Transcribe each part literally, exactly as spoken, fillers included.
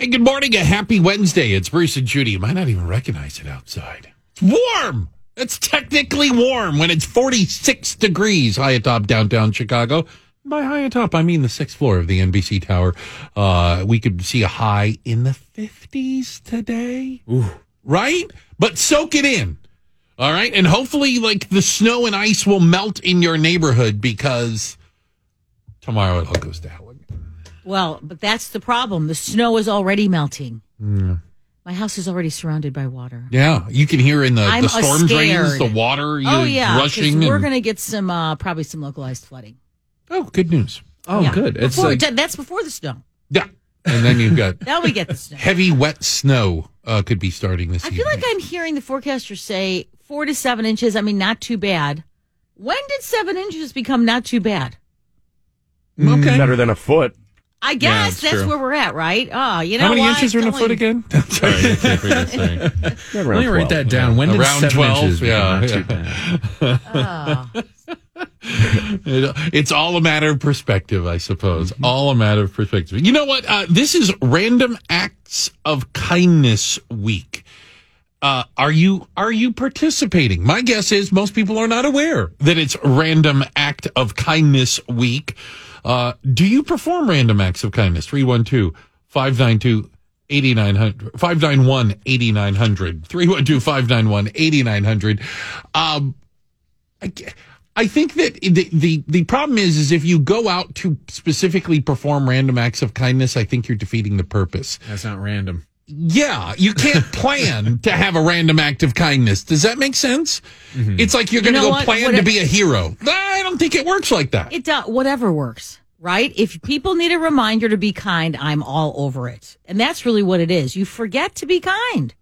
Hey, good morning. A happy Wednesday. It's Bruce and Judy. You might not even recognize it outside. It's warm. It's technically warm when it's forty-six degrees high atop downtown Chicago. By high atop, I mean the sixth floor of the N B C Tower. Uh, we could see a high in the fifties today. Ooh. Right? But soak it in. All right? And hopefully, like, the snow and ice will melt in your neighborhood because tomorrow it all goes down. Well, but that's the problem. The snow is already melting. Mm. My house is already surrounded by water. Yeah, you can hear in the, the storm drains, the water you oh, yeah, rushing. We're and... going to get some uh, probably some localized flooding. Oh, good news. Oh, yeah. Good. It's before, like... That's before the snow. Yeah, and then you've got now we get the snow. Heavy, wet snow uh, could be starting this I evening. I feel like I'm hearing the forecaster say four to seven inches. I mean, not too bad. When did seven inches become not too bad? Mm, okay, better than a foot. I guess yeah, that's, that's where we're at, right? Oh, you know how many why? inches are in a foot again? I'm sorry, I can't read this thing. Let me write that down. Yeah. When did seven twelve? Inches? Yeah, yeah. Oh. It's all a matter of perspective, I suppose. Mm-hmm. All a matter of perspective. You know what? Uh, this is Random Acts of Kindness Week. Uh, are you are you participating? My guess is most people are not aware that it's Random Act of Kindness Week. Uh, do you perform random acts of kindness? three one two, five nine two, eight nine zero zero. five nine one, eight nine zero zero. three one two, five nine one, eight nine zero zero. Um, I, I think that the, the, the problem is, is if you go out to specifically perform random acts of kindness, I think you're defeating the purpose. That's not random. Yeah, you can't plan to have a random act of kindness. Does that make sense? Mm-hmm. It's like you're going to you know go what? plan whatever. to be a hero. I don't think it works like that. It does. Whatever works, right? If people need a reminder to be kind, I'm all over it. And that's really what it is. You forget to be kind.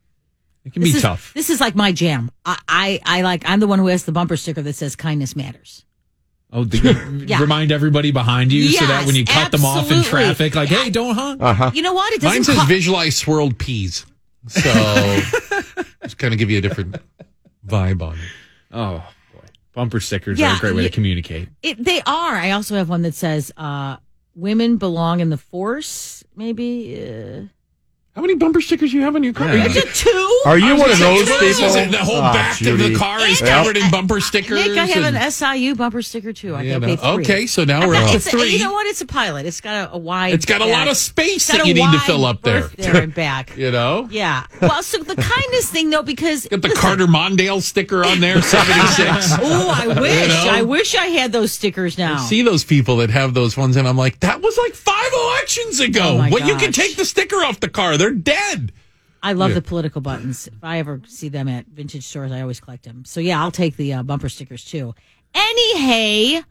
It can this be is, tough. This is like my jam. I, I, I like. I'm the one who has the bumper sticker that says kindness matters. Oh, do you yeah. remind everybody behind you yes, so that when you cut absolutely. them off in traffic, like, hey, don't honk. Uh-huh. You know what? It doesn't Mine says co- visualize swirled peas. So just kind of give you a different vibe on it. Oh, boy. Bumper stickers yeah, are a great way it, to communicate. It, they are. I also have one that says uh, women belong in the force, maybe. Uh... How many bumper stickers do you have on your car? Yeah. Is it two? Are you one of those people? The whole oh, back Judy. of the car is yep. covered in bumper stickers. Nick, I have and... an S I U bumper sticker, too. I yeah, no. paid three. Okay, so now we're up to three. A, you know what? It's a Pilot. It's got a, a wide It's got back. a lot of space that you need to fill up there. there and back. You know? Yeah. Well, so the kindness thing, though, because... Got the listen. Carter Mondale sticker on there, seventy-six. Oh, I wish. You know? I wish I had those stickers now. I see those people that have those ones, and I'm like, that was like five elections ago. Oh well, you can take the sticker off the car. They're dead. I love yeah. the political buttons. If I ever see them at vintage stores, I always collect them. So, yeah, I'll take the uh, bumper stickers, too. Anyhow,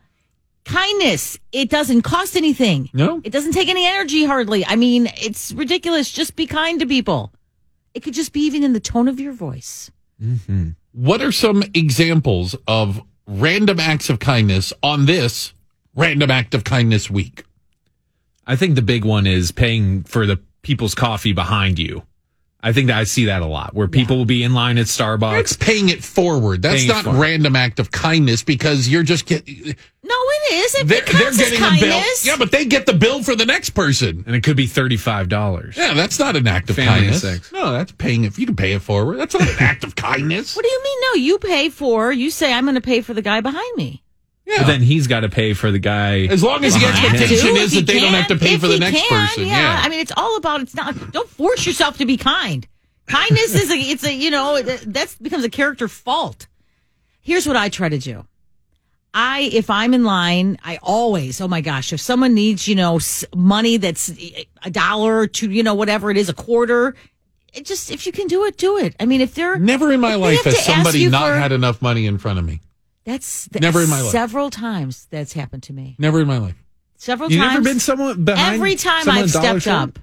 kindness. It doesn't cost anything. No. It doesn't take any energy, hardly. I mean, it's ridiculous. Just be kind to people. It could just be even in the tone of your voice. Mm-hmm. What are some examples of random acts of kindness on this Random Act of Kindness Week? I think the big one is paying for the people's coffee behind you. I think that I see that a lot, where people yeah. will be in line at Starbucks. That's paying it forward. That's paying not a random act of kindness because you're just getting... No, it is. It they're, they're getting a bill. Yeah, but they get the bill for the next person. And it could be thirty-five dollars. Yeah, that's not an act of Family kindness. Sex. No, that's paying it. You can pay it forward. That's not an act of kindness. What do you mean? No, you pay for... You say, I'm going to pay for the guy behind me. Yeah. But then he's got to pay for the guy. As long as the expectation him. is that they can, don't have to pay for the next can, person. Yeah. yeah, I mean, it's all about. It's not. Don't force yourself to be kind. Kindness is a. It's a. You know, that becomes a character fault. Here's what I try to do. I if I'm in line, I always. Oh my gosh, if someone needs, you know, money that's a dollar to, you know, whatever it is, a quarter. It just if you can do it, do it. I mean, if they're never in my life has somebody not for, had enough money in front of me. That's, that's never in my life. Several times that's happened to me. Never in my life. Several You've times. You've never been someone behind. Every time I've stepped up.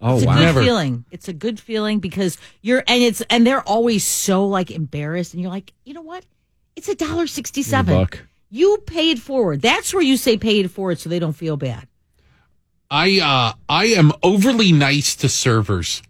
Oh, it's wow. It's a good never. feeling. It's a good feeling because you're, and it's, and they're always so like embarrassed. And you're like, you know what? It's a dollar sixty-seven. You pay it forward. That's where you say pay it forward so they don't feel bad. I, uh, I am overly nice to servers.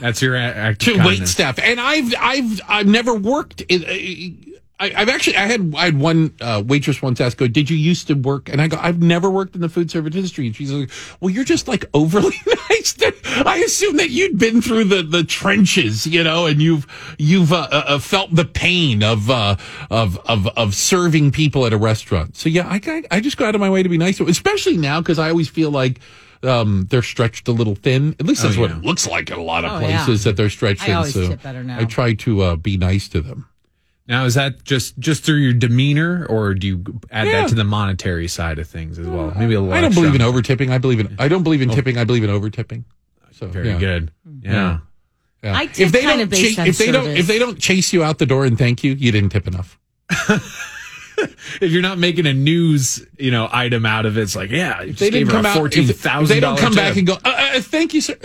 That's your act. To wait staff. And I've, I've, I've never worked in, uh, I, I've actually, I had, I had one uh, waitress once ask, go, did you used to work? And I go, I've never worked in the food service industry. And she's like, well, you're just like overly nice. I assume that you'd been through the, the trenches, you know, and you've, you've uh, uh, felt the pain of, uh, of, of, of serving people at a restaurant. So yeah, I, I, I just go out of my way to be nice to them, especially now, because I always feel like, Um, they're stretched a little thin. At least that's oh, yeah. what it looks like in a lot of oh, places yeah. that they're stretched I in. So tip better now. I try to uh, be nice to them. Now, is that just, just through your demeanor, or do you add yeah. that to the monetary side of things as well? Maybe a little. I don't believe in overtipping. I believe in. I don't believe in oh. tipping. I believe in overtipping. So very yeah. good. Yeah. yeah. yeah. I tip if they kind don't of based cha- on if they service. don't if they don't chase you out the door and thank you, you didn't tip enough. If you're not making a news, you know, item out of it, it's like, yeah, you just they gave didn't her come a fourteen thousand dollars They don't come tip. back and go, uh, uh, thank you, sir.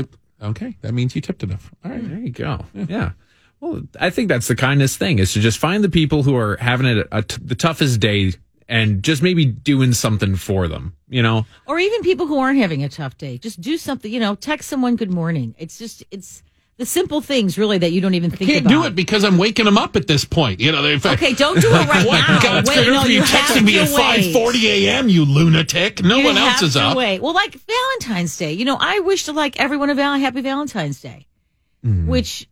Okay, that means you tipped enough. All right, there you go. Yeah. yeah. Well, I think that's the kindest thing, is to just find the people who are having it a t- the toughest day and just maybe doing something for them, you know? Or even people who aren't having a tough day. Just do something, you know, text someone good morning. It's just, it's... The simple things, really, that you don't even think about. I can't about. do it because I'm waking them up at this point. You know, if I, okay, don't do it right what now. God's wait, no, you, you texting me at five forty a.m., you lunatic. No you one else is up. Wait. Well, like Valentine's Day. You know, I wish to like everyone a val- happy Valentine's Day, mm. which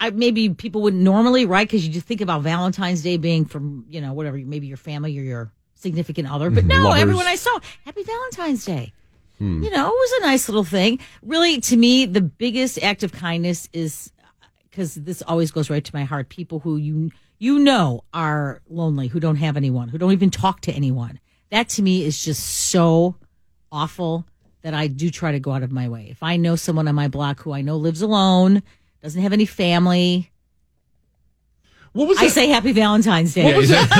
I, maybe people wouldn't normally, right? Because you just think about Valentine's Day being from, you know, whatever, maybe your family or your significant other. But no, Lovers. everyone I saw, happy Valentine's Day. You know, it was a nice little thing. Really, to me, the biggest act of kindness is, because this always goes right to my heart, people who you you know are lonely, who don't have anyone, who don't even talk to anyone. That, to me, is just so awful that I do try to go out of my way. If I know someone on my block who I know lives alone, doesn't have any family... What was I that? say happy Valentine's Day. What was that?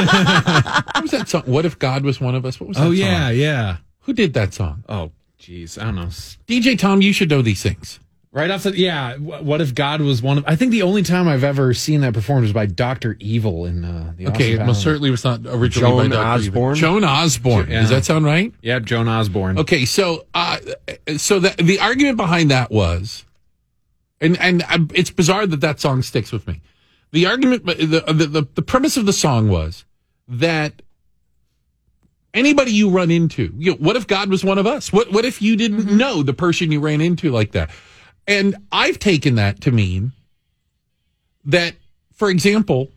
What was that song? What if God was one of us? What was that Oh, yeah, song? yeah. Who did that song? Oh, Jeez, I don't know. D J Tom, you should know these things. Right off the... Yeah, what if God was one of... I think the only time I've ever seen that performed was by Doctor Evil in uh, the Okay, Austin it Island. most certainly was not originally Joan by Doctor Osborne. Evil. Joan Osborne. Yeah. Does that sound right? Yeah, Joan Osborne. Okay, so uh, so the, the argument behind that was... And and it's bizarre that that song sticks with me. The argument... The, the, the, the premise of the song was that... Anybody you run into, you know, what if God was one of us? What what if you didn't mm-hmm. know the person you ran into like that? And I've taken that to mean that, for example,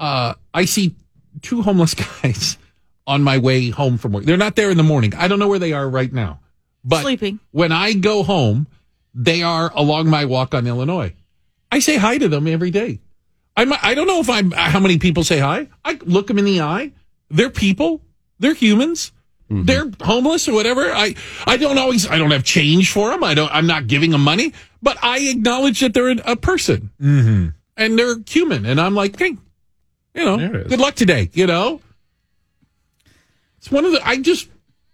uh, I see two homeless guys on my way home from work. They're not there in the morning. I don't know where they are right now. But Sleeping. when I go home, they are along my walk on Illinois. I say hi to them every day. I'm, I don't know if I'm how many people say hi. I look them in the eye. They're people. They're humans. Mm-hmm. They're homeless or whatever. I, I don't always, I don't have change for them. I don't, I'm not giving them money, but I acknowledge that they're a person mm-hmm. and they're human. And I'm like, hey, you know, good luck today. You know, it's one of the, I just.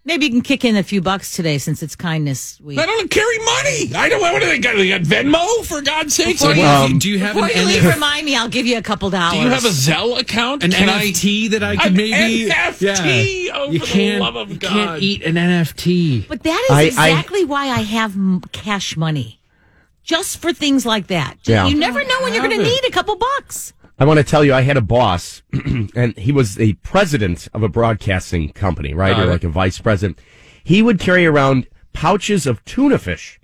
Maybe you can kick in a few bucks today since it's kindness week. I don't carry money. I don't. What do they got? They got Venmo, for God's sake. Before, so, um, you, do you have before an you leave, N F- remind me. I'll give you a couple dollars. Do you have a Zelle account? An can N F T I, that I could maybe N F T. Yeah. Oh, you for the love of God! You can't eat an N F T. But that is I, exactly I, why I have cash money, just for things like that. Yeah. You never know when you're going to need a couple bucks. I want to tell you, I had a boss, and he was the president of a broadcasting company, right? Or like a vice president. He would carry around pouches of tuna fish,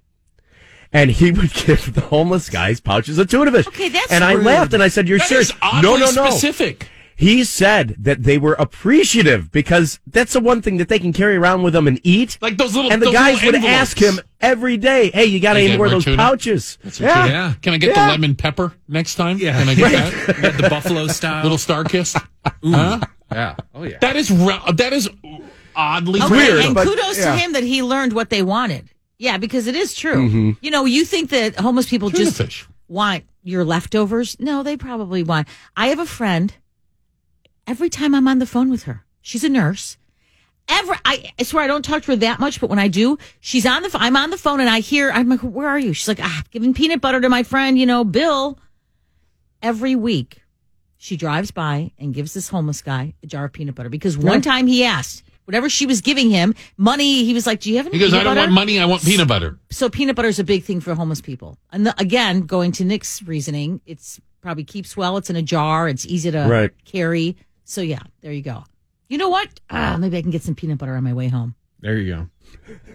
and he would give the homeless guys pouches of tuna fish. Okay, that's And rude. I laughed, and I said, you're that serious? Is oddly no, no, no. specific. He said that they were appreciative because that's the one thing that they can carry around with them and eat. Like those little, and the guys would envelopes. ask him every day, "Hey, you got to wear those tuna? pouches? That's yeah. yeah, can I get yeah. the lemon pepper next time? Yeah. Can I get right. that? The buffalo style, little star kiss. Ooh. Huh? Yeah, oh yeah. That is ra- that is oddly okay, weird. And but, kudos yeah. to him that he learned what they wanted. Yeah, because it is true. Mm-hmm. You know, you think that homeless people tuna just fish. want your leftovers? No, they probably want. I have a friend. Every time I'm on the phone with her, she's a nurse. Ever, I, I swear I don't talk to her that much, but when I do, she's on the. Ph- I'm on the phone and I hear. I'm like, "Where are you?" She's like, "Ah, giving peanut butter to my friend, you know, Bill." Every week, she drives by and gives this homeless guy a jar of peanut butter because one yeah. time he asked whatever she was giving him money. He was like, "Do you have any?" He goes, "I don't butter? want money. I want peanut butter." So, so peanut butter is a big thing for homeless people. And the, again, going to Nick's reasoning, it's probably keeps well. It's in a jar. It's easy to right. carry. So, yeah, there you go. You know what? Uh, maybe I can get some peanut butter on my way home. There you go.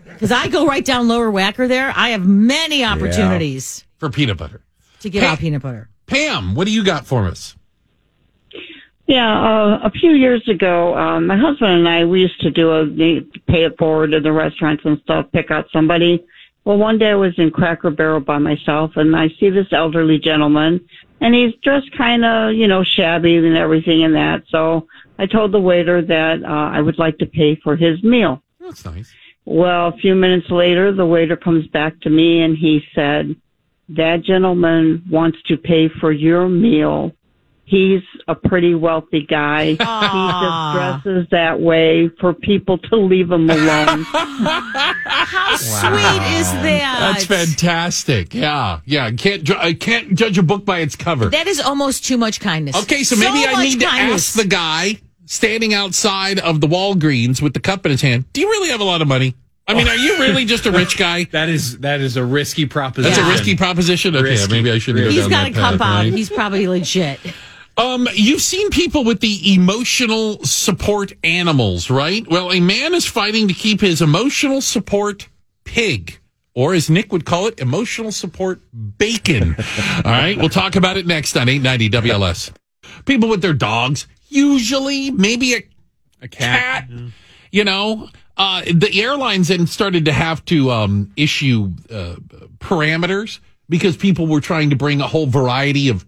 Because I go right down Lower Wacker there. I have many opportunities. Yeah. For peanut butter. To get pa- out peanut butter. Pam, what do you got for us? Yeah, uh, a few years ago, um, my husband and I, we used to do a pay it forward in the restaurants and stuff, pick out somebody. Well, one day I was in Cracker Barrel by myself, and I see this elderly gentleman, and he's dressed kind of, you know, shabby and everything and that. So I told the waiter that uh, I would like to pay for his meal. That's nice. Well, a few minutes later, the waiter comes back to me, and he said, that gentleman wants to pay for your meal. He's a pretty wealthy guy. Aww. He just dresses that way for people to leave him alone. How wow. sweet is that? That's fantastic. Yeah, yeah. Can't ju- I can't judge a book by its cover. That is almost too much kindness. Okay, so maybe so I need kindness. to ask the guy standing outside of the Walgreens with the cup in his hand, do you really have a lot of money? I mean, are you really just a rich guy? that is that is a risky proposition. That's a risky proposition? Okay, risky. maybe I shouldn't go down that path. He's got a cup out. Right? He's probably legit. Um, you've seen people with the emotional support animals, right? Well, a man is fighting to keep his emotional support pig, or as Nick would call it, emotional support bacon. All right, we'll talk about it next on eight ninety W L S. People with their dogs, usually maybe a, a cat, cat yeah. you know. Uh, the airlines then started to have to um, issue uh, parameters because people were trying to bring a whole variety of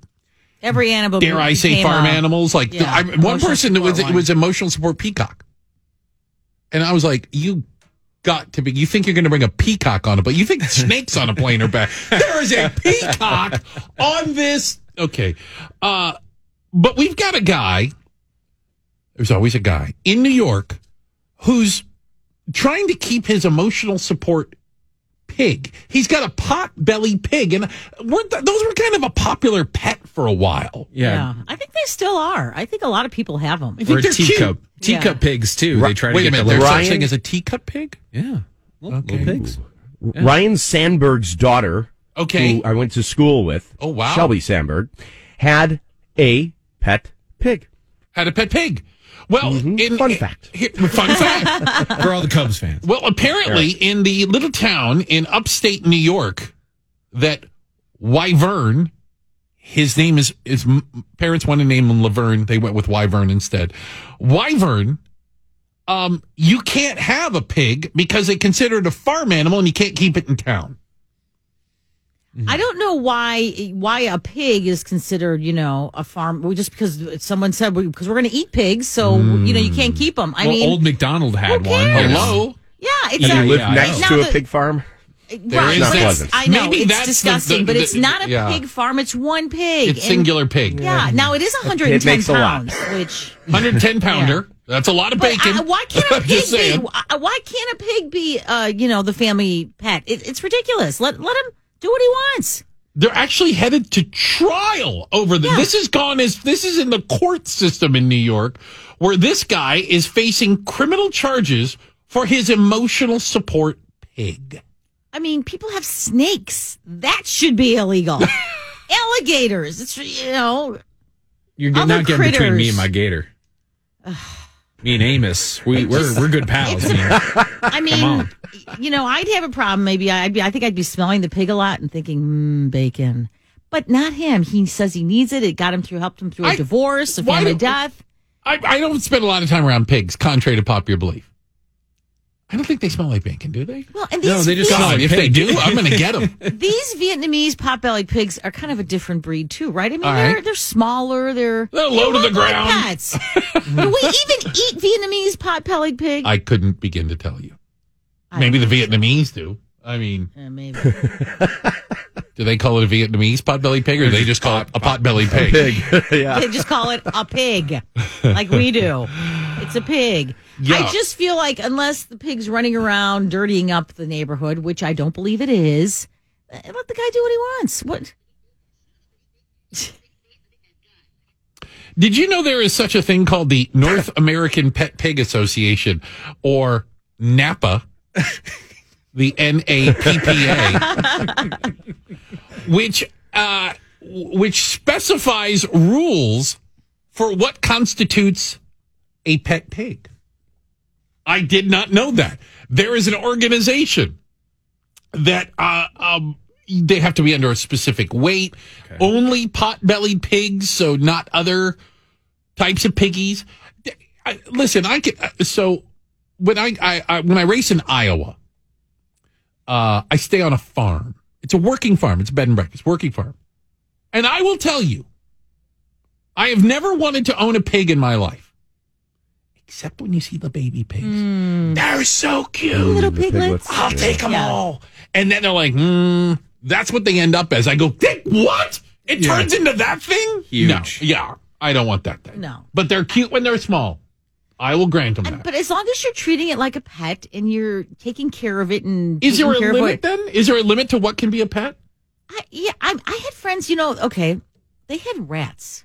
every animal. Dare I say farm out. animals? Like yeah, the, I, one person that was one. It was emotional support peacock, and I was like, you got to be. You think you're going to bring a peacock on it, but you think snakes on a plane are bad. There is a peacock on this. Okay, uh, but we've got a guy. There's always a guy in New York who's trying to keep his emotional support pig. He's got a pot-bellied pig, and weren't th- those were kind of a popular pet for a while. Yeah. yeah, I think they still are. I think a lot of people have them. I think or they're teacup, cute. teacup yeah. pigs too. They try to Wait get a minute, the Ryan thing is a teacup pig. Yeah, little, okay. little pigs. Yeah. Ryan Sandberg's daughter, okay, who I went to school with. Oh wow, Shelby Sandberg had a pet pig. Had a pet pig. Well, mm-hmm. in, fun fact. Here, fun fact. For all the Cubs fans. Well, apparently Eric. in the little town in upstate New York that Wyvern, his name is, his parents wanted to name him Laverne. They went with Wyvern instead. Wyvern, um, you can't have a pig because they consider it a farm animal and you can't keep it in town. I don't know why why a pig is considered, you know, a farm. We just because someone said we, because we're going to eat pigs, so mm. you know you can't keep them. I well, mean, old McDonald had one. Hello, yeah, it's and a, you live yeah, next to the, a pig farm. There right, is that I know Maybe it's disgusting, the, the, the, but it's not a yeah. pig farm. It's one pig. It's and, singular pig. Yeah. Now it is one hundred ten it pounds, which one hundred ten pounder. Yeah. That's a lot of but bacon. I, why can't a pig be? Why can't a pig be? Uh, you know, the family pet. It, it's ridiculous. Let let him. Do what he wants. They're actually headed to trial over this. Yeah. This has gone as this is in the court system in New York, where this guy is facing criminal charges for his emotional support pig. I mean, people have snakes. That should be illegal. Alligators. It's you know. You're not critters. Getting between me and my gator. Me and Amos, we, we're we're good pals. A, I mean, you know, I'd have a problem. Maybe I'd be. I think I'd be smelling the pig a lot and thinking mm, bacon, but not him. He says he needs it. It got him through, helped him through a I, divorce, a family do, death. I, I don't spend a lot of time around pigs, contrary to popular belief. I don't think they smell like bacon, do they? Well, and these no, they just smell like if pig. They do, I'm going to get them. These Vietnamese pot-bellied pigs are kind of a different breed, too, right? I mean, right. they're they're smaller, they're they're low to the ground. Pets. Do we even eat Vietnamese pot-bellied pig? I couldn't begin to tell you. I maybe the Vietnamese know. do. I mean, uh, maybe. Do they call it a Vietnamese pot-bellied pig, or do they just call it a pot-bellied pig? pig. yeah. They just call it a pig, like we do. It's a pig. Yeah. I just feel like unless the pig's running around dirtying up the neighborhood, which I don't believe it is, let the guy do what he wants. What? Did you know there is such a thing called the North American Pet Pig Association, or NAPA, the N A P P A, which uh, which specifies rules for what constitutes a pet pig. I did not know that. There is an organization that uh, um, they have to be under a specific weight. Okay. Only pot-bellied pigs, so not other types of piggies. I, listen, I can, so when I, I, I when I race in Iowa, uh, I stay on a farm. It's a working farm. It's a bed and breakfast, working farm. And I will tell you, I have never wanted to own a pig in my life. Except when you see the baby pigs. Mm. They're so cute. Mm, little piglets. I'll take them yeah. all. And then they're like, hmm, that's what they end up as. I go, what? It yeah. turns into that thing? Huge. No. Yeah. I don't want that thing. No. But they're cute when they're small. I will grant them and, that. But as long as you're treating it like a pet and you're taking care of it and is there a limit then? Is there a limit to what can be a pet? I, yeah, I, I had friends, you know, okay, they had rats.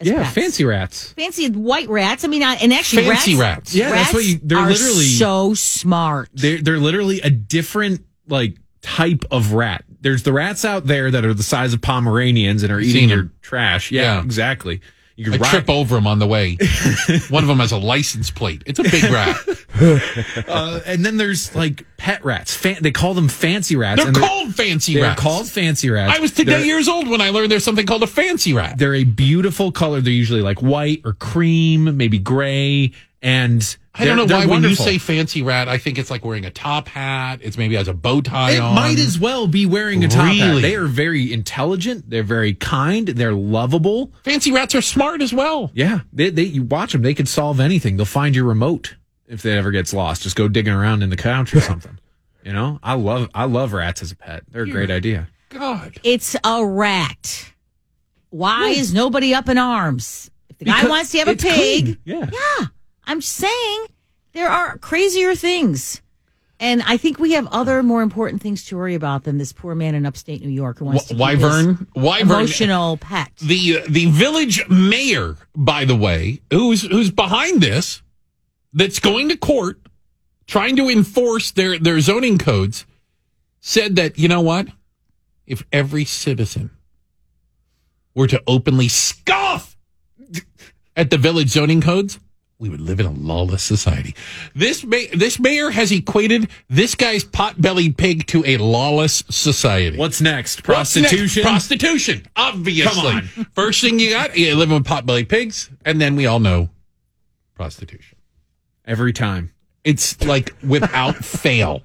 Yeah, pets. Fancy rats. Fancy white rats. I mean, and actually fancy rats. rats. Yeah, rats that's what you, they're are literally so smart. They're, they're literally a different, like, type of rat. There's the rats out there that are the size of Pomeranians and are You've eating your trash. Yeah, yeah. exactly. You could I ride. trip over them on the way. One of them has a license plate. It's a big rat. uh, and then there's like pet rats. Fan- they call them fancy rats. They're and called they're, fancy they're rats. They're called fancy rats. I was today they're, years old when I learned there's something called a fancy rat. They're a beautiful color. They're usually like white or cream, maybe gray. And I don't know why wonderful. when you say fancy rat, I think it's like wearing a top hat. It's maybe has a bow tie it on. It might as well be wearing a top really? hat. They are very intelligent. They're very kind. They're lovable. Fancy rats are smart as well. Yeah. They, they, you watch them. They can solve anything. They'll find your remote if it ever gets lost. Just go digging around in the couch or something. You know, I love, I love rats as a pet. They're a great You're, idea. God. It's a rat. Why Wait. is nobody up in arms? If the because guy wants to have a pig. Clean. Yeah. Yeah. I'm saying there are crazier things. And I think we have other more important things to worry about than this poor man in upstate New York who wants w- to keep Wyvern, his Wyvern, emotional pet. The the village mayor, by the way, who's who's behind this, that's going to court, trying to enforce their, their zoning codes, said that, you know what? If every citizen were to openly scoff at the village zoning codes, we would live in a lawless society. This may, this mayor has equated this guy's pot-bellied pig to a lawless society. What's next? Prostitution? What's next? Prostitution, obviously. Come on. First thing you got, you live with pot-bellied pigs, and then we all know prostitution. Every time. It's like without fail.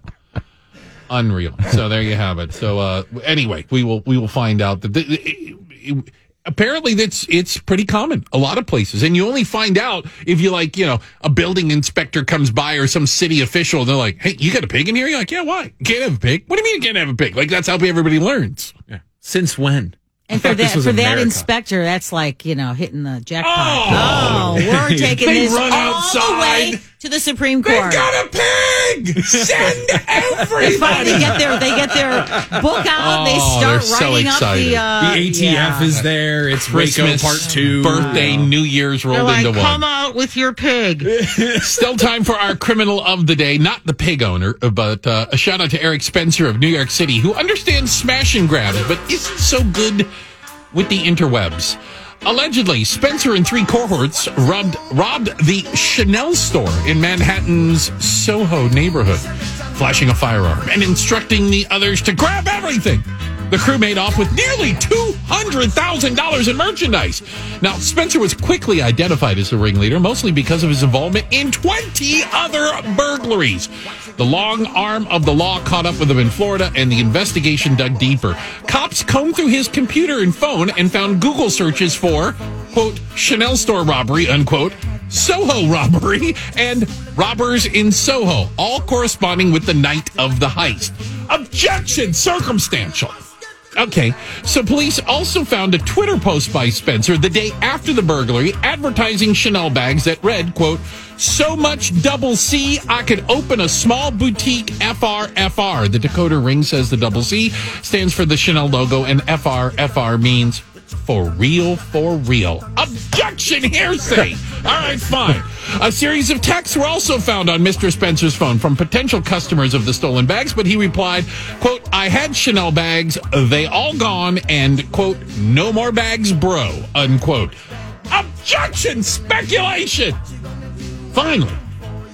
Unreal. So there you have it. So uh, anyway, we will we will find out that... Th- it, it, Apparently, that's it's pretty common a lot of places. And you only find out if you like, you know, a building inspector comes by or some city official. They're like, hey, you got a pig in here? You're like, yeah, why? Can't have a pig. What do you mean you can't have a pig? Like, that's how everybody learns. Yeah. Since when? And for that, for that inspector, that's like, you know, hitting the jackpot. Oh, oh we're taking this all outside. the way to the Supreme Court. They got a pig! Send everybody! They finally get their, they get their book out. Oh, they start writing so up the... Uh, the A T F yeah. is there. It's Christmas, Part two. Birthday, wow. New Year's rolled like, into one. Come out with your pig. Still time for our criminal of the day. Not the pig owner, but uh, a shout out to Eric Spencer of New York City, who understands smash and grabs, but isn't so good with the interwebs. Allegedly, Spencer and three cohorts robbed, robbed the Chanel store in Manhattan's Soho neighborhood, flashing a firearm and instructing the others to grab everything. The crew made off with nearly two hundred thousand dollars in merchandise. Now, Spencer was quickly identified as the ringleader, mostly because of his involvement in twenty other burglaries. The long arm of the law caught up with him in Florida, and the investigation dug deeper. Cops combed through his computer and phone and found Google searches for, quote, Chanel store robbery, unquote, Soho robbery, and robbers in Soho, all corresponding with the night of the heist. Objection, circumstantial. Okay, so police also found a Twitter post by Spencer the day after the burglary advertising Chanel bags that read, quote, so much double C, I could open a small boutique F R F R. The Dakota Ring says the double C stands for the Chanel logo, and F R F R means For real, for real. Objection, hearsay. All right, fine. A series of texts were also found on Mister Spencer's phone from potential customers of the stolen bags, but he replied, quote, I had Chanel bags, they all gone, and, quote, no more bags, bro, unquote. Objection, speculation. Finally,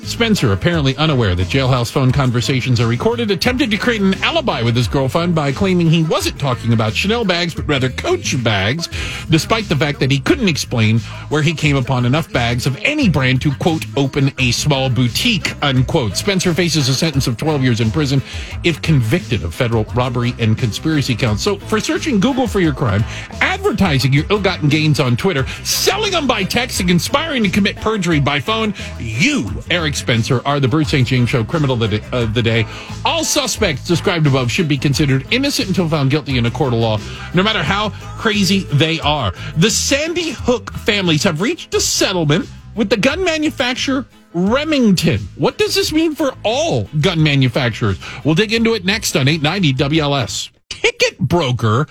Spencer, apparently unaware that jailhouse phone conversations are recorded, attempted to create an alibi with his girlfriend by claiming he wasn't talking about Chanel bags, but rather Coach bags, despite the fact that he couldn't explain where he came upon enough bags of any brand to, quote, open a small boutique, unquote. Spencer faces a sentence of twelve years in prison if convicted of federal robbery and conspiracy counts. So for searching Google for your crime, advertising your ill-gotten gains on Twitter, selling them by text, and conspiring to commit perjury by phone, you, Eric Spencer, are the Bruce Saint James Show criminal of the day. All suspects described above should be considered innocent until found guilty in a court of law, no matter how crazy they are. The Sandy Hook families have reached a settlement with the gun manufacturer Remington. What does this mean for all gun manufacturers? We'll dig into it next on eight ninety W L S. Ticket broker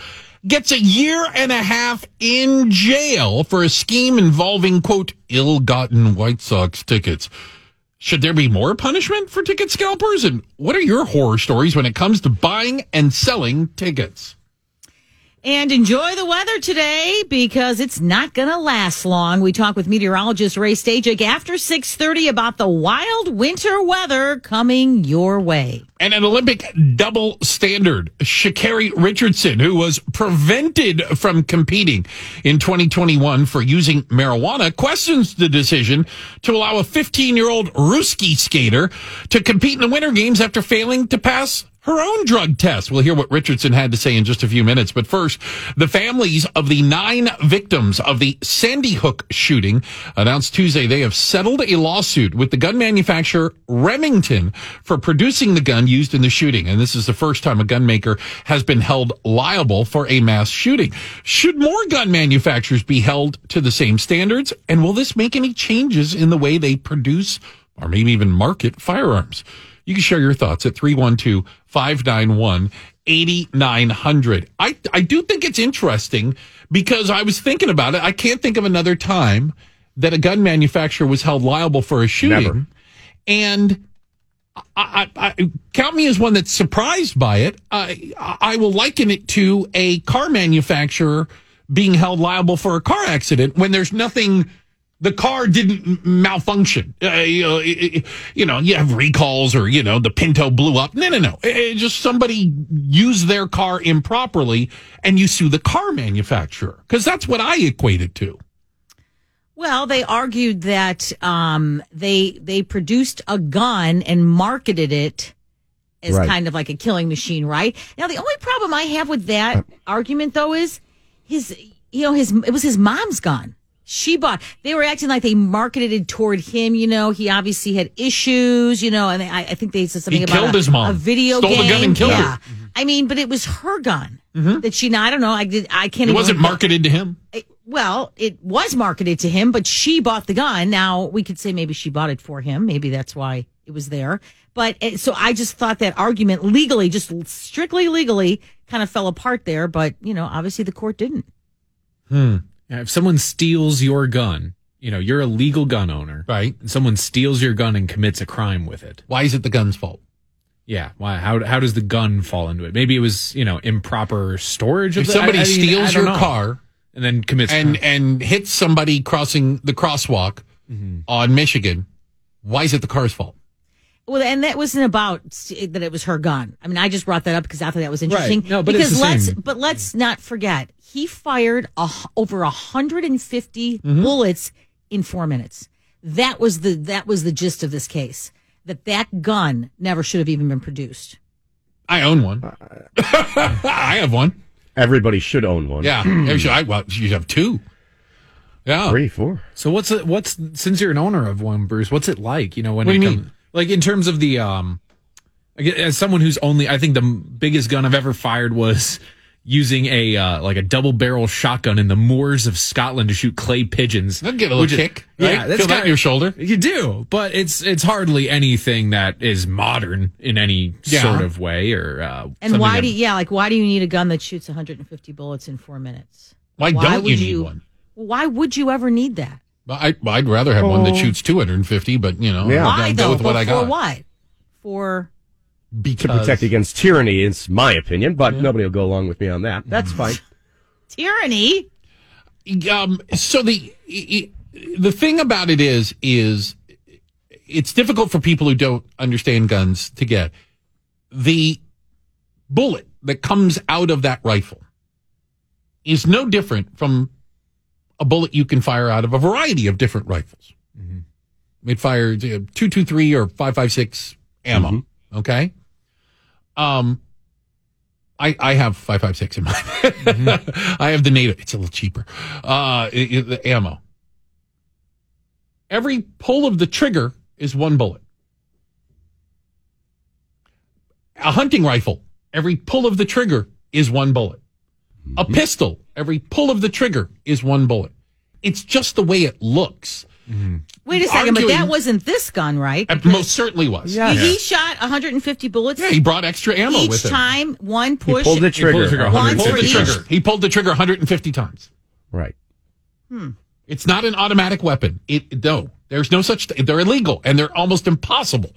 gets a year and a half in jail for a scheme involving, quote, ill-gotten White Sox tickets. Should there be more punishment for ticket scalpers? And what are your horror stories when it comes to buying and selling tickets? And enjoy the weather today because it's not going to last long. We talk with meteorologist Ray Stagich after six thirty about the wild winter weather coming your way. And an Olympic double standard, Sha'Carri Richardson, who was prevented from competing in twenty twenty-one for using marijuana, questions the decision to allow a fifteen-year-old Ruski skater to compete in the Winter Games after failing to pass her own drug test. We'll hear what Richardson had to say in just a few minutes. But first, the families of the nine victims of the Sandy Hook shooting announced Tuesday they have settled a lawsuit with the gun manufacturer Remington for producing the gun used in the shooting. And this is the first time a gun maker has been held liable for a mass shooting. Should more gun manufacturers be held to the same standards? And will this make any changes in the way they produce or maybe even market firearms? You can share your thoughts at three one two, five nine one, eight nine zero zero. I, I do think it's interesting because I was thinking about it. I can't think of another time that a gun manufacturer was held liable for a shooting. Never. And I, I, I, count me as one that's surprised by it. I, I will liken it to a car manufacturer being held liable for a car accident when there's nothing. The car didn't malfunction. Uh, you know, you have recalls or, you know, the Pinto blew up. No, no, no. It just somebody used their car improperly and you sue the car manufacturer because that's what I equate it to. Well, they argued that um, they they produced a gun and marketed it as right. kind of like a killing machine, right? Now, the only problem I have with that uh, argument, though, is his, you know, his it was his mom's gun. She bought, they were acting like they marketed it toward him, you know, he obviously had issues, you know, and I, I think they said something he about killed a, his mom. a video Stole game. Stole the gun and killed yeah. her. Mm-hmm. I mean, but it was her gun mm-hmm. that she, I don't know, I did, I can't It even wasn't remember. marketed to him. It, well, it was marketed to him, but she bought the gun. Now, we could say maybe she bought it for him. Maybe that's why it was there. But it, so I just thought that argument legally, just strictly legally, kind of fell apart there. But, you know, obviously the court didn't. Hmm. If someone steals your gun, you know, you're a legal gun owner. Right. And someone steals your gun and commits a crime with it. Why is it the gun's fault? Yeah. Why? How How does the gun fall into it? Maybe it was, you know, improper storage. If of the, somebody I, I steals mean, your know. car and then commits and, and hits somebody crossing the crosswalk mm-hmm. on Michigan, why is it the car's fault? Well, and that wasn't about that it was her gun. I mean, I just brought that up because I thought that was interesting. Right. No, but because it's the let's, same. But let's not forget, he fired a, over one hundred fifty mm-hmm. bullets in four minutes. That was the that was the gist of this case. That that gun never should have even been produced. I own one. Uh, I have one. Everybody should own one. Yeah, I, well, you have two. Yeah, three, four. So what's it, what's since you're an owner of one, Bruce? What's it like? You know when what it do you comes. Mean? Like, in terms of the, um, as someone who's only, I think the biggest gun I've ever fired was using a, uh, like a double barrel shotgun in the moors of Scotland to shoot clay pigeons. That'd get a little kick. Is, right? Yeah. That's Feel that in your shoulder. You do. But it's, it's hardly anything that is modern in any yeah. sort of way or, uh, and why do, yeah, like, why do you need a gun that shoots one hundred fifty bullets in four minutes? Why, why don't you need you, one? Why would you ever need that? I, I'd rather have oh. one that shoots two hundred fifty, but, you know, yeah. I go with what but I got. For what? For... Because. To protect against tyranny, is my opinion, but yeah. nobody will go along with me on that. That's fine. Tyranny? Um, so the the thing about it is, is it's difficult for people who don't understand guns to get. The bullet that comes out of that rifle is no different from a bullet you can fire out of a variety of different rifles. Mm-hmm. It fires uh, two twenty-three or five five six ammo, mm-hmm. okay? Um, I, I have five five six in mine. Mm-hmm. I have the NATO. It's a little cheaper. Uh, it, it, the ammo. Every pull of the trigger is one bullet. A hunting rifle, every pull of the trigger is one bullet. Mm-hmm. A pistol, every pull of the trigger is one bullet. It's just the way it looks. Mm-hmm. Wait a second, Arguing, but that wasn't this gun, right? It most certainly was. Yes. He yeah. shot one hundred fifty bullets. Yeah, he brought extra ammo each with him. Each time, one push. He pulled the trigger. He pulled the trigger, one fifty trigger. He pulled the trigger one hundred fifty times. Right. Hmm. It's not an automatic weapon. It no. There's no such thing. They're illegal, and they're almost impossible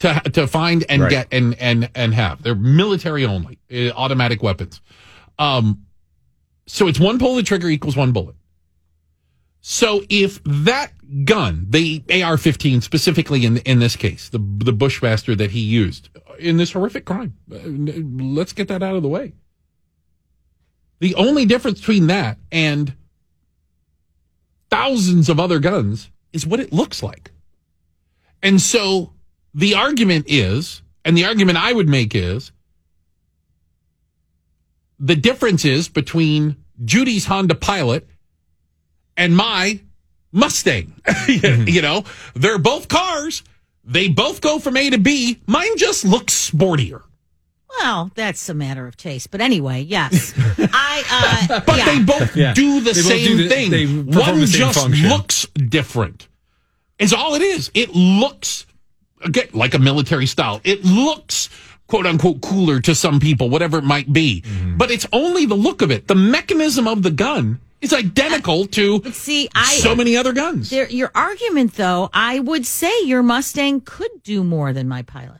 to to find and right. get and, and, and have. They're military only, uh, automatic weapons. Um, so it's one pull of the trigger equals one bullet. So if that gun, the A R fifteen specifically in in this case, the the Bushmaster that he used in this horrific crime, let's get that out of the way. The only difference between that and thousands of other guns is what it looks like. And so the argument is, and the argument I would make is, the difference is between Judy's Honda Pilot and my Mustang. You know, they're both cars. They both go from A to B. Mine just looks sportier. Well, that's a matter of taste. But anyway, yes. I. Uh, but yeah. they both yeah. do the they same do the, thing. One just function. looks different. Is all it is. It looks, again, like a military style. It looks, quote unquote, cooler to some people, whatever it might be. Mm. But it's only the look of it. The mechanism of the gun is identical uh, to see, I, so many other guns. There, your argument, though, I would say your Mustang could do more than my Pilot.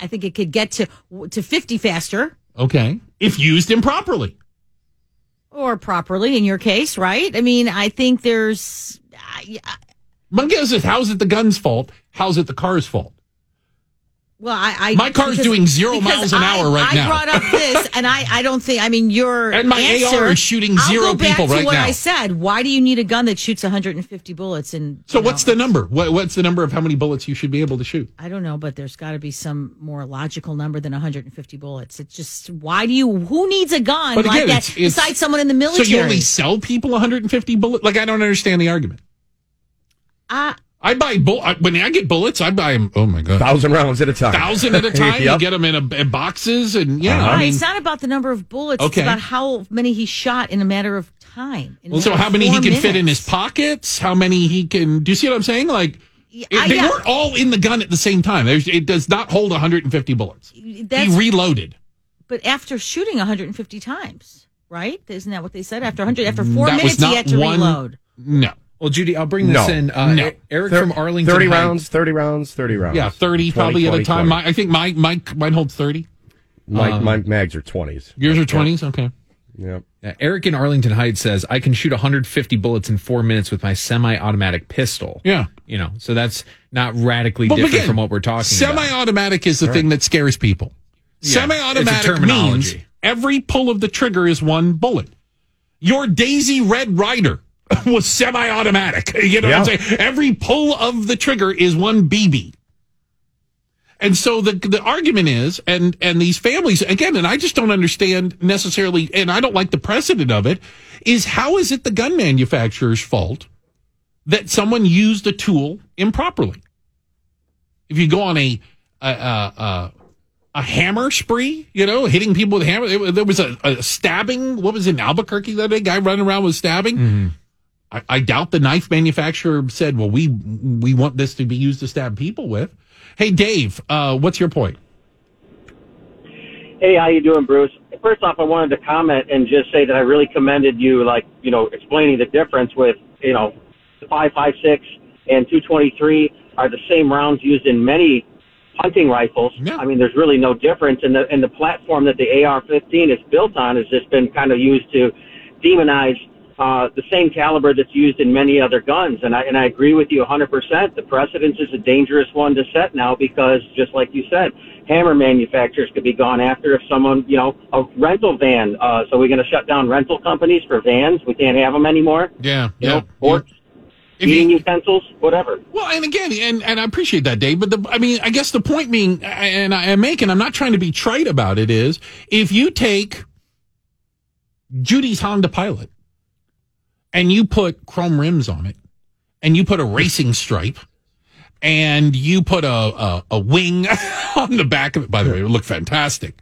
I think it could get to to fifty faster. Okay. If used improperly. Or properly, in your case, right? I mean, I think there's... I, I, My guess is, how's it the gun's fault? How's it the car's fault? Well, I... I my car's because, doing zero miles an I, hour right I now. I brought up this, and I, I don't think... I mean, your And my answer, A R is shooting zero people right now. I'll go back to what now. I said. Why do you need a gun that shoots one hundred fifty bullets? And So what's know, the number? What, what's the number of how many bullets you should be able to shoot? I don't know, but there's got to be some more logical number than one hundred fifty bullets. It's just, why do you... Who needs a gun again, like that it's, it's, besides someone in the military? So you only sell people one hundred fifty bullets? Like, I don't understand the argument. Uh... I buy bull. When I get bullets, I buy them. Oh my god, thousand rounds at a time. Thousand at a time. Yep. You get them in, a, in boxes, and yeah. Uh-huh. I mean, it's not about the number of bullets. Okay. It's about how many he shot in a matter of time. Well, so how many he minutes. can fit in his pockets? How many he can? Do you see what I'm saying? Like yeah, it, they yeah. weren't all in the gun at the same time. There's, it does not hold one hundred fifty bullets. That's, he reloaded. But after shooting one hundred fifty times, right? Isn't that what they said? After one hundred, after four that minutes, he had to one, reload. No. Well, Judy, I'll bring this no, in. Uh, no. Eric from Arlington. thirty Heights. rounds, thirty rounds, thirty rounds. Yeah, thirty probably twenty, at a time. My, I think my, my, mine holds thirty. My, um, my mags are twenties. Yours are twenties? Yeah. Okay. Yep. Uh, Eric in Arlington Heights says, I can shoot one hundred fifty bullets in four minutes with my semi-automatic pistol. Yeah. You know, so that's not radically but different again, from what we're talking semi-automatic about. Semi-automatic is the right. thing that scares people. Yeah, semi-automatic means every pull of the trigger is one bullet. Your Daisy Red Rider was semi-automatic. You know yeah. what I'm saying? Every pull of the trigger is one B B. And so the the argument is, and and these families, again, and I just don't understand necessarily, and I don't like the precedent of it, is how is it the gun manufacturer's fault that someone used a tool improperly? If you go on a a a, a hammer spree, you know, hitting people with a hammer, it, there was a, a stabbing, what was it, in Albuquerque the other day? Guy running around with stabbing. Mm-hmm. I, I doubt the knife manufacturer said, well, we we want this to be used to stab people with. Hey, Dave, uh, what's your point? Hey, how you doing, Bruce? first off, I wanted to comment and just say that I really commended you, like, you know, explaining the difference with, you know, five five six and two twenty-three are the same rounds used in many hunting rifles. Yeah. I mean, there's really no difference, and the and the platform that the A R fifteen is built on has just been kind of used to demonize uh, the same caliber that's used in many other guns. And I and I agree with you one hundred percent. The precedence is a dangerous one to set now because, just like you said, hammer manufacturers could be gone after if someone, you know, a rental van. Uh, so we're going to shut down rental companies for vans. We can't have them anymore. Yeah, you yeah. Know, or, yeah. If eating you, utensils, whatever. Well, and again, and, and I appreciate that, Dave, but the, I mean, I guess the point being, and I am making, I'm not trying to be trite about it, is if you take Judy's Honda Pilot and you put chrome rims on it and you put a racing stripe and you put a, a, a wing on the back of it, by the way, it would look fantastic.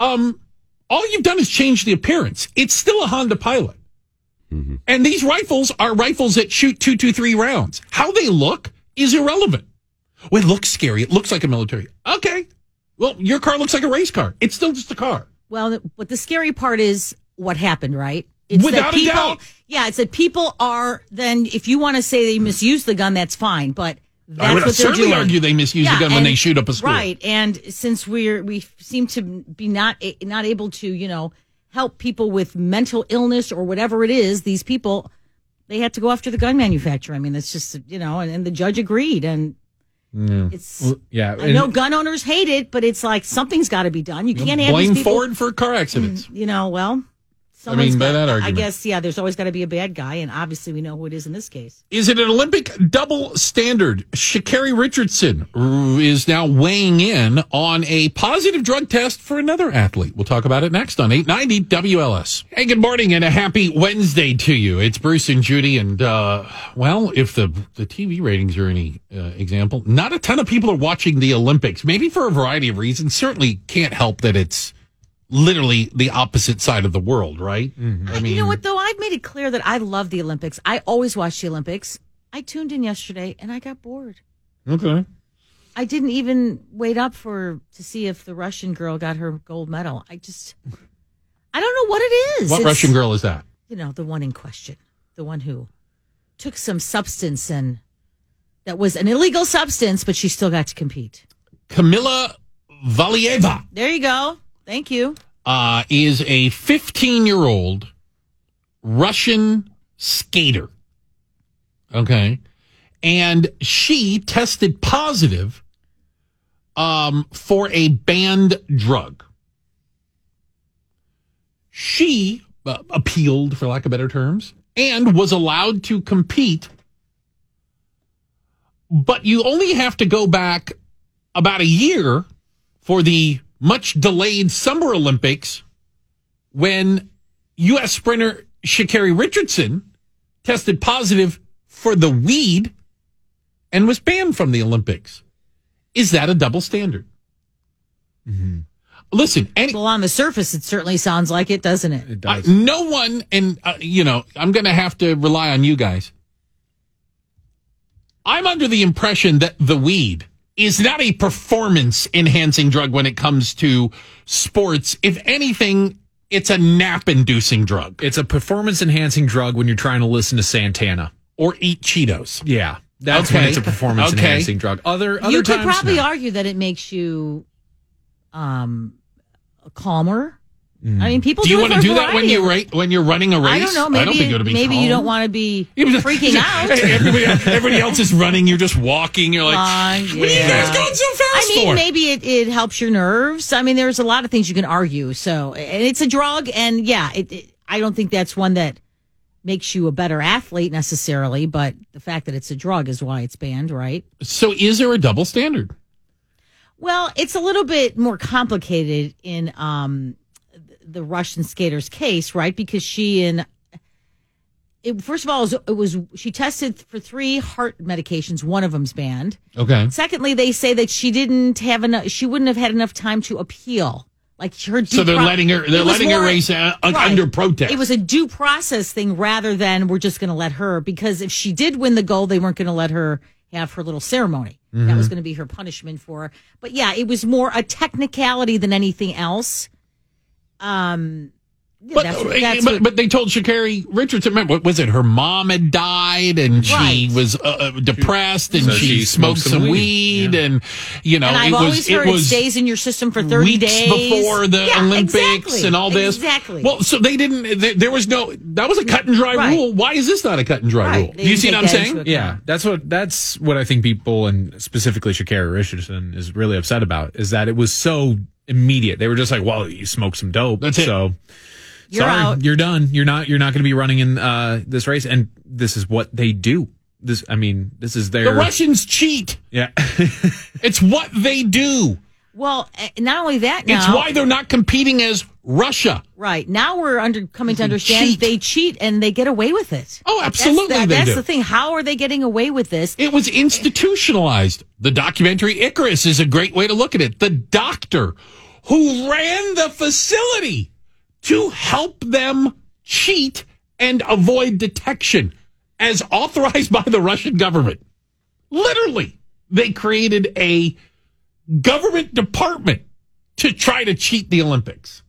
Um, all you've done is change the appearance. It's still a Honda Pilot. Mm-hmm. And these rifles are rifles that shoot two, two, three rounds. How they look is irrelevant. Well, it looks scary. It looks like a military. Okay. Well, your car looks like a race car. It's still just a car. Well, but the scary part is what happened, right? It's Without that people, a doubt. Yeah, it's that people are, then, if you want to say they misuse the gun, that's fine. But that's I would what certainly doing. argue they misuse yeah, the gun and, when they shoot up a school. Right. And since we're, we seem to be not not able to, you know, help people with mental illness or whatever it is, these people, they had to go after the gun manufacturer. I mean, that's just, you know, and, and the judge agreed. And yeah. it's, well, yeah. I and know gun owners hate it, but it's like something's got to be done. You, you can't have blame these people, Ford for car accidents. You know, well, I mean, by got, that argument. I guess, yeah, there's always got to be a bad guy. And obviously we know who it is in this case. Is it an Olympic double standard? Sha'Carri Richardson is now weighing in on a positive drug test for another athlete. We'll talk about it next on eight ninety W L S. Hey, good morning and a happy Wednesday to you. It's Bruce and Judy. And, uh, well, if the, the T V ratings are any uh, example, not a ton of people are watching the Olympics, maybe for a variety of reasons. Certainly can't help that it's literally the opposite side of the world, right? Mm-hmm. I mean, you know what, though? I've made it clear that I love the Olympics. I always watch the Olympics. I tuned in yesterday, and I got bored. Okay. I didn't even wait up for to see if the Russian girl got her gold medal. I just, I don't know what it is. What it's, Russian girl is that? You know, the one in question. The one who took some substance and that was an illegal substance, but she still got to compete. Camilla Valieva. There you go. Thank you. Uh, is a fifteen-year-old Russian skater. Okay. And she tested positive um, for a banned drug. She uh, appealed, for lack of better terms, and was allowed to compete. But you only have to go back about a year for the much-delayed Summer Olympics when U S sprinter Sha'Carri Richardson tested positive for the weed and was banned from the Olympics. Is that a double standard? Mm-hmm. Listen. Any, well, on the surface, it certainly sounds like it, doesn't it? It does. Uh, no one, and, uh, you know, I'm going to have to rely on you guys. I'm under the impression that the weed is not a performance-enhancing drug when it comes to sports. If anything, it's a nap-inducing drug. It's a performance-enhancing drug when you're trying to listen to Santana. Or eat Cheetos. Yeah. That's okay. When it's a performance-enhancing okay. drug. Other, other you times, could probably no. argue that it makes you um, calmer. Mm. I mean, people do you do want to do that when you're right, when you're running a race? I don't know. Maybe I don't think you, be maybe you don't want to be freaking out. everybody, everybody else is running. You're just walking. You're like, uh, yeah. what are you guys going so fast for? I mean, for? maybe it, it helps your nerves. I mean, there's a lot of things you can argue. So, and it's a drug, and yeah, it, it, I don't think that's one that makes you a better athlete necessarily. But the fact that it's a drug is why it's banned, right? So, is there a double standard? Well, it's a little bit more complicated in. Um, the Russian skater's case, right? Because she and it, first of all, it was, she tested for three heart medications. One of them's banned. Okay. Secondly, they say that she didn't have enough, she wouldn't have had enough time to appeal. Like her due So they're pro- letting her, they're letting more, her race uh, right. under protest. It was a due process thing rather than we're just going to let her, because if she did win the gold, they weren't going to let her have her little ceremony. Mm-hmm. That was going to be her punishment for her. But yeah, it was more a technicality than anything else. Um, but, that's, that's but, what, but they told Sha'Carri Richardson, remember, was it her mom had died and she right. was uh, depressed she, and so she, she smoked, smoked some weed, weed yeah. and, you know, and I've it always was, heard it was it stays in your system for thirty weeks days. Before the yeah, Olympics exactly. and all this. Exactly. Well, so they didn't, they, there was no, that was a cut and dry right. rule. Why is this not a cut and dry right. rule? They Do you see what I'm saying? Yeah. That's what, that's what I think people, and specifically Sha'Carri Richardson, is really upset about, is that it was so immediate. They were just like, well, you smoked some dope. That's it. So. You're Sorry, out. You're done. You're not. You're not going to be running in uh, this race. And this is what they do. This, I mean, this is their. The Russians cheat. Yeah, it's what they do. Well, not only that, now, it's why they're not competing as Russia. Right now, we're under coming to understand cheat. they cheat and they get away with it. Oh, absolutely, that's, that, they that's do. the thing. How are they getting away with this? It was institutionalized. The documentary Icarus is a great way to look at it. The doctor who ran the facility to help them cheat and avoid detection as authorized by the Russian government. Literally, they created a government department to try to cheat the Olympics.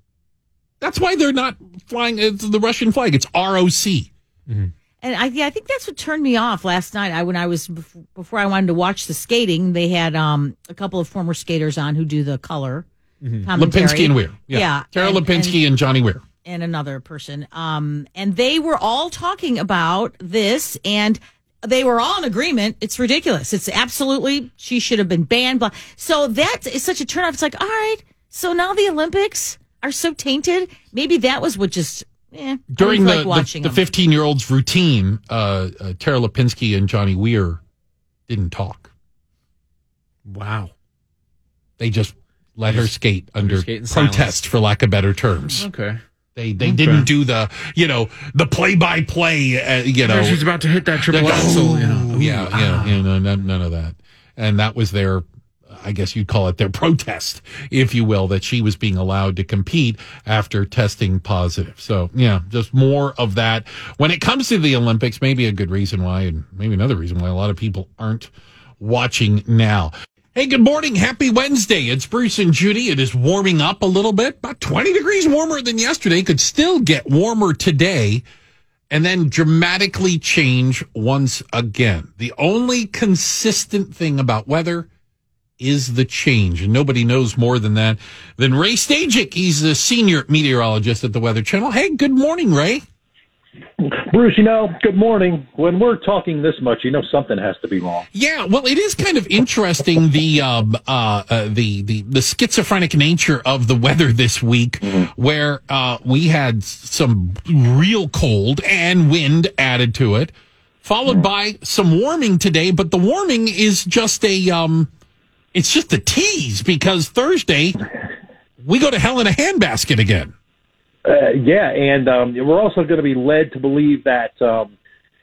That's why they're not flying the Russian flag. It's R O C. Mm-hmm. And I, yeah, I think that's what turned me off last night. I when I was before I wanted to watch the skating, they had um, a couple of former skaters on who do the color. Mm-hmm. Lipinski and Weir. Yeah. yeah. Tara and, Lipinski and, and Johnny Weir. And another person. Um, and they were all talking about this, and they were all in agreement. It's ridiculous. It's absolutely, she should have been banned. Blah. So that is such a turnoff. It's like, all right, so now the Olympics are so tainted. Maybe that was what just, eh. During the, like the, the fifteen-year-old's routine, uh, uh, Tara Lipinski and Johnny Weir didn't talk. Wow. They just... Let her skate under skate protest, silence. For lack of better terms. Okay. They they okay. didn't do the, you know, the play-by-play, uh, you know. She's about to hit that triple axel, oh, you know. Yeah, ah. yeah, you know, none, none of that. And that was their, I guess you'd call it their protest, if you will, that she was being allowed to compete after testing positive. So, yeah, just more of that. When it comes to the Olympics, maybe a good reason why, and maybe another reason why a lot of people aren't watching now. Hey, good morning. Happy Wednesday. It's Bruce and Judy. It is warming up a little bit, about twenty degrees warmer than yesterday. Could still get warmer today and then dramatically change once again. The only consistent thing about weather is the change, and nobody knows more than that than Ray Stagich. He's the senior meteorologist at the Weather Channel. Hey, good morning, Ray. Bruce, you know, good morning. When we're talking this much, you know something has to be wrong. Yeah, well, it is kind of interesting, the um, uh, uh, the, the the schizophrenic nature of the weather this week, mm-hmm. where uh, we had some real cold and wind added to it, followed mm-hmm. by some warming today. But the warming is just a um, it's just a tease, because Thursday we go to hell in a handbasket again. Uh, yeah, and um, we're also going to be led to believe that, um,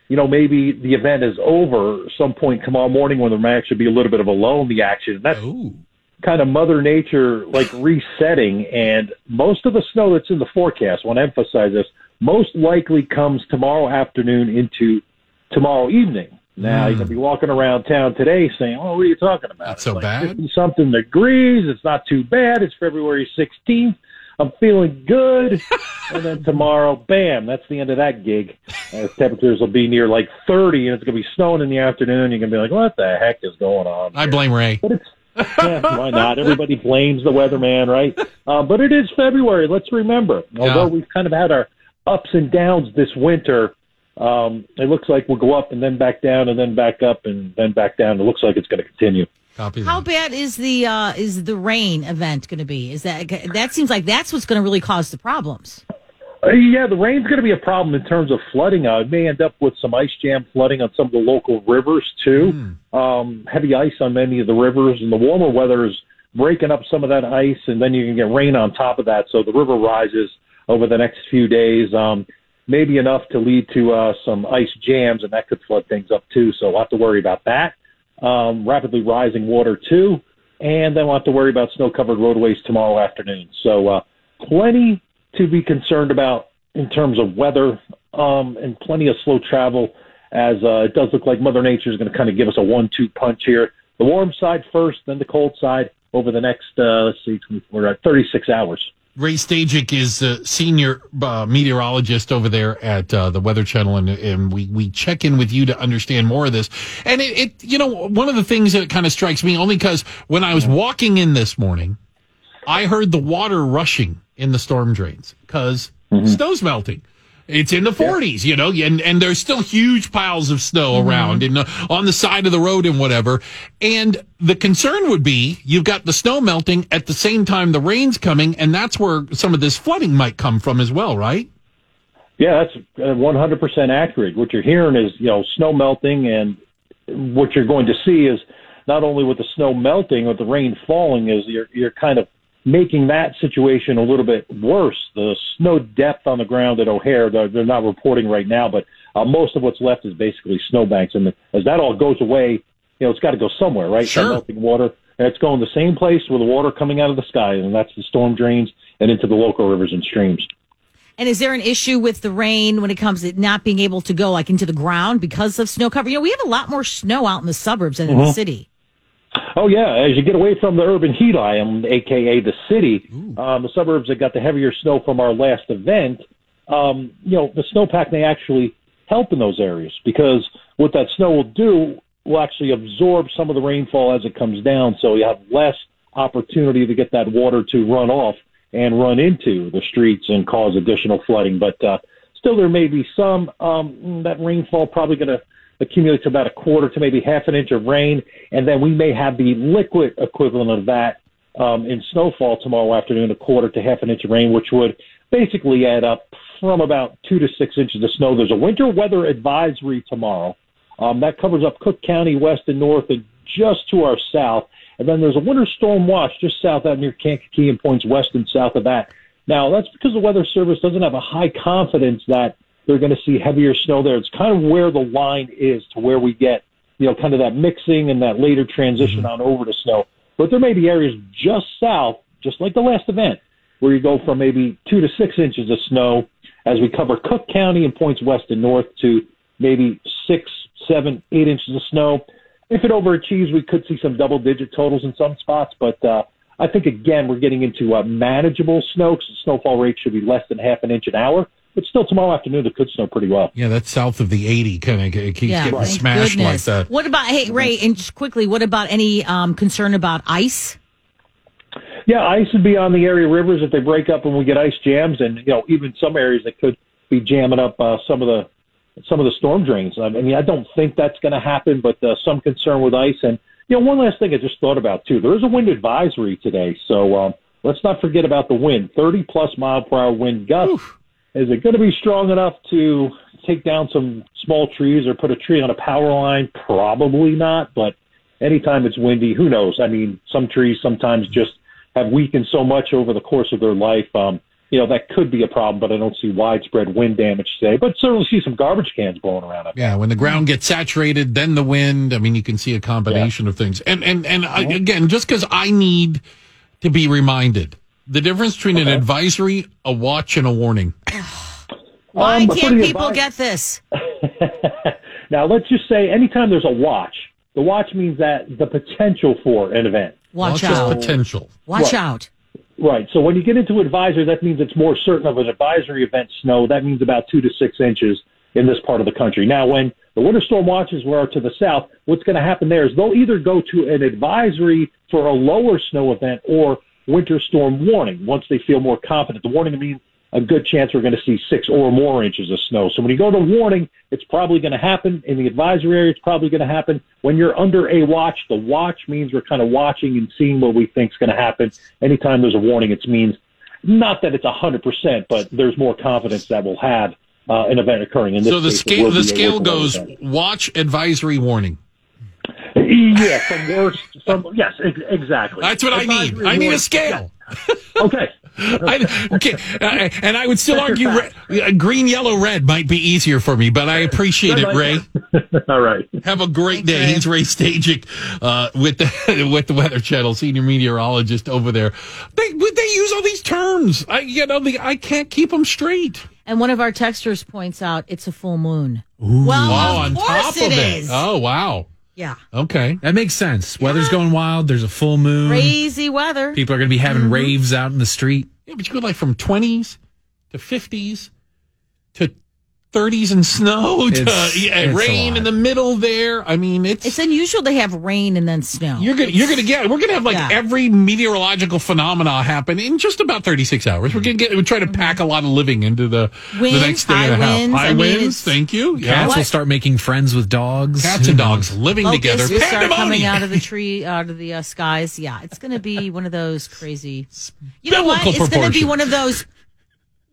you know, maybe the event is over some point tomorrow morning when there might actually be a little bit of a lull in the action. That's Ooh. kind of Mother Nature, like, resetting, and most of the snow that's in the forecast, I want to emphasize this, most likely comes tomorrow afternoon into tomorrow evening. Now, mm. you're going to be walking around town today saying, oh, what are you talking about? Not so like bad. fifty-something degrees, it's not too bad, it's February sixteenth. I'm feeling good, and then tomorrow, bam, that's the end of that gig. Uh, temperatures will be near like thirty, and it's going to be snowing in the afternoon. You're going to be like, what the heck is going on here? I blame Ray. But it's, yeah, why not? Everybody blames the weatherman, right? Uh, but it is February, let's remember. Although yeah. we've kind of had our ups and downs this winter, um, it looks like we'll go up and then back down and then back up and then back down. It looks like it's going to continue. Copy How that. bad is the uh, is the rain event going to be? Is that that seems like that's what's going to really cause the problems? Uh, yeah, the rain's going to be a problem in terms of flooding. Uh, it may end up with some ice jam flooding on some of the local rivers too. Mm. Um, heavy ice on many of the rivers, and the warmer weather is breaking up some of that ice, and then you can get rain on top of that. So the river rises over the next few days, um, maybe enough to lead to uh, some ice jams, and that could flood things up too. So we'll have to worry about that. Um, rapidly rising water, too, and then we'll have to worry about snow-covered roadways tomorrow afternoon. So uh, plenty to be concerned about in terms of weather, um, and plenty of slow travel, as uh, it does look like Mother Nature is going to kind of give us a one two punch here. The warm side first, then the cold side over the next, uh, let's see, we're at thirty-six hours. Ray Stagich is a senior uh, meteorologist over there at uh, the Weather Channel, and, and we, we check in with you to understand more of this. And it, it you know, one of the things that kind of strikes me, only because when I was walking in this morning, I heard the water rushing in the storm drains because mm-hmm. snow's melting. It's in the forties, yeah. you know, and, and there's still huge piles of snow mm-hmm. around and uh, on the side of the road and whatever. And the concern would be you've got the snow melting at the same time the rain's coming, and that's where some of this flooding might come from as well, right? Yeah, that's one hundred percent accurate. What you're hearing is, you know, snow melting, and what you're going to see is not only with the snow melting, with the rain falling, is you're you're kind of making that situation a little bit worse. The snow depth on the ground at O'Hare, they're, they're not reporting right now, but uh, most of what's left is basically snowbanks. And the, as that all goes away, you know, it's got to go somewhere, right? Sure. That melting water. And it's going the same place with the water coming out of the sky, and that's the storm drains and into the local rivers and streams. And is there an issue with the rain when it comes to not being able to go like into the ground because of snow cover? You know, we have a lot more snow out in the suburbs than mm-hmm. in the city. Oh, yeah. As you get away from the urban heat, I am, a k a the city, um, the suburbs that got the heavier snow from our last event, um, you know, the snowpack may actually help in those areas, because what that snow will do will actually absorb some of the rainfall as it comes down, so you have less opportunity to get that water to run off and run into the streets and cause additional flooding. But uh, still there may be some. Um, that rainfall probably going to accumulates about a quarter to maybe half an inch of rain, and then we may have the liquid equivalent of that um, in snowfall tomorrow afternoon, a quarter to half an inch of rain, which would basically add up from about two to six inches of snow. There's a winter weather advisory tomorrow. Um, that covers up Cook County, west and north, and just to our south. And then there's a winter storm watch just south out near Kankakee and points west and south of that. Now, that's because the Weather Service doesn't have a high confidence that they're going to see heavier snow there. It's kind of where the line is to where we get, you know, kind of that mixing and that later transition mm-hmm. on over to snow. But there may be areas just south, just like the last event, where you go from maybe two to six inches of snow as we cover Cook County and points west and north to maybe six, seven, eight inches of snow. If it overachieves, we could see some double-digit totals in some spots. But uh, I think, again, we're getting into uh, manageable snow, because the snowfall rate should be less than half an inch an hour. But still, tomorrow afternoon, it could snow pretty well. Yeah, that's south of the eighty. Kind of it keeps yeah, getting right. smashed Goodness. Like that. What about, hey, Ray, and just quickly, what about any um, concern about ice? Yeah, ice would be on the area rivers if they break up and we get ice jams. And, you know, even some areas that could be jamming up uh, some of the some of the storm drains. I mean, I don't think that's going to happen, but uh, some concern with ice. And, you know, one last thing I just thought about, too. There is a wind advisory today, so um, let's not forget about the wind. thirty-plus mile-per-hour wind gusts. Oof. Is it going to be strong enough to take down some small trees or put a tree on a power line? Probably not, but anytime it's windy, who knows? I mean, some trees sometimes just have weakened so much over the course of their life. Um, you know, that could be a problem, but I don't see widespread wind damage today. But certainly see some garbage cans blowing around. Up. Yeah, when the ground gets saturated, then the wind. I mean, you can see a combination yeah. of things. And, and, and yeah. again, just because I need to be reminded. The difference between okay. an advisory, a watch, and a warning. Why um, can't people advi- get this? Now, let's just say anytime there's a watch, the watch means that the potential for an event. Watch, watch out. Potential. Watch right. out. Right. So when you get into advisory, that means it's more certain of an advisory event snow. That means about two to six inches in this part of the country. Now, when the winter storm watches were to the south, what's going to happen there is they'll either go to an advisory for a lower snow event or winter storm warning. Once they feel more confident, the warning means a good chance we're going to see six or more inches of snow. So when you go to warning, it's probably going to happen. In the advisory area, it's probably going to happen. When you're under a watch, the watch means we're kind of watching and seeing what we think is going to happen. Anytime there's a warning, it means not that it's one hundred percent, but there's more confidence that we'll have uh, an event occurring. In this so the case, scale, the scale goes watch, advisory, warning. Yeah, from worst, from, yes, ex- exactly. That's what advisory I need. I need a scale. Okay. I, okay. Uh, and I would still argue re- green, yellow, red might be easier for me, but I appreciate it, Ray. All right. Have a great day. Okay. He's Ray Stagich uh, with the with the Weather Channel, senior meteorologist over there. They they use all these terms. I you know the, I can't keep them straight. And one of our texters points out it's a full moon. Ooh, well, wow, of course on top it of is. It. Oh wow. Yeah. Okay. That makes sense. Yeah. Weather's going wild. There's a full moon. Crazy weather. People are going to be having mm-hmm. raves out in the street. Yeah, but you go like from twenties to fifties to thirties and snow to it's, yeah, it's rain in the middle there. I mean, it's it's unusual to have rain and then snow. You're gonna you're gonna get we're gonna have like yeah. every meteorological phenomena happen in just about thirty-six hours. We're gonna get we try to pack a lot of living into the, wind, the next day and a half. Winds, high I winds, mean, thank you. Yeah. Cats what? will start making friends with dogs. Cats and dogs living Locusts together. Start coming out of the tree, out of the uh, skies. Yeah, it's gonna be one of those crazy. You know what? It's gonna be one of those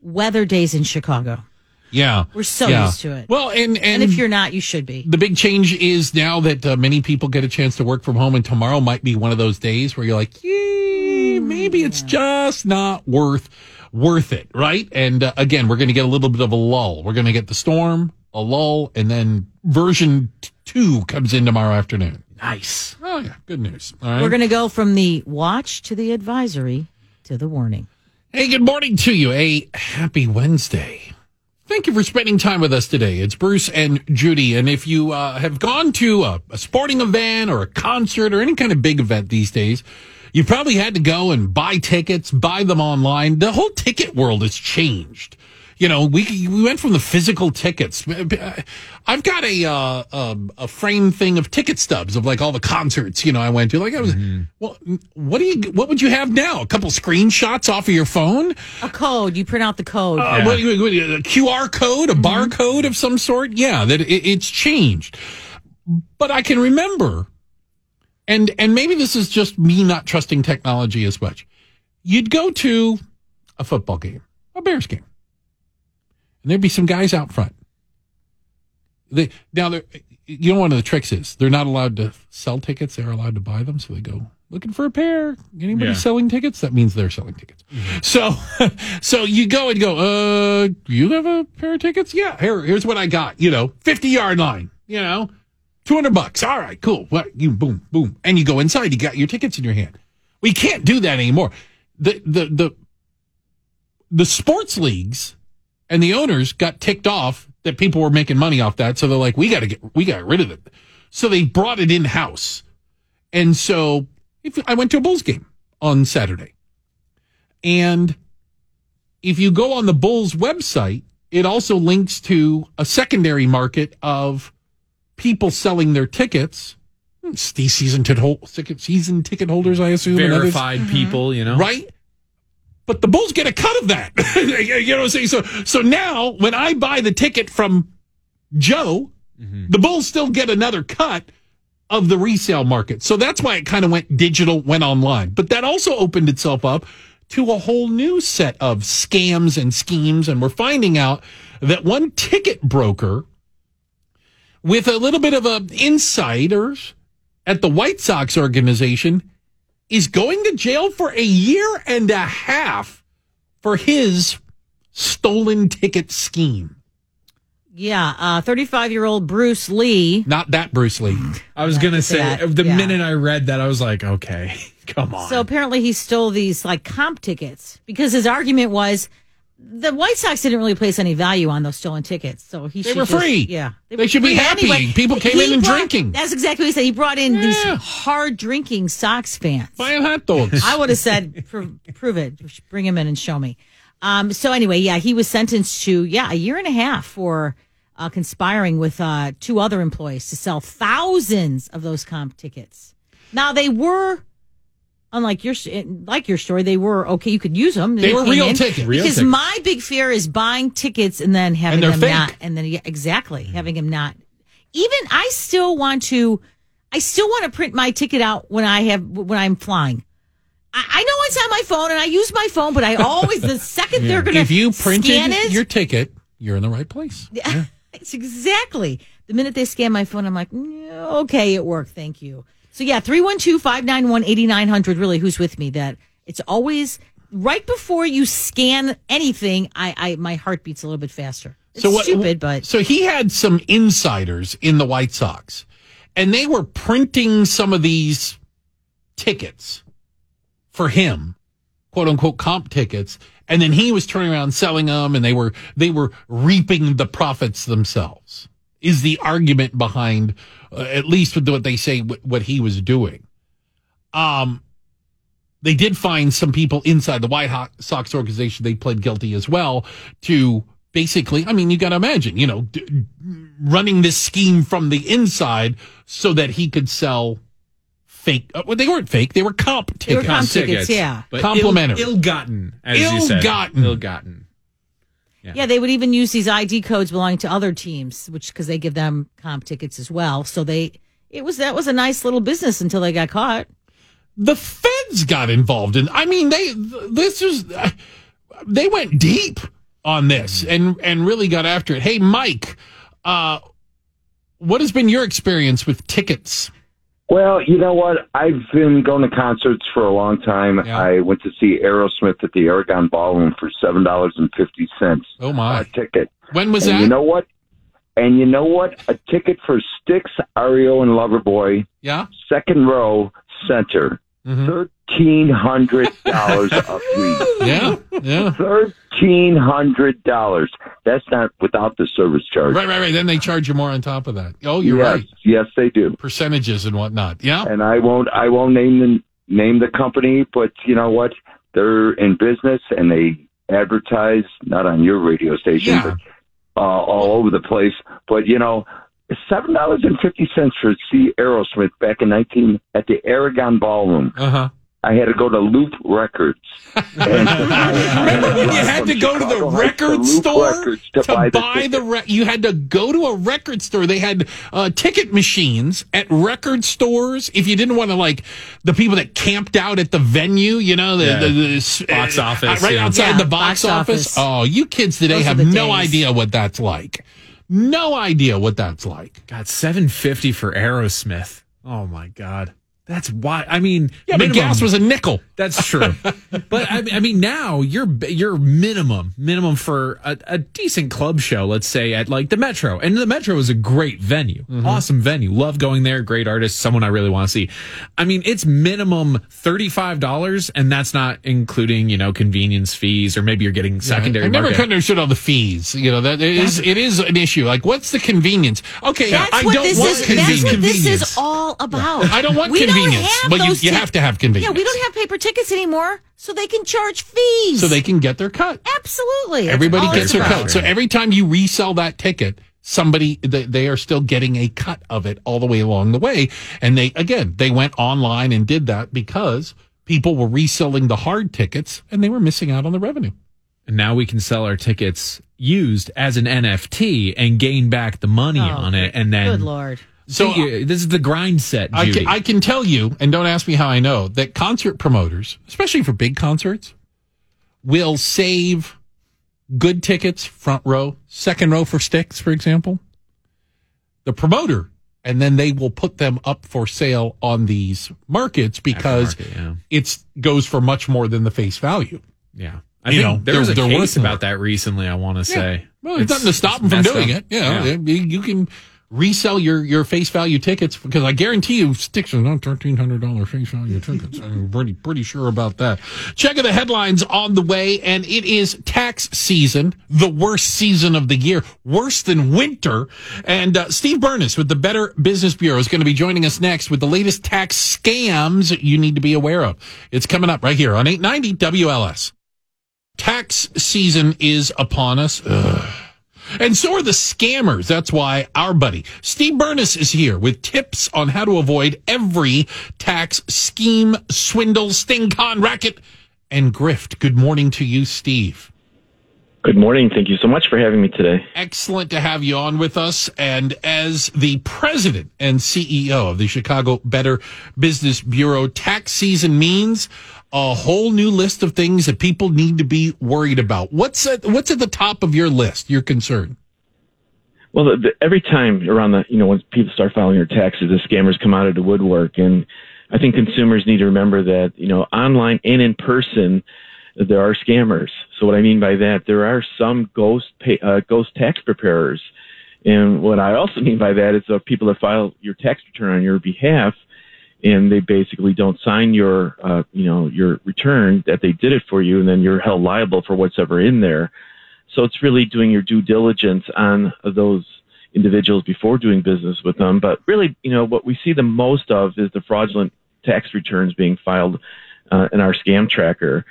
weather days in Chicago. Yeah. We're so yeah. used to it. Well, and, and, and if you're not, you should be. The big change is now that uh, many people get a chance to work from home, and tomorrow might be one of those days where you're like, yay, maybe yeah. it's just not worth worth it, right? And uh, again, we're going to get a little bit of a lull. We're going to get the storm, a lull, and then version t- two comes in tomorrow afternoon. Nice. Oh, yeah. Good news. All right. We're going to go from the watch to the advisory to the warning. Hey, good morning to you. A happy Wednesday. Thank you for spending time with us today. It's Bruce and Judy. And if you uh, have gone to a, a sporting event or a concert or any kind of big event these days, you probably had to go and buy tickets, buy them online. The whole ticket world has changed. You know, we we went from the physical tickets. I've got a uh, a, a frame thing of ticket stubs of like all the concerts, you know, I went to. Like I was, mm-hmm. well, what do you what would you have now? A couple screenshots off of your phone? A code. You print out the code. Uh, yeah. what, what, what, a Q R code, a mm-hmm. barcode of some sort. Yeah, that it, it's changed. But I can remember, and and maybe this is just me not trusting technology as much. You'd go to a football game, a Bears game. And there'd be some guys out front. They, now, you know, one of the tricks is they're not allowed to sell tickets. They're allowed to buy them. So they go looking for a pair. Anybody yeah. selling tickets? That means they're selling tickets. Mm-hmm. So so you go and go, uh, you have a pair of tickets? Yeah, here, here's what I got. You know, fifty-yard line, you know, two hundred bucks. All right, cool. Well, you boom, boom. And you go inside. You got your tickets in your hand. We can't do that anymore. The the The, the sports leagues... And the owners got ticked off that people were making money off that. So they're like, we got to get, we got rid of it. So they brought it in house. And so if, I went to a Bulls game on Saturday. And if you go on the Bulls website, it also links to a secondary market of people selling their tickets. Season ticket, season ticket holders, I assume. Verified people, you know. Right? But the Bulls get a cut of that. You know what I'm saying? So, so now when I buy the ticket from Joe, mm-hmm. the Bulls still get another cut of the resale market. So that's why it kind of went digital, went online. But that also opened itself up to a whole new set of scams and schemes. And we're finding out that one ticket broker with a little bit of a insiders at the White Sox organization is going to jail for a year and a half for his stolen ticket scheme. Yeah, uh, thirty-five-year-old Bruce Lee. Not that Bruce Lee. I was going to say, that, the yeah. minute I read that, I was like, okay, come on. So apparently he stole these, like, comp tickets because his argument was the White Sox didn't really place any value on those stolen tickets. So he They should were just, free. Yeah. They, they were should free. be happy. Anyway, people came in and brought, drinking. That's exactly what he said. He brought in yeah. these hard drinking Sox fans. Buying hot dogs. I would have said, Pro- prove it. Bring him in and show me. Um, so anyway, yeah, he was sentenced to, yeah, a year and a half for uh, conspiring with uh, two other employees to sell thousands of those comp tickets. Now, they were... Unlike your, like your story, they were okay. You could use them. They, they were real tickets. Real because tickets. My big fear is buying tickets and then having and them fake. not, and then yeah, exactly mm-hmm. having them not. Even I still want to, I still want to print my ticket out when I have when I'm flying. I, I know it's on my phone and I use my phone, but I always the second yeah. they're going to if you printed scan it, your ticket, you're in the right place. Yeah, it's exactly the minute they scan my phone, I'm like, mm, okay, it worked. Thank you. So, yeah, three one two, five nine one, eight nine zero zero, really, who's with me? That it's always right before you scan anything, I, I my heart beats a little bit faster. It's so what, stupid, but... So he had some insiders in the White Sox, and they were printing some of these tickets for him, quote-unquote comp tickets, and then he was turning around selling them, and they were they were reaping the profits themselves. is the argument behind uh, at least with what they say w- what he was doing. Um, they did find some people inside the White Sox organization. They pled guilty as well to basically, I mean, you got to imagine, you know, d- running this scheme from the inside so that he could sell fake. Uh, well, they weren't fake. They were comp tickets. They were comp tickets, tickets yeah. Complimentary. Ill, ill-gotten, as Ill-gotten. you said. Ill-gotten. Ill-gotten. Yeah. yeah, they would even use these I D codes belonging to other teams, which because they give them comp tickets as well. So they, it was that was a nice little business until they got caught. The feds got involved in. I mean, they this is they went deep on this and and really got after it. Hey, Mike, uh, what has been your experience with tickets? Well, you know what? I've been going to concerts for a long time. Yeah. I went to see Aerosmith at the Aragon Ballroom for seven dollars and fifty cents. Oh, my. A ticket. When was and that? You know what? And you know what? A ticket for Styx, Ario, and Loverboy. Yeah. Second row, center. Mm-hmm. thirteen hundred dollars a week. Yeah, yeah. thirteen hundred dollars. That's not without the service charge. Right, right, right. Then they charge you more on top of that. Oh, you're yes, right. Yes, they do. Percentages and whatnot. Yeah. And I won't. I won't name the name the company, but you know what? They're in business and they advertise not on your radio station, yeah. but uh, all over the place. But you know. Seven dollars and fifty cents for C. Aerosmith back in nineteen at the Aragon Ballroom. Uh-huh. I had to go to Loop Records. Remember when you had to go to the record store to buy the re- you had to go to a record store. They had uh, ticket machines at record stores. If you didn't want to, like the people that camped out at the venue, you know, the, yeah. the, the, the box uh, office, right yeah. outside yeah, the box, box office. office. Oh, you kids today Those have no days. idea what that's like. No idea what that's like. God, seven fifty for Aerosmith. Oh my God, that's why. I mean, yeah, minimum, but gas was a nickel. That's true. But I, I mean, now your your minimum minimum for a, a decent club show, let's say at like the Metro, and the Metro is a great venue, mm-hmm. awesome venue. Love going there. Great artist, someone I really want to see. I mean, it's minimum thirty-five dollars, and that's not including you know convenience fees or maybe you're getting secondary. Yeah, I never market. couldn't understand all the fees. You know that is that's, it is an issue. Like, what's the convenience? Okay, that's I what don't this want is, convenience. That's what this is all about. Yeah. I don't want we convenience. Don't Have well, you, you t- have to have convenience. Yeah, we don't have paper tickets anymore, so they can charge fees. So they can get their cut. Absolutely. Everybody gets their cut. So every time you resell that ticket, somebody, they, they are still getting a cut of it all the way along the way. And they, again, they went online and did that because people were reselling the hard tickets and they were missing out on the revenue. And now we can sell our tickets used as an N F T and gain back the money oh, on it. And then, good Lord. So you, this is the grind set, Judy. I can, I can tell you, and don't ask me how I know, that concert promoters, especially for big concerts, will save good tickets, front row, second row for Styx, for example. The promoter, and then they will put them up for sale on these markets because yeah. it goes for much more than the face value. Yeah. I you think know, there was a case about that recently, I want to say. Yeah. Well, it's, it's nothing to stop them from doing up. it. You know, yeah. You can... Resell your, your face value tickets because I guarantee you Styx are not thirteen hundred dollars face value tickets. I'm pretty, pretty sure about that. Check out the headlines on the way, and it is tax season, the worst season of the year, worse than winter. And uh, Steve Burness with the Better Business Bureau is going to be joining us next with the latest tax scams you need to be aware of. It's coming up right here on eight ninety W L S. Tax season is upon us. Ugh. And so are the scammers. That's why our buddy Steve Burness is here with tips on how to avoid every tax scheme, swindle, sting, con, racket, and grift. Good morning to you, Steve. Good morning. Thank you so much for having me today. Excellent to have you on with us. And as the president and C E O of the Chicago Better Business Bureau, tax season means a whole new list of things that people need to be worried about. What's at, what's at the top of your list, your concern? Well, the, the, every time around the, you know, when people start filing their taxes, the scammers come out of the woodwork. And I think consumers need to remember that, you know, online and in person, there are scammers. So what I mean by that, there are some ghost pay, uh, ghost tax preparers. And what I also mean by that is the people that file your tax return on your behalf, and they basically don't sign your, uh, you know, your return that they did it for you, and then you're held liable for what's ever in there. So it's really doing your due diligence on those individuals before doing business with them. But really, you know, what we see the most of is the fraudulent tax returns being filed uh, in our scam tracker.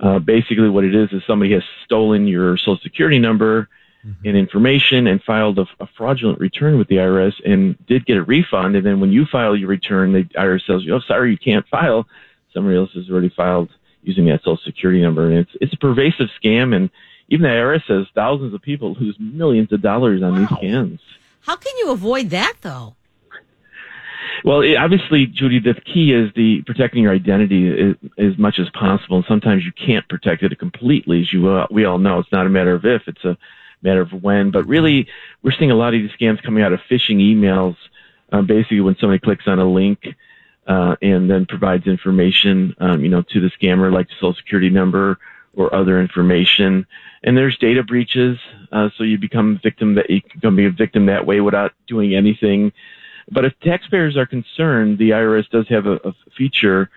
Uh, basically what it is is somebody has stolen your social security number mm-hmm. and information and filed a, a fraudulent return with the I R S and did get a refund. And then when you file your return, the I R S tells you, oh, sorry, you can't file. Somebody else has already filed using that social security number. And it's, it's a pervasive scam. And even the I R S says thousands of people lose millions of dollars on wow. these scams. How can you avoid that, though? Well, it, obviously, Judy, the key is the protecting your identity as, as much as possible. And sometimes you can't protect it completely, as you uh, we all know. It's not a matter of if, it's a matter of when. But really, we're seeing a lot of these scams coming out of phishing emails, um, basically when somebody clicks on a link uh, and then provides information um, you know, to the scammer, like the social security number or other information. And there's data breaches, uh, so you become victim that you can be a victim that way without doing anything. But if taxpayers are concerned, the I R S does have a, a feature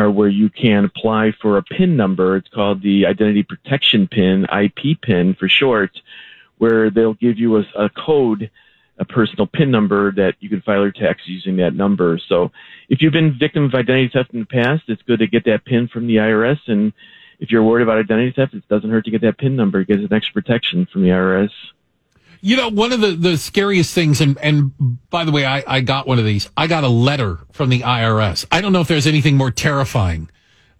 uh, where you can apply for a PIN number. It's called the Identity Protection PIN, I P PIN for short, where they'll give you a, a code, a personal PIN number that you can file your taxes using that number. So if you've been victim of identity theft in the past, it's good to get that PIN from the I R S. And if you're worried about identity theft, it doesn't hurt to get that PIN number. It gives an extra protection from the I R S. You know, one of the, the scariest things, and, and by the way, I, I got one of these. I got a letter from the I R S. I don't know if there's anything more terrifying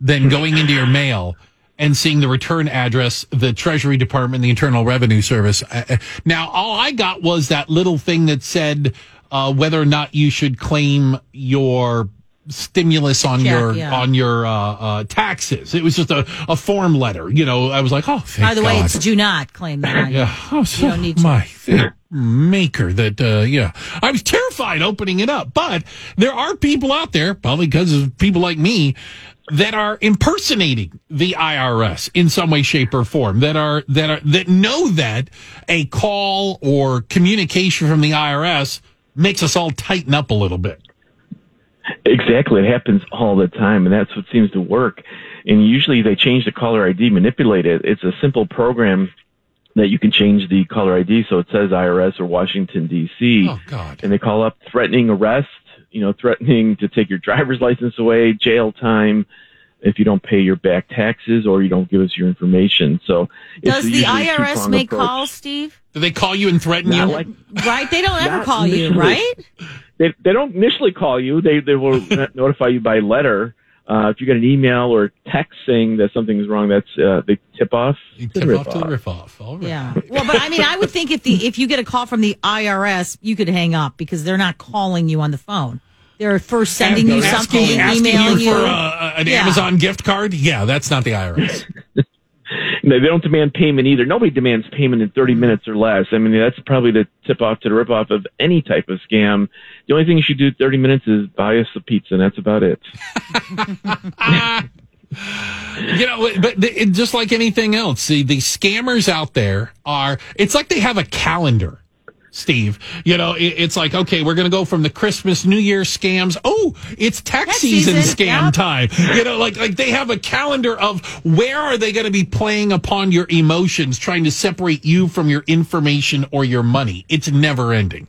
than going into your mail and seeing the return address, the Treasury Department, the Internal Revenue Service. Now, all I got was that little thing that said uh, whether or not you should claim your stimulus on yeah, your yeah. on your uh, uh, taxes. It was just a, a form letter. You know, I was like, oh, thank God. By the way, God. It's do not claim that. yeah. Oh, so you don't need to. My maker that, uh, yeah. I was terrified opening it up. But there are people out there, probably because of people like me, that are impersonating the I R S in some way, shape, or form, that are that are that know that a call or communication from the I R S makes us all tighten up a little bit. Exactly. It happens all the time, and that's what seems to work. And usually they change the caller I D, manipulate it. It's a simple program that you can change the caller I D so it says I R S or Washington, D C Oh, God. And they call up threatening arrest, you know, threatening to take your driver's license away, jail time if you don't pay your back taxes or you don't give us your information. So does the I R S make approach. calls, Steve? Do they call you and threaten not you? Like, right? They don't ever call initially. you, right? They they don't initially call you. They they will notify you by letter. Uh, if you get an email or text saying that something's wrong, that's uh, they tip off. You tip off to the riff off. All right. Yeah. Well, but I mean, I would think if the if you get a call from the I R S, you could hang up because they're not calling you on the phone. They're first sending you asking, something, asking emailing you. For you. Uh, an yeah. Amazon gift card? Yeah, that's not the I R S. No, they don't demand payment either. Nobody demands payment in thirty minutes or less. I mean, that's probably the tip-off to the rip-off of any type of scam. The only thing you should do in thirty minutes is buy us a pizza, and that's about it. You know, but the, just like anything else, the, the scammers out there are – it's like they have a calendar. Steve, you know, it, it's like, okay, we're going to go from the Christmas, New Year scams. Oh, it's tax, tax season, season scam yep. time. You know, like like they have a calendar of where are they going to be playing upon your emotions, trying to separate you from your information or your money. It's never ending.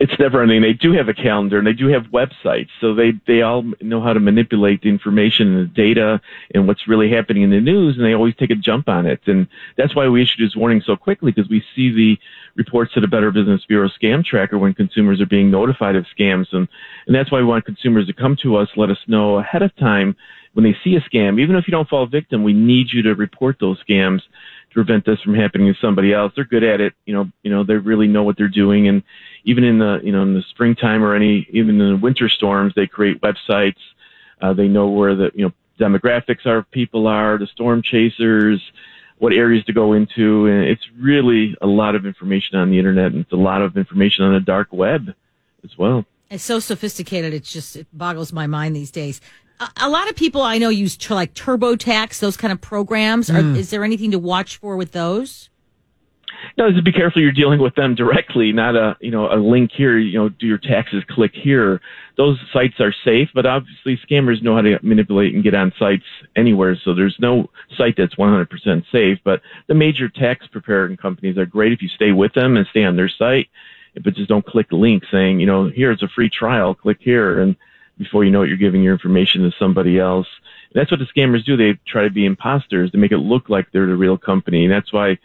It's never ending. They do have a calendar and they do have websites. So they, they all know how to manipulate the information and the data and what's really happening in the news. And they always take a jump on it. And that's why we issued this warning so quickly, because we see the reports to the Better Business Bureau scam tracker when consumers are being notified of scams. And, and that's why we want consumers to come to us, let us know ahead of time when they see a scam. Even if you don't fall victim, we need you to report those scams to prevent this from happening to somebody else. They're good at it. You know, you know, they really know what they're doing. And even in the, you know, in the springtime or any, even in the winter storms, they create websites. Uh, they know where the, you know, demographics are, people are, the storm chasers, what areas to go into. And it's really a lot of information on the internet, and it's a lot of information on the dark web as well. It's so sophisticated. It's just, it boggles my mind these days. A lot of people I know use t- like TurboTax, those kind of programs. Are, mm. Is there anything to watch for with those? you know, just be careful you're dealing with them directly, not a, you know, a link here, you know, do your taxes, click here. Those sites are safe, but obviously scammers know how to manipulate and get on sites anywhere. So there's no site that's one hundred percent safe, but the major tax preparing companies are great if you stay with them and stay on their site, but just don't click the link saying, you know, here's a free trial, click here. And before you know it, you're giving your information to somebody else. And that's what the scammers do. They try to be imposters to make it look like they're the real company. And that's why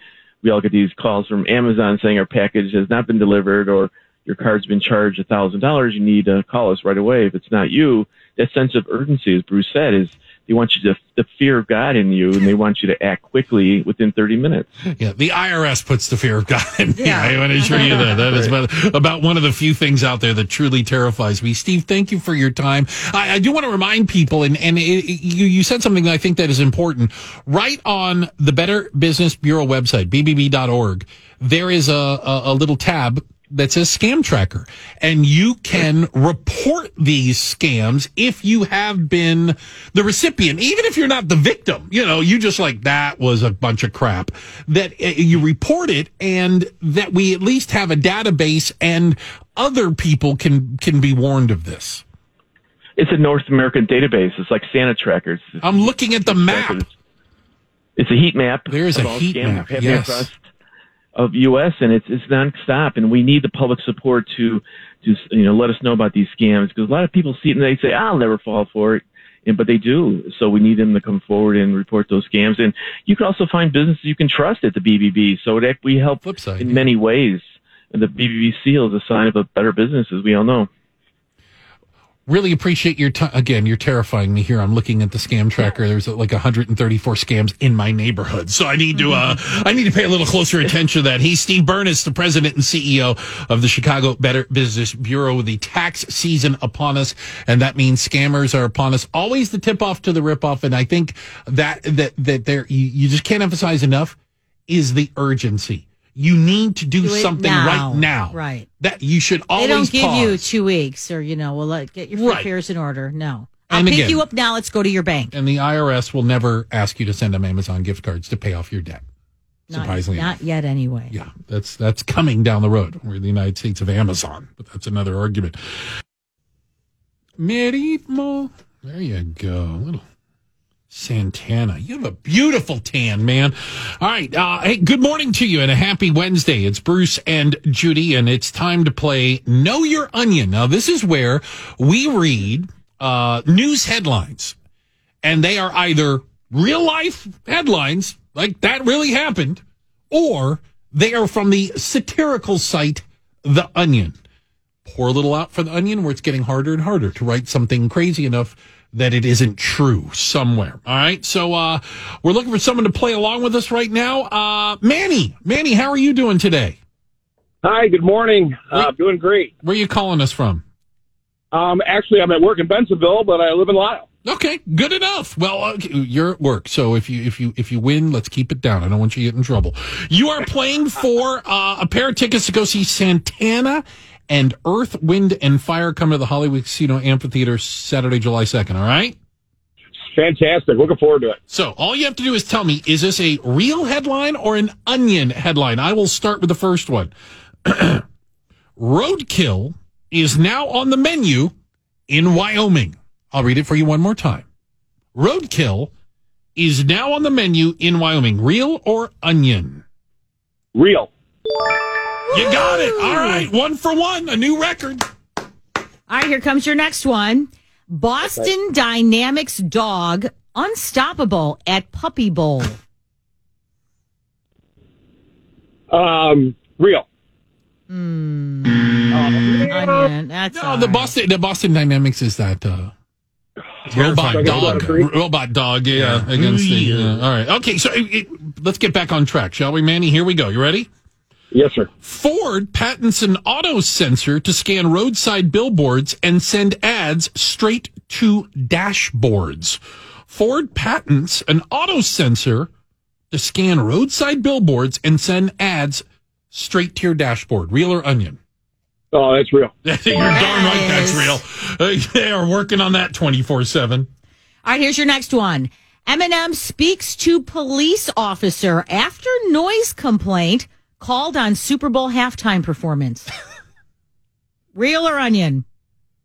we all get these calls from Amazon saying our package has not been delivered or your card's been charged one thousand dollars. You need to call us right away. If it's not you, that sense of urgency, as Bruce said, is they want you to, the fear of God in you, and they want you to act quickly within thirty minutes. Yeah, the I R S puts the fear of God in me. Yeah. I want to assure you that. That is about, about one of the few things out there that truly terrifies me. Steve, thank you for your time. I, I do want to remind people, and, and it, you, you said something that I think that is important. Right on the Better Business Bureau website, b b b dot org, there is a, a, a little tab that says Scam Tracker, and you can report these scams if you have been the recipient, even if you're not the victim. You know, you just like, that was a bunch of crap, that you report it, and that we at least have a database and other people can can be warned of this. It's a North American database. It's like Santa Trackers. I'm looking at the map. It's a heat map. There is a heat map, yes, of U S, and it's it's nonstop, and we need the public support to to you know let us know about these scams, because a lot of people see it and they say, I'll never fall for it, and but they do. So we need them to come forward and report those scams. And you can also find businesses you can trust at the B B B. So it, we help Flipside, in yeah. many ways, and the B B B seal is a sign of a better business, as we all know. Really appreciate your time. Again, you're terrifying me here. I'm looking at the Scam Tracker. There's like one hundred thirty-four scams in my neighborhood. So I need to, uh, I need to pay a little closer attention to that. He's Steve Burnis, the president and C E O of the Chicago Better Business Bureau. The tax season upon us, and that means scammers are upon us. Always the tip off to the rip off. And I think that, that, that there, you, you just can't emphasize enough is the urgency. You need to do, do something now. right now. Right. That you should always. They don't give pause. you two weeks or, you know, well, let, get your right. affairs in order. No. I'll and pick again, you up now. Let's go to your bank. And the I R S will never ask you to send them Amazon gift cards to pay off your debt. Not, surprisingly. Not yet anyway. Yeah. That's, that's coming down the road. We're in the United States of Amazon, but that's another argument. Meritmo. There you go. A little. Santana, you have a beautiful tan, man. All right. Uh, hey, good morning to you and a happy Wednesday. It's Bruce and Judy, and it's time to play Know Your Onion. Now, this is where we read uh, news headlines, and they are either real-life headlines, like that really happened, or they are from the satirical site The Onion. Pour a little out for The Onion, where it's getting harder and harder to write something crazy enough that it isn't true somewhere. All right. So, uh, we're looking for someone to play along with us right now. Uh, Manny, Manny, how are you doing today? Hi, good morning. Uh, doing great. Where are you calling us from? Um, actually, I'm at work in Bensonville, but I live in Lisle. Okay, good enough. Well, okay, you're at work, so if you if you if you win, let's keep it down. I don't want you to get in trouble. You are playing for uh, a pair of tickets to go see Santana and Earth, Wind, and Fire come to the Hollywood Casino Amphitheater Saturday, July second, all right? Fantastic. Looking forward to it. So all you have to do is tell me, is this a real headline or an Onion headline? I will start with the first one. Roadkill is now on the menu in Wyoming. I'll read it for you one more time. Roadkill is now on the menu in Wyoming. Real or Onion? Real. You got it. All right. One for one. A new record. All right. Here comes your next one. Boston Dynamics dog unstoppable at Puppy Bowl. Um, real. Mm. Mm. Onion. That's no, the right. Boston, the Boston Dynamics is that, uh, Robot dog, robot dog, yeah, yeah. against the, yeah. all right, okay, so it, it, let's get back on track, shall we, Manny? Here we go, you ready? Yes, sir. Ford patents an auto sensor to scan roadside billboards and send ads straight to dashboards. Ford patents an auto sensor to scan roadside billboards and send ads straight to your dashboard. Real or Onion? Oh, that's real. You're darn right that's real. They are working on that twenty-four seven. All right, here's your next one. Eminem speaks to police officer after noise complaint called on Super Bowl halftime performance. Real or onion?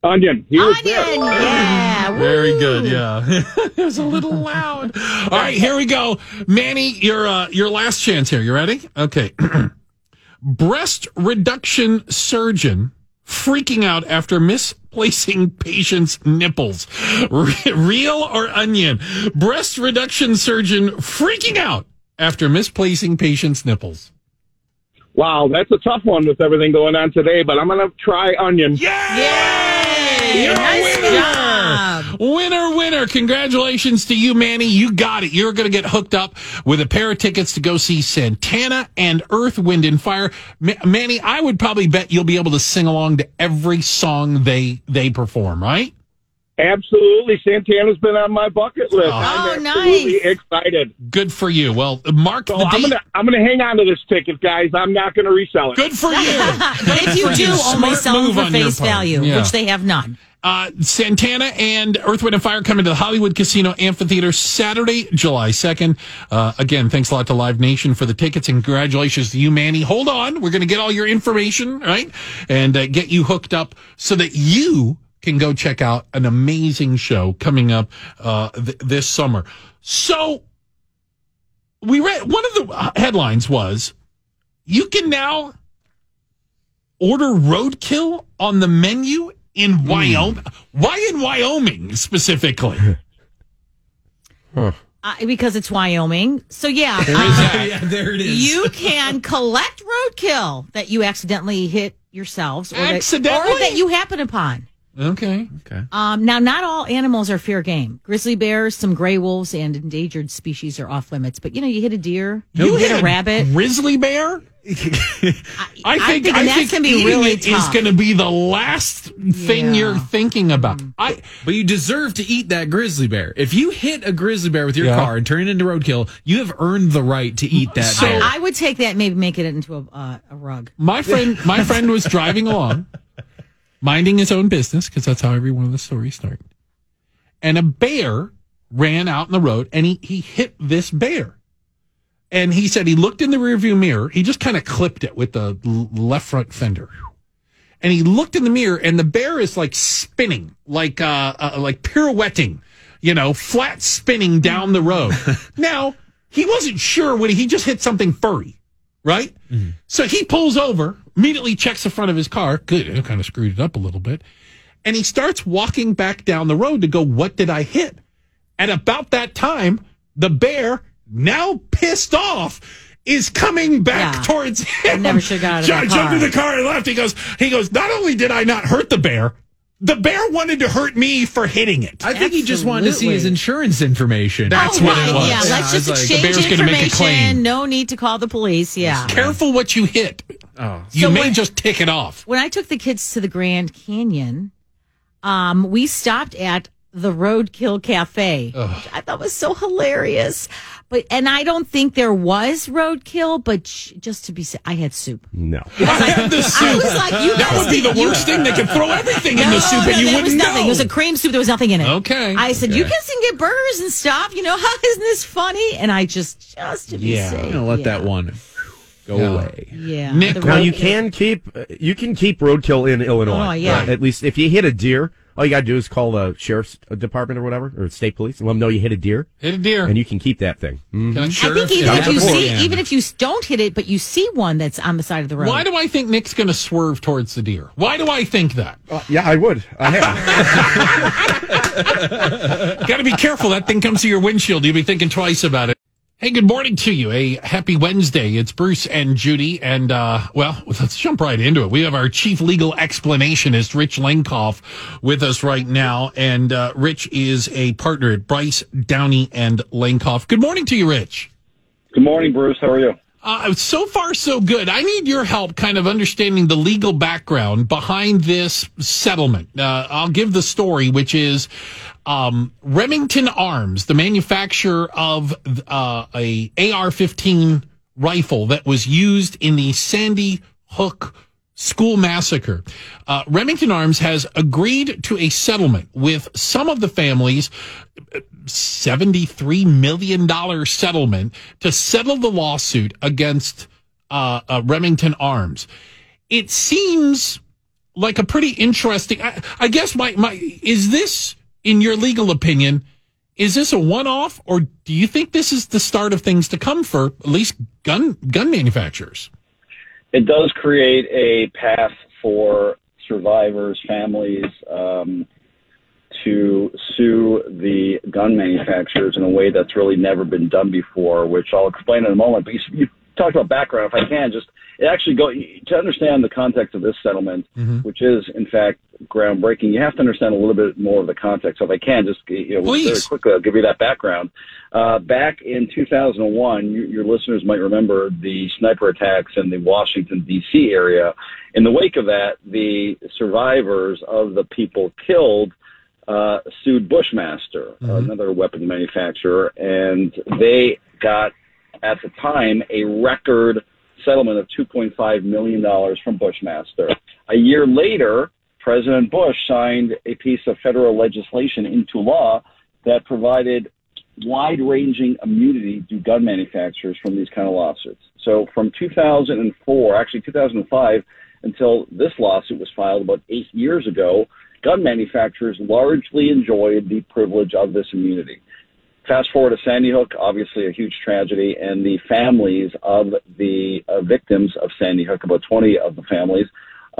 Onion. He was onion. There. Yeah. Very good. Yeah. It was a little loud. All right, here we go, Manny. Your uh, your last chance here. You ready? Okay. Breast reduction surgeon freaking out after misplacing patient's nipples. Real or onion? Breast reduction surgeon freaking out after misplacing patient's nipples. Wow, that's a tough one with everything going on today, but I'm going to try onion. Yay! Yay! You're nice a winner! Job. Winner, winner. Congratulations to you, Manny. You got it. You're going to get hooked up with a pair of tickets to go see Santana and Earth, Wind, and Fire. M- Manny, I would probably bet you'll be able to sing along to every song they they perform, right? Absolutely. Santana's been on my bucket list. Oh, I'm absolutely nice. Excited. Good for you. Well, mark so the date. I'm gonna, I'm gonna hang on to this ticket, guys. I'm not gonna resell it. Good for you. But if you do, only sell them for face value, yeah. Which they have none. Uh, Santana and Earth, Wind and Fire coming to the Hollywood Casino Amphitheater Saturday, July second. Uh, again, thanks a lot to Live Nation for the tickets, and congratulations to you, Manny. Hold on. We're gonna get all your information, right? And uh, get you hooked up so that you can go check out an amazing show coming up uh, th- this summer. So we read one of the headlines was, you can now order roadkill on the menu in Wyoming. Mm. Why in Wyoming specifically? Huh. Uh, because it's Wyoming. So yeah, there, uh, yeah, there it is. You can collect roadkill that you accidentally hit yourselves or, accidentally? That, or that you happen upon. Okay. Okay. Um, now, not all animals are fair game. Grizzly bears, some gray wolves, and endangered species are off limits. But, you know, you hit a deer, you, you hit, hit a, a rabbit. Grizzly bear? I, I think, I think that's eating really it tough. Is going to be the last thing yeah. you're thinking about. Mm. I, but you deserve to eat that grizzly bear. If you hit a grizzly bear with your yeah. car and turn it into roadkill, you have earned the right to eat that so, bear. I would take that and maybe make it into a, uh, a rug. My friend, my friend was driving along, minding his own business, because that's how every one of the stories start. And a bear ran out in the road, and he, he hit this bear. And he said he looked in the rearview mirror. He just kind of clipped it with the left front fender. And he looked in the mirror, and the bear is like spinning, like uh, uh like pirouetting, you know, flat spinning down the road. Now, he wasn't sure when he, he just hit something furry. Right? Mm-hmm. So he pulls over, immediately checks the front of his car. Good. It kind of screwed it up a little bit. And he starts walking back down the road to go, what did I hit? And about that time, the bear, now pissed off, is coming back yeah. towards him. I never should have got out of the car. Jumped in the car and left. He goes, he goes, not only did I not hurt the bear, the bear wanted to hurt me for hitting it. I think Absolutely. He just wanted to see his insurance information. That's oh, what right. it was. Yeah, let's yeah, just was exchange like, the bear's information. Gonna make a claim. No need to call the police. Yeah. Careful what you hit. Oh. You so may when, just tick it off. When I took the kids to the Grand Canyon, um, we stopped at the Roadkill Cafe, Ugh. which I thought was so hilarious. But and I don't think there was roadkill, but sh- just to be said, I had soup. No. I, I had the soup. I was like, you that would be the worst you, thing. They could throw everything no, in the soup and no, you wouldn't was nothing. know. It was a cream soup. There was nothing in it. Okay. I said, okay. you guys can get burgers and stuff. You know, how isn't this funny? And I just, just to be yeah. safe. You know, let yeah. that one go no. away. Yeah. Nick, now, you can, keep, you can keep roadkill in Illinois. Oh, yeah. Right? At least if you hit a deer. All you got to do is call the sheriff's department or whatever, or state police, and let them know you hit a deer. Hit a deer. And you can keep that thing. Mm-hmm. I think even if, you see, even if you don't hit it, but you see one that's on the side of the road. Why do I think Nick's going to swerve towards the deer? Why do I think that? Uh, yeah, I would. I have. Got to be careful. That thing comes to your windshield. You'll be thinking twice about it. Hey, good morning to you. A happy Wednesday. It's Bruce and Judy. And, uh, well, let's jump right into it. We have our chief legal explanationist, Rich Lankoff, with us right now. And uh, Rich is a partner at Bryce, Downey, and Lankoff. Good morning to you, Rich. Good morning, Bruce. How are you? Uh, so far, so good. I need your help kind of understanding the legal background behind this settlement. Uh, I'll give the story, which is um, Remington Arms, the manufacturer of uh, a A R fifteen rifle that was used in the Sandy Hook school massacre. Uh, Remington Arms has agreed to a settlement with some of the families, seventy-three million dollars settlement, to settle the lawsuit against uh, uh, Remington Arms. It seems like a pretty interesting, I, I guess my, my, is this, in your legal opinion, is this a one-off, or do you think this is the start of things to come for at least gun gun manufacturers? It does create a path for survivors, families, um, to sue the gun manufacturers in a way that's really never been done before, which I'll explain in a moment. But you, you talked about background. If I can, just it actually go to understand the context of this settlement, mm-hmm. which is in fact groundbreaking. You have to understand a little bit more of the context. So if I can, just you know, Please. very quickly, I'll give you that background. Uh, back in two thousand one, you, your listeners might remember the sniper attacks in the Washington, D C area. In the wake of that, the survivors of the people killed Uh, sued Bushmaster, mm-hmm. another weapons manufacturer, and they got, at the time, a record settlement of two point five million dollars from Bushmaster. A year later, President Bush signed a piece of federal legislation into law that provided wide-ranging immunity to gun manufacturers from these kind of lawsuits. So from two thousand four, actually two thousand five, until this lawsuit was filed about eight years ago, gun manufacturers largely enjoyed the privilege of this immunity. Fast forward to Sandy Hook, obviously a huge tragedy, and the families of the uh, victims of Sandy Hook, about twenty of the families,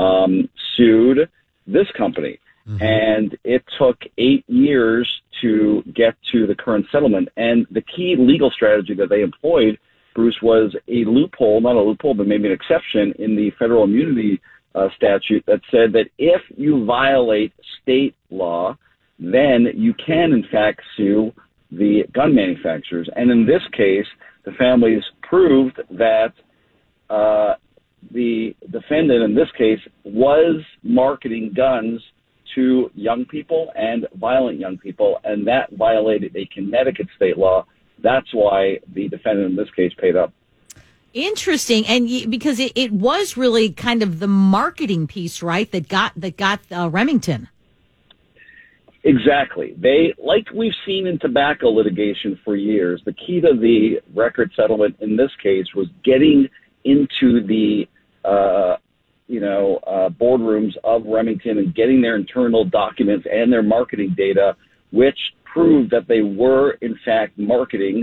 um, sued this company. Mm-hmm. And it took eight years to get to the current settlement. And the key legal strategy that they employed, Bruce, was a loophole, not a loophole, but maybe an exception in the federal immunity Uh, statute that said that if you violate state law, then you can, in fact, sue the gun manufacturers. And in this case, the families proved that uh, the defendant, in this case, was marketing guns to young people and violent young people, and that violated a Connecticut state law. That's why the defendant, in this case, paid up. Interesting, and y- because it, it was really kind of the marketing piece, right, that got that got uh, Remington. Exactly. They, like we've seen in tobacco litigation for years, the key to the record settlement in this case was getting into the, uh, you know, uh, boardrooms of Remington and getting their internal documents and their marketing data, which proved that they were, in fact, marketing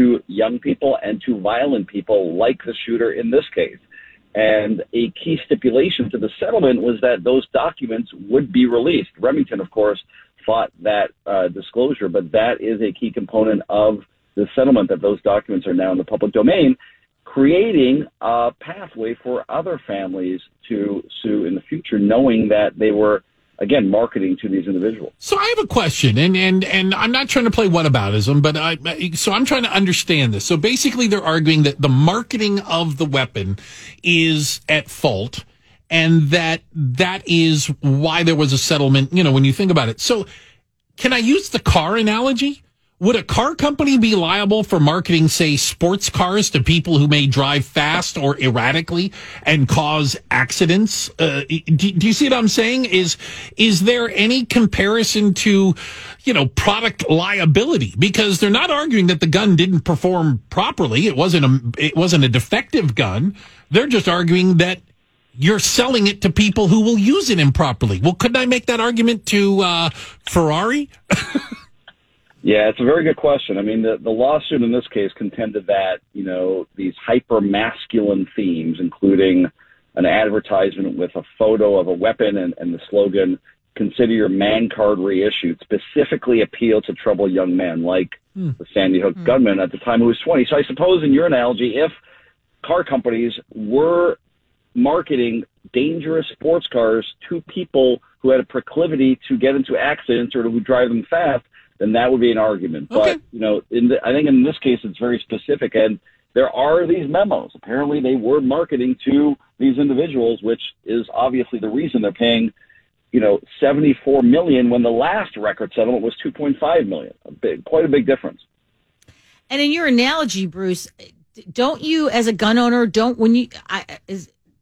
to young people and to violent people like the shooter in this case. And a key stipulation to the settlement was that those documents would be released. Remington, of course, fought that uh, disclosure, but that is a key component of the settlement, that those documents are now in the public domain, creating a pathway for other families to sue in the future, knowing that they were, again, marketing to these individuals. So I have a question, and, and, and I'm not trying to play whataboutism, but I, so I'm trying to understand this. So basically they're arguing that the marketing of the weapon is at fault, and that that is why there was a settlement, you know, when you think about it. So can I use the car analogy? Would a car company be liable for marketing, say, sports cars to people who may drive fast or erratically and cause accidents? Uh, do, do you see what I'm saying? Is is there any comparison to, you know, product liability? Because they're not arguing that the gun didn't perform properly. It wasn't a it wasn't a defective gun. They're just arguing that you're selling it to people who will use it improperly. Well, couldn't I make that argument to uh, Ferrari? Yeah, it's a very good question. I mean, the, the lawsuit in this case contended that, you know, these hyper-masculine themes, including an advertisement with a photo of a weapon and, and the slogan, "Consider your man card reissued," specifically appealed to troubled young men, like mm. the Sandy Hook mm. gunman at the time who was twenty. So I suppose in your analogy, if car companies were marketing dangerous sports cars to people who had a proclivity to get into accidents or who drive them fast, then that would be an argument. Okay. But, you know, in the, I think in this case it's very specific. And there are these memos. Apparently they were marketing to these individuals, which is obviously the reason they're paying, you know, seventy-four million dollars when the last record settlement was two point five million dollars. A big, quite a big difference. And in your analogy, Bruce, don't you, as a gun owner, don't when you I, is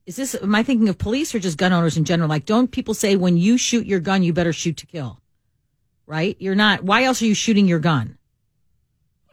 is this? Am I thinking of police or just gun owners in general? Like, don't people say when you shoot your gun, you better shoot to kill? Right? You're not. Why else are you shooting your gun?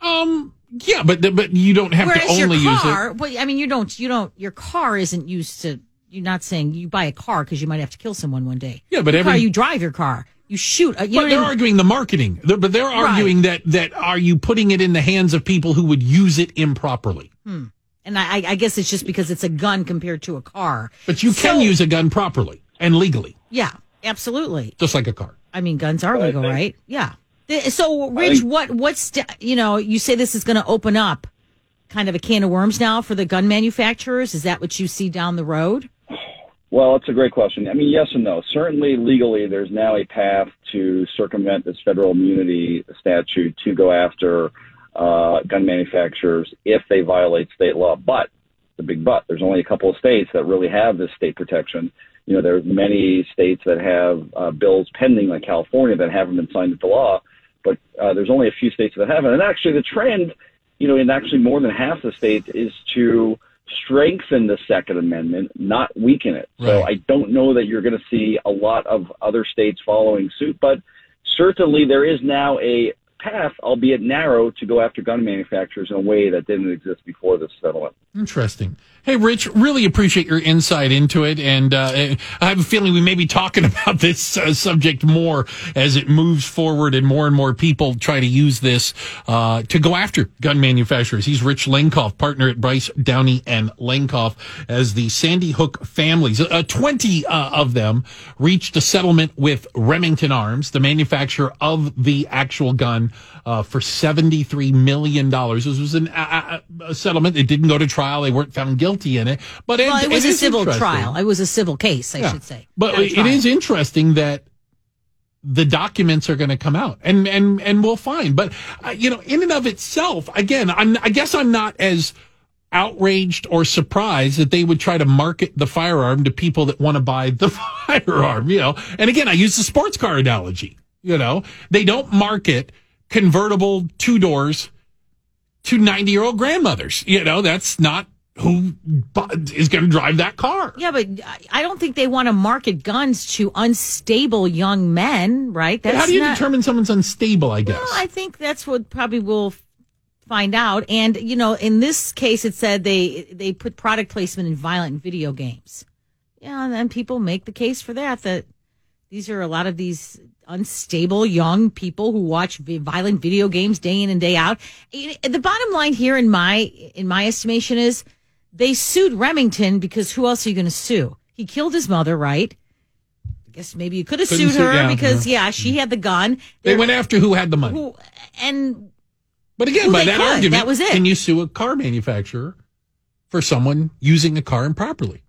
Um, Yeah, but but you don't have Whereas to only your car, use it. Well, I mean, you don't. You don't. Your car isn't used to. You're not saying you buy a car because you might have to kill someone one day. Yeah, but your every car, you drive your car. You shoot. You but they're even, arguing the marketing. They're, but they're arguing right. that that are you putting it in the hands of people who would use it improperly? Hmm. And I, I guess it's just because it's a gun compared to a car. But you so, can use a gun properly and legally. Yeah, absolutely. Just like a car. I mean, guns are legal, think, right? Yeah. So, Rich, think, what what's you know? You say this is going to open up kind of a can of worms now for the gun manufacturers. Is that what you see down the road? Well, it's a great question. I mean, yes and no. Certainly, legally, there's now a path to circumvent this federal immunity statute to go after uh, gun manufacturers if they violate state law. But, the big but, there's only a couple of states that really have this state protection. You know, there are many states that have uh, bills pending, like California, that haven't been signed into law. But uh, there's only a few states that haven't. And actually, the trend, you know, in actually more than half the states is to strengthen the Second Amendment, not weaken it. Right. So I don't know that you're going to see a lot of other states following suit, but certainly there is now a path, albeit narrow, to go after gun manufacturers in a way that didn't exist before this settlement. Interesting. Hey, Rich, really appreciate your insight into it, and uh, I have a feeling we may be talking about this uh, subject more as it moves forward and more and more people try to use this uh, to go after gun manufacturers. He's Rich Lankoff, partner at Bryce, Downey, and Lankoff, as the Sandy Hook families, uh, twenty uh, of them, reached a settlement with Remington Arms, the manufacturer of the actual gun, Uh, for seventy-three million dollars. This was an, uh, a settlement. It didn't go to trial. They weren't found guilty in it. But well, it, it was it a civil trial. It was a civil case, I yeah. should say. But it is interesting that the documents are going to come out, and, and, and we'll find. But, uh, you know, in and of itself, again, I'm, I guess I'm not as outraged or surprised that they would try to market the firearm to people that want to buy the firearm, you know. And, again, I use the sports car analogy, you know. They don't market convertible two doors to ninety year old grandmothers. You know, that's not who is going to drive that car. Yeah, but I don't think they want to market guns to unstable young men, right? That's how do you not determine someone's unstable, I guess? Well, I think that's what probably we'll find out. And, you know, in this case, it said they, they put product placement in violent video games. Yeah, and then people make the case for that, that these are a lot of these unstable young people who watch violent video games day in and day out. The bottom line here, in my in my estimation, is they sued Remington because who else are you going to sue? He killed his mother, right? I guess maybe you could have sued her down, because no. yeah, she had the gun. They They're, went after who had the money. Who, and but again, by that could. argument, that was it. Can you sue a car manufacturer for someone using a car improperly?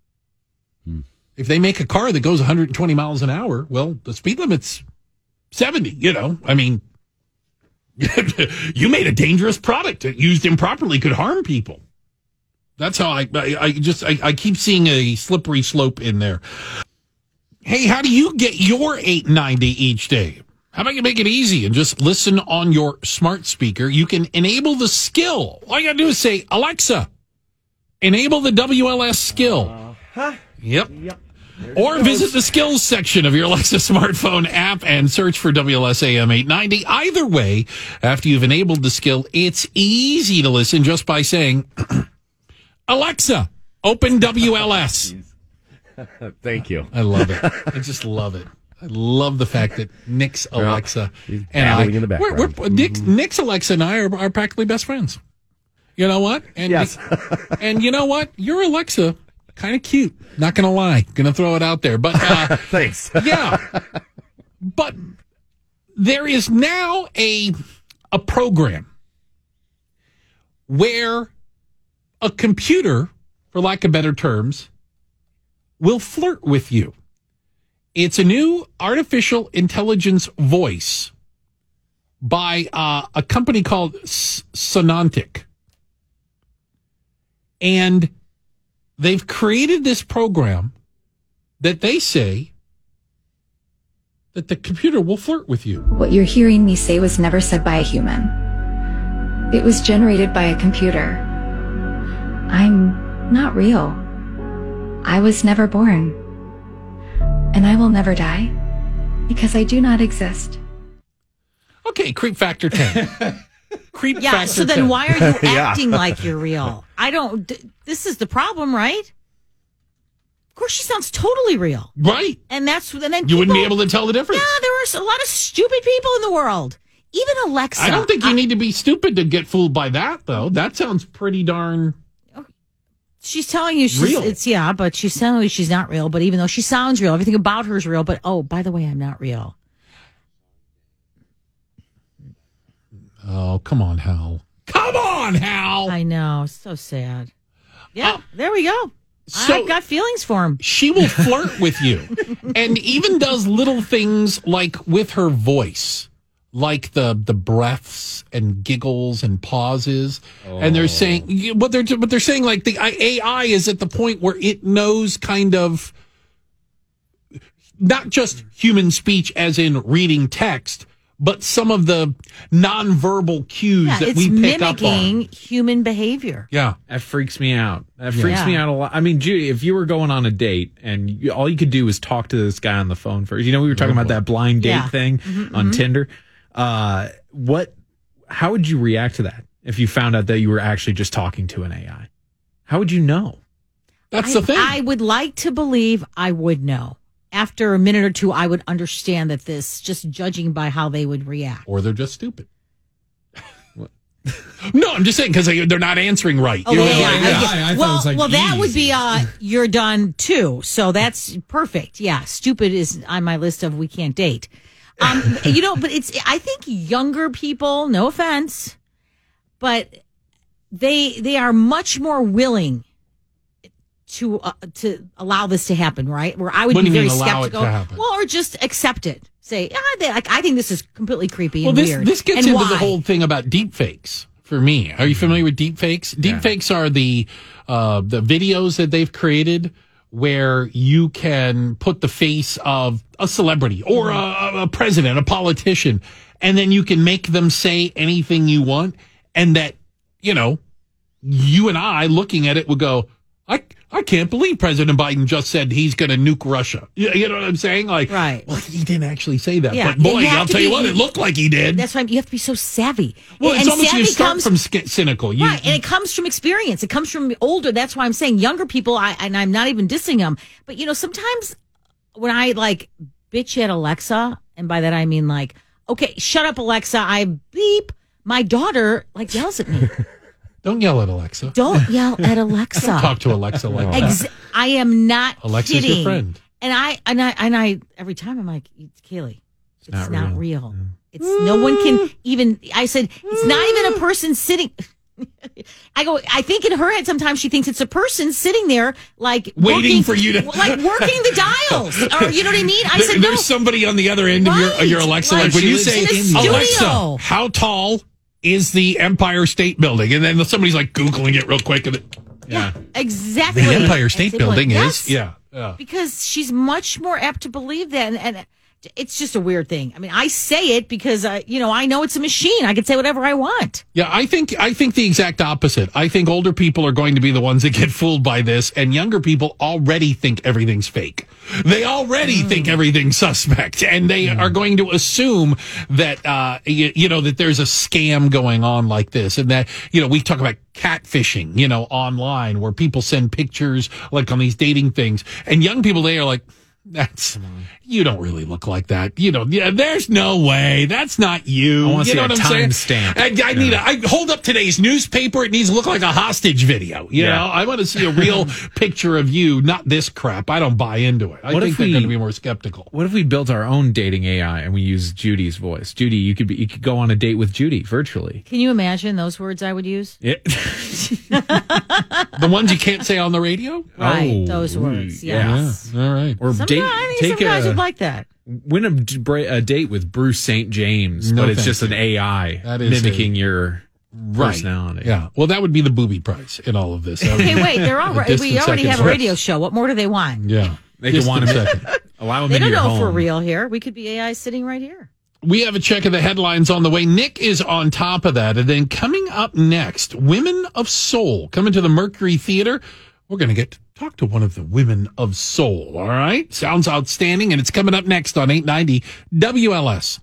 Hmm. If they make a car that goes one hundred twenty miles an hour, well, the speed limit's seventy, you know. I mean, you made a dangerous product that used improperly could harm people. That's how I, I, I just, I, I keep seeing a slippery slope in there. Hey, how do you get your eight ninety each day? How about you make it easy and just listen on your smart speaker? You can enable the skill. All you got to do is say, Alexa, enable the W L S skill. Uh, huh? Yep. Yep. Or visit the skills section of your Alexa smartphone app and search for W L S A M eight ninety. Either way, after you've enabled the skill, it's easy to listen just by saying, Alexa, open W L S. Thank you. I love it. I just love it. I love the fact that Nick's Alexa well, and I, in the we're, we're, mm-hmm. Nick's, Nick's Alexa and I are, are practically best friends. You know what? And yes. And you know what? Your Alexa, kind of cute, not gonna lie, gonna throw it out there, but uh thanks. Yeah, but there is now a a program where a computer, for lack of better terms, will flirt with you. It's a new artificial intelligence voice by uh a company called Sonantic, and they've created this program that they say that the computer will flirt with you. What you're hearing me say was never said by a human. It was generated by a computer. I'm not real. I was never born. And I will never die because I do not exist. Okay, creep factor ten. creep yeah, factor. Yeah, so then thing. Why are you acting yeah. like you're real? I don't... This is the problem, right? Of course she sounds totally real. Right. And that's... And then people, you wouldn't be able to tell the difference. Yeah, there are a lot of stupid people in the world. Even Alexa. I don't think you I, need to be stupid to get fooled by that, though. That sounds pretty darn... She's telling you she's real. It's yeah, but she's telling you she's not real. But even though she sounds real, everything about her is real. But oh, by the way, I'm not real. Oh, come on, Hal! Come on, Hal! I know, so sad. Yeah, uh, there we go. So I've got feelings for him. She will flirt with you, and even does little things like with her voice. Like the, the breaths and giggles and pauses, oh. and they're saying what they're what they're saying like the A I is at the point where it knows kind of not just human speech as in reading text, but some of the nonverbal cues yeah, that we pick up on. It's mimicking human behavior. Yeah, that freaks me out. That freaks yeah. me out a lot. I mean, Judy, if you were going on a date and you, all you could do was talk to this guy on the phone first, you know, we were talking about that blind date yeah. thing mm-hmm, on mm-hmm. Tinder. Uh, what, how would you react to that if you found out that you were actually just talking to an A I? How would you know? That's I, the thing. I would like to believe I would know. After a minute or two, I would understand that this, just judging by how they would react. Or they're just stupid. No, I'm just saying because they, they're not answering right. Oh, you know, yeah, like, yeah. I, I, I well, was like, well, that would be uh, you're done too. So that's perfect. Yeah, stupid is on my list of we can't date. Um, you know, but it's, I think younger people, no offense, but they, they are much more willing to, uh, to allow this to happen, right? Where I would what be very skeptical. Well, or just accept it. Say, ah, they, like, I think this is completely creepy well, and this, weird. This gets and into why? The whole thing about deepfakes for me. Are you familiar with deepfakes? Deepfakes yeah. are the, uh, the videos that they've created where you can put the face of a celebrity or a, a president, a politician, and then you can make them say anything you want. And that, you know, you and I looking at it would go, I I can't believe President Biden just said he's going to nuke Russia. You, you know what I'm saying? Like, right. Well, he didn't actually say that. Yeah. But boy, I'll tell be, you what, it looked like he did. That's why you have to be so savvy. Well, and, it's and almost you start comes, from cynical. You, right, and it comes from experience. It comes from older. That's why I'm saying younger people, I, and I'm not even dissing them. But, you know, sometimes when I, like, bitch at Alexa, and by that I mean, like, okay, shut up, Alexa. I beep. My daughter, like, yells at me. Don't yell at Alexa. Don't yell at Alexa. Don't talk to Alexa like that. Ex- I am not Alexa's kidding. Your friend. And I and I and I every time I'm like, it's Kaylee. It's, it's not, not real. real. Yeah. It's mm. no one can even. I said it's mm. not even a person sitting. I go. I think in her head sometimes she thinks it's a person sitting there like waiting working, for you to like working the dials. Or you know what I mean? I there, said there's no. somebody on the other end right. of your your Alexa. Like, like when you say Alexa, how tall is the Empire State Building? And then somebody's like Googling it real quick. And it, yeah. yeah, exactly. The Empire State exactly. Building yes. is. Yeah, yeah. Because she's much more apt to believe that. And, and it's just a weird thing. I mean, I say it because, I, you know, I know it's a machine. I can say whatever I want. Yeah, I think I think the exact opposite. I think older people are going to be the ones that get fooled by this. And younger people already think everything's fake. They already mm. think everything's suspect. And they mm. are going to assume that, uh, you, you know, that there's a scam going on like this. And that, you know, we talk about catfishing, you know, online where people send pictures like on these dating things. And young people, they are like, that's you don't really look like that. You know, yeah, there's no way. That's not you. I want to you see know a what I'm time saying? Stamp. I, I need know. a I hold up today's newspaper. It needs to look like a hostage video. You yeah. know, I want to see a real picture of you, not this crap. I don't buy into it. I what think they're we, going to be more skeptical. What if we built our own dating A I and we use Judy's voice? Judy, you could be you could go on a date with Judy virtually. Can you imagine those words I would use? Yeah. The ones you can't say on the radio? Right, oh, those words. Yes. Yeah. All right. Or Sometimes I think take some guys a, would like that. Win a, a date with Bruce Saint James, no but it's just an A I that is mimicking a, your right. personality. Yeah. Well, that would be the booby prize in all of this. Hey, wait, they're all, the we already have a radio show. What more do they want? Yeah. They just can want a second. Allow them they don't know home. If we're real here. We could be A I sitting right here. We have a check of the headlines on the way. Nick is on top of that. And then coming up next, Women of Soul coming to the Mercury Theater. We're going to get to talk to one of the women of soul, all right? Sounds outstanding, and it's coming up next on eight ninety W L S.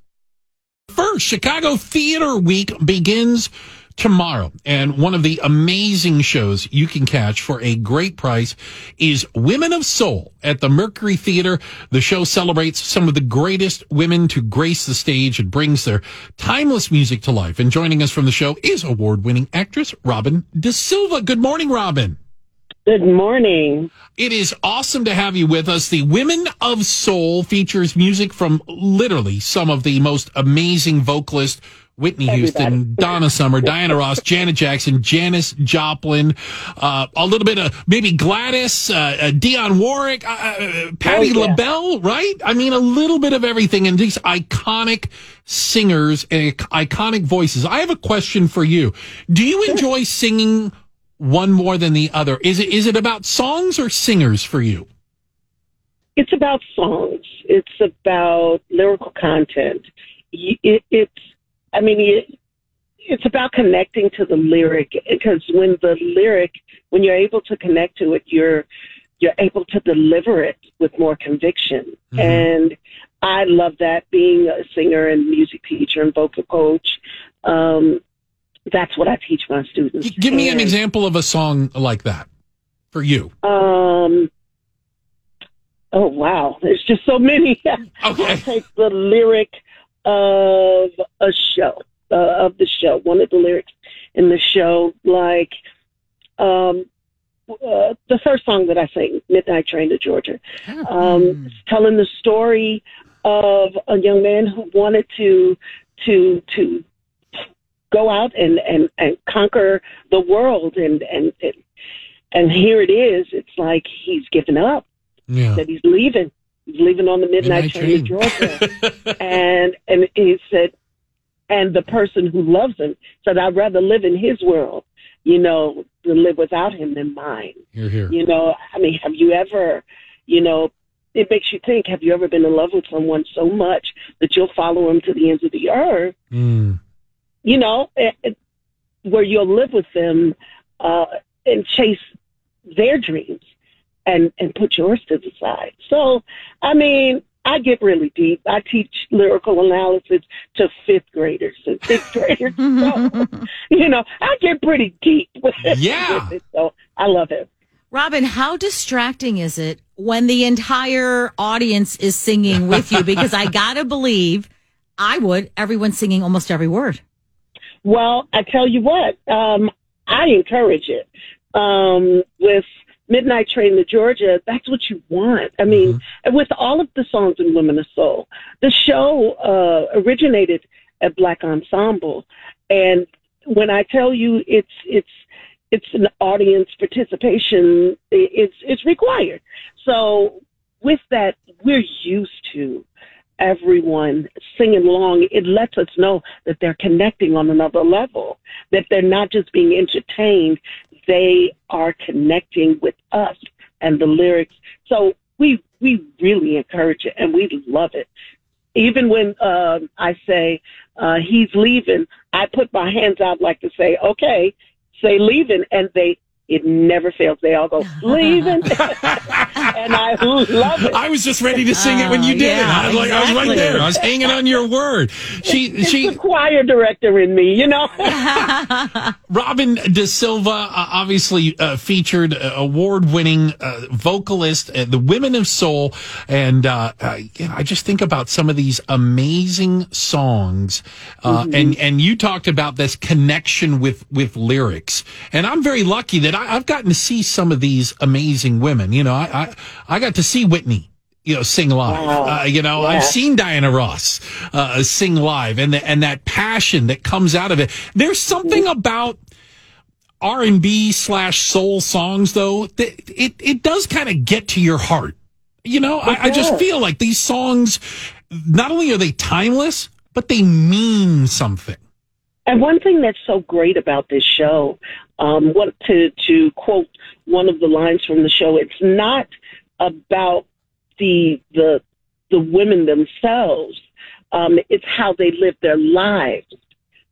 First- first, Chicago Theater Week begins tomorrow, and one of the amazing shows you can catch for a great price is Women of Soul at the Mercury Theater. The show celebrates some of the greatest women to grace the stage and brings their timeless music to life. And joining us from the show is award-winning actress Robin De Silva. Good morning, Robin. Good morning. It is awesome to have you with us. The Women of Soul features music from literally some of the most amazing vocalists: Whitney Everybody. Houston, Donna Summer, Diana Ross, Janet Jackson, Janis Joplin, uh, a little bit of maybe Gladys, uh, uh, Dionne Warwick, uh, uh, Patti oh, yeah. LaBelle, right? I mean, a little bit of everything, and these iconic singers and iconic voices. I have a question for you. Do you enjoy singing one more than the other? Is it is it about songs or singers for you? It's about songs. It's about lyrical content. It, it's I mean, it, it's about connecting to the lyric, because when the lyric, when you're able to connect to it, you're you're able to deliver it with more conviction. Mm-hmm. And I love that, being a singer and music teacher and vocal coach. Um, that's what I teach my students. Give me and, an example of a song like that for you. Um. Oh, wow. There's just so many. Okay. I'll take the lyric of a show, uh, of the show, one of the lyrics in the show, like um, uh, the first song that I sing, Midnight Train to Georgia, um, mm. telling the story of a young man who wanted to to to go out and, and, and conquer the world, and, and, and, and here it is. It's like he's given up, yeah. that he's leaving. leaving on the midnight, midnight train, train to Georgia. and and he said, and the person who loves him said, I'd rather live in his world, you know, than live without him than mine. Hear, hear. You know, I mean, have you ever, you know, it makes you think, have you ever been in love with someone so much that you'll follow him to the ends of the earth? Mm. You know, it, it, where you'll live with them uh, and chase their dreams. And, and put yours to the side. So, I mean, I get really deep. I teach lyrical analysis to fifth graders and sixth graders. So, you know, I get pretty deep with it. Yeah. With it, so I love it. Robin, how distracting is it when the entire audience is singing with you? Because I gotta believe, I would, everyone's singing almost every word. Well, I tell you what, um, I encourage it. Um, with Midnight Train to Georgia, that's what you want. I mean, mm-hmm. with all of the songs in Women of Soul, the show uh, originated at Black Ensemble, and when I tell you it's it's it's an audience participation, it's it's required. So with that, we're used to everyone singing along. It lets us know that they're connecting on another level, that they're not just being entertained. They are connecting with us and the lyrics. So we we really encourage it, and we love it. Even when uh, I say uh, he's leaving, I put my hands out like to say, okay, say leaving, and they it never fails. They all go, leaving. And I love it. I was just ready to sing it when you did uh, yeah, it. I was like, exactly. I was right there. I was hanging on your word. She, it's she, the choir director in me, you know. Robin De Silva, uh, obviously uh, featured uh, award-winning uh, vocalist, uh, the Women of Soul, and uh, uh, you know, I just think about some of these amazing songs, uh, mm-hmm. and and you talked about this connection with with lyrics, and I'm very lucky that I, I've gotten to see some of these amazing women. You know, I, I I got to see Whitney, you know, sing live. Wow. Uh, you know, yeah. I've seen Diana Ross uh, sing live, and the, and that passion that comes out of it. There's something about R and B slash soul songs, though, that it it does kind of get to your heart. You know, I, I just feel like these songs, not only are they timeless, but they mean something. And one thing that's so great about this show, um, what to, to quote one of the lines from the show, it's not about the the the women themselves. Um, it's how they live their lives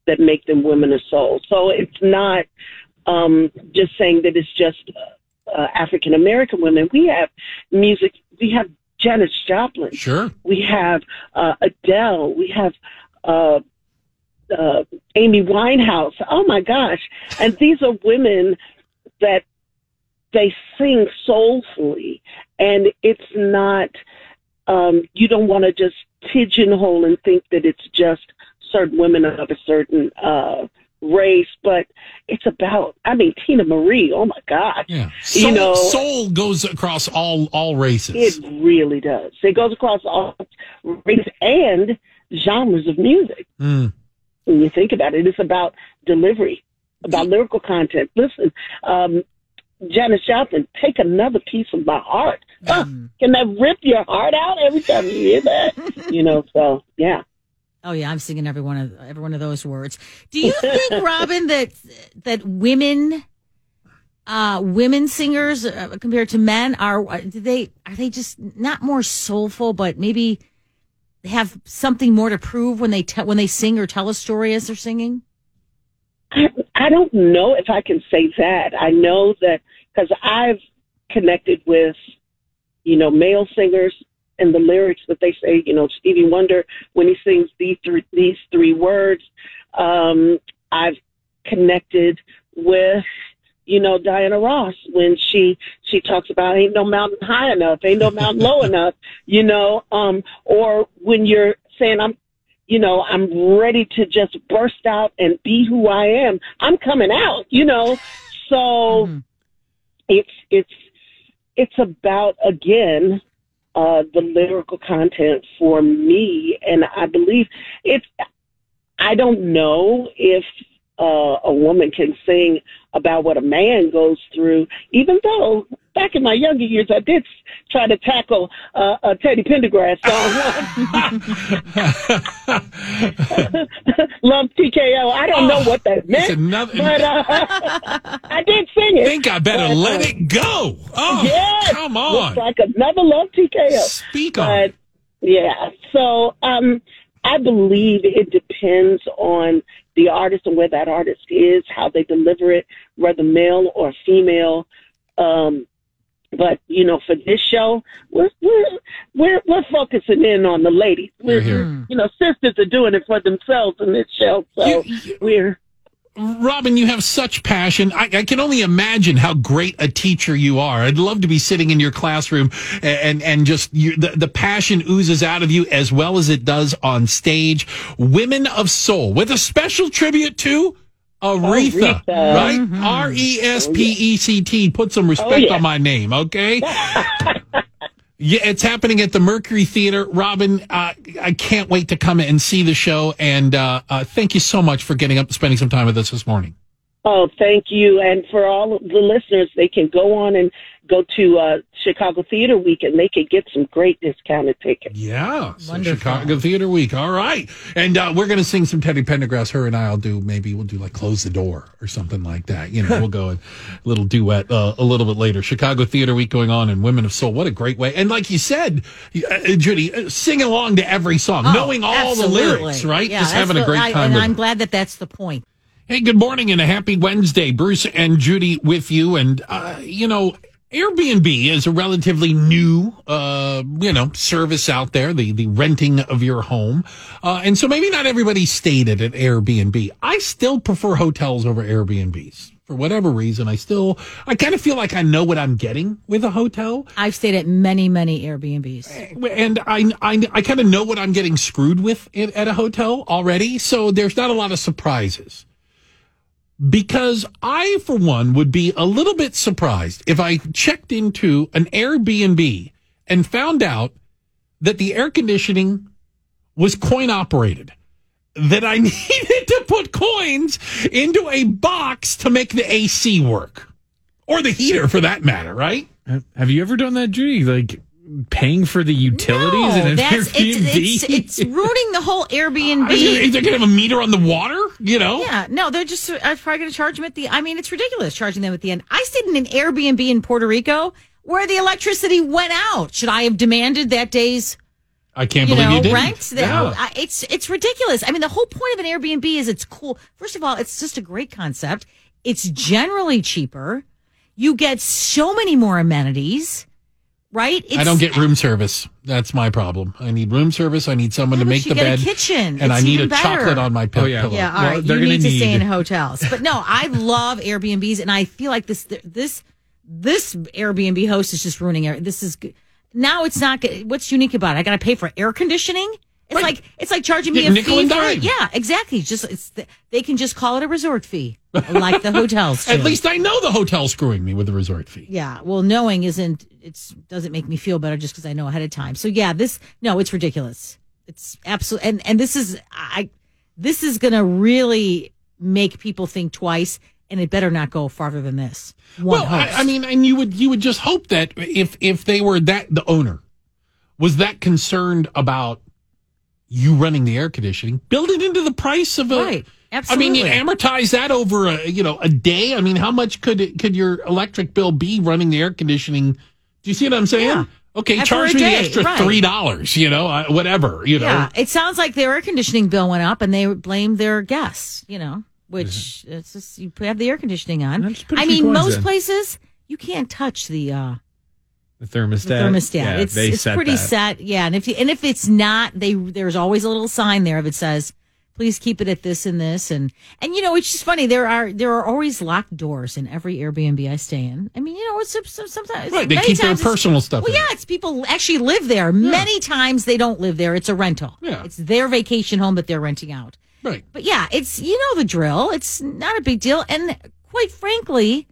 that make them women of soul. So it's not um, just saying that it's just uh, African American women. We have music. We have Janis Joplin. Sure. We have uh, Adele. We have. Uh, uh, Amy Winehouse. Oh, my gosh. And these are women that they sing soulfully, and it's not, um, you don't want to just pigeonhole and think that it's just certain women of a certain uh, race, but it's about, I mean, Tina Marie, oh my God. Yeah. Soul, you know, soul goes across all, all races. It really does. It goes across all races and genres of music. Mm. When you think about it, it's about delivery, about lyrical content. Listen, um, Janis Joplin, take another piece of my heart. Huh, can that rip your heart out every time you hear that? You know, so, yeah. Oh, yeah, I'm singing every one of every one of those words. Do you think, Robin, that that women uh, women singers uh, compared to men are do they are they just not more soulful, but maybe have something more to prove when they te- when they sing or tell a story as they're singing? I, I don't know if I can say that. I know that because I've connected with, you know, male singers and the lyrics that they say, you know, Stevie Wonder, when he sings these three, these three words, um, I've connected with, you know, Diana Ross when she, she talks about ain't no mountain high enough, ain't no mountain low enough, you know, um, or when you're saying I'm, you know, I'm ready to just burst out and be who I am. I'm coming out, you know. So mm-hmm. it's it's it's about, again, uh, the lyrical content for me. And I believe it's, I don't know if uh, a woman can sing about what a man goes through, even though back in my younger years, I did try to tackle uh, a Teddy Pendergrass song. Love T K O. I don't oh, know what that meant, another... but uh, I did sing it. I think I better but, let uh, it go. Oh, yes, come on. Looks like another Love T K O. Speak on it. Yeah, so um, I believe it depends on the artist and where that artist is, how they deliver it, whether male or female. Um, But, you know, for this show, we're we're we're, we're focusing in on the ladies. We're, here. You know, sisters are doing it for themselves in this show. So you, you, we're. Robin, you have such passion. I, I can only imagine how great a teacher you are. I'd love to be sitting in your classroom and, and, and just you, the, the passion oozes out of you as well as it does on stage. Women of Soul, with a special tribute to Aretha, Aretha, right? Mm-hmm. R E S P E C T. Put some respect oh, yeah. on my name, okay? Yeah, it's happening at the Mercury Theater. Robin, uh, I can't wait to come and see the show. And uh, uh, thank you so much for getting up and spending some time with us this morning. Oh, thank you. And for all the listeners, they can go on and go to uh, Chicago Theater Week and they can get some great discounted tickets. Yeah. So Chicago Theater Week. All right. And uh, we're going to sing some Teddy Pendergrass. Her and I will do, maybe we'll do like Close the Door or something like that. You know, we'll go a little duet uh, a little bit later. Chicago Theater Week going on and Women of Soul. What a great way. And like you said, uh, Judy, uh, sing along to every song, oh, knowing all absolutely. the lyrics, right? Yeah, just having a great time. I, and with I'm it. glad that that's the point. Hey, good morning and a happy Wednesday. Bruce and Judy with you. And, uh, you know, Airbnb is a relatively new, uh, you know, service out there, the, the renting of your home. Uh, and so maybe not everybody stayed at an Airbnb. I still prefer hotels over Airbnbs. For whatever reason, I still, I kind of feel like I know what I'm getting with a hotel. I've stayed at many, many Airbnbs. And I, I, I kind of know what I'm getting screwed with at, at a hotel already. So there's not a lot of surprises. Because I, for one, would be a little bit surprised if I checked into an Airbnb and found out that the air conditioning was coin operated, that I needed to put coins into a box to make the A C work, or the heater for that matter, right? Have you ever done that, Judy? Like... paying for the utilities no, in an Airbnb? It's, it's, it's ruining the whole Airbnb. Is there going to have a meter on the water? You know? Yeah. No, they're just, I'm probably going to charge them at the, I mean, it's ridiculous charging them at the end. I stayed in an Airbnb in Puerto Rico where the electricity went out. Should I have demanded that day's I can't you believe know, you didn't. Rent? Yeah. It's, it's ridiculous. I mean, the whole point of an Airbnb is it's cool. First of all, it's just a great concept. It's generally cheaper. You get so many more amenities. Right? It's, I don't get room service. That's my problem. I need room service. I need someone yeah, to make the bed. A kitchen. And it's I need a better. chocolate on my pillow. Oh, yeah. yeah, all well, right. You need to need... stay in hotels. But no, I love Airbnbs, and I feel like this this this Airbnb host is just ruining it. This is good. Now it's not good. What's unique about it? I got to pay for air conditioning. It's right. like it's like charging get me a nickel fee. And dime. For, yeah, exactly. Just it's the, they can just call it a resort fee, like the hotels. At least I know the hotel's screwing me with the resort fee. Yeah. Well, knowing isn't. It doesn't make me feel better just because I know ahead of time. So yeah, this no, it's ridiculous. It's absolutely and and this is I this is going to really make people think twice, and it better not go farther than this. One well, I, I mean, and you would you would just hope that if if they were that the owner was that concerned about you running the air conditioning, build it into the price of a. Right. Absolutely. I mean, you amortize that over a you know a day. I mean, how much could it, could your electric bill be running the air conditioning? Do you see what I'm saying? Yeah. Okay, after charge me the extra right. three dollars, you know, uh, whatever, you yeah. know. It sounds like their air conditioning bill went up and they blamed their guests, you know, which yeah. it's just you have the air conditioning on. I mean, most in. places you can't touch the uh, the thermostat. The thermostat. Yeah, it's they it's set pretty that. set. Yeah, and if you, and if it's not, they there's always a little sign there that says, "Please keep it at this and this." And and you know, it's just funny. There are there are always locked doors in every Airbnb I stay in. I mean, you know, it's, it's sometimes right. They keep their personal stuff. Well, yeah, it's people actually live there. Yeah. Many times they don't live there. It's a rental. Yeah. It's their vacation home that they're renting out. Right. But yeah, it's you know the drill. It's not a big deal. And quite frankly,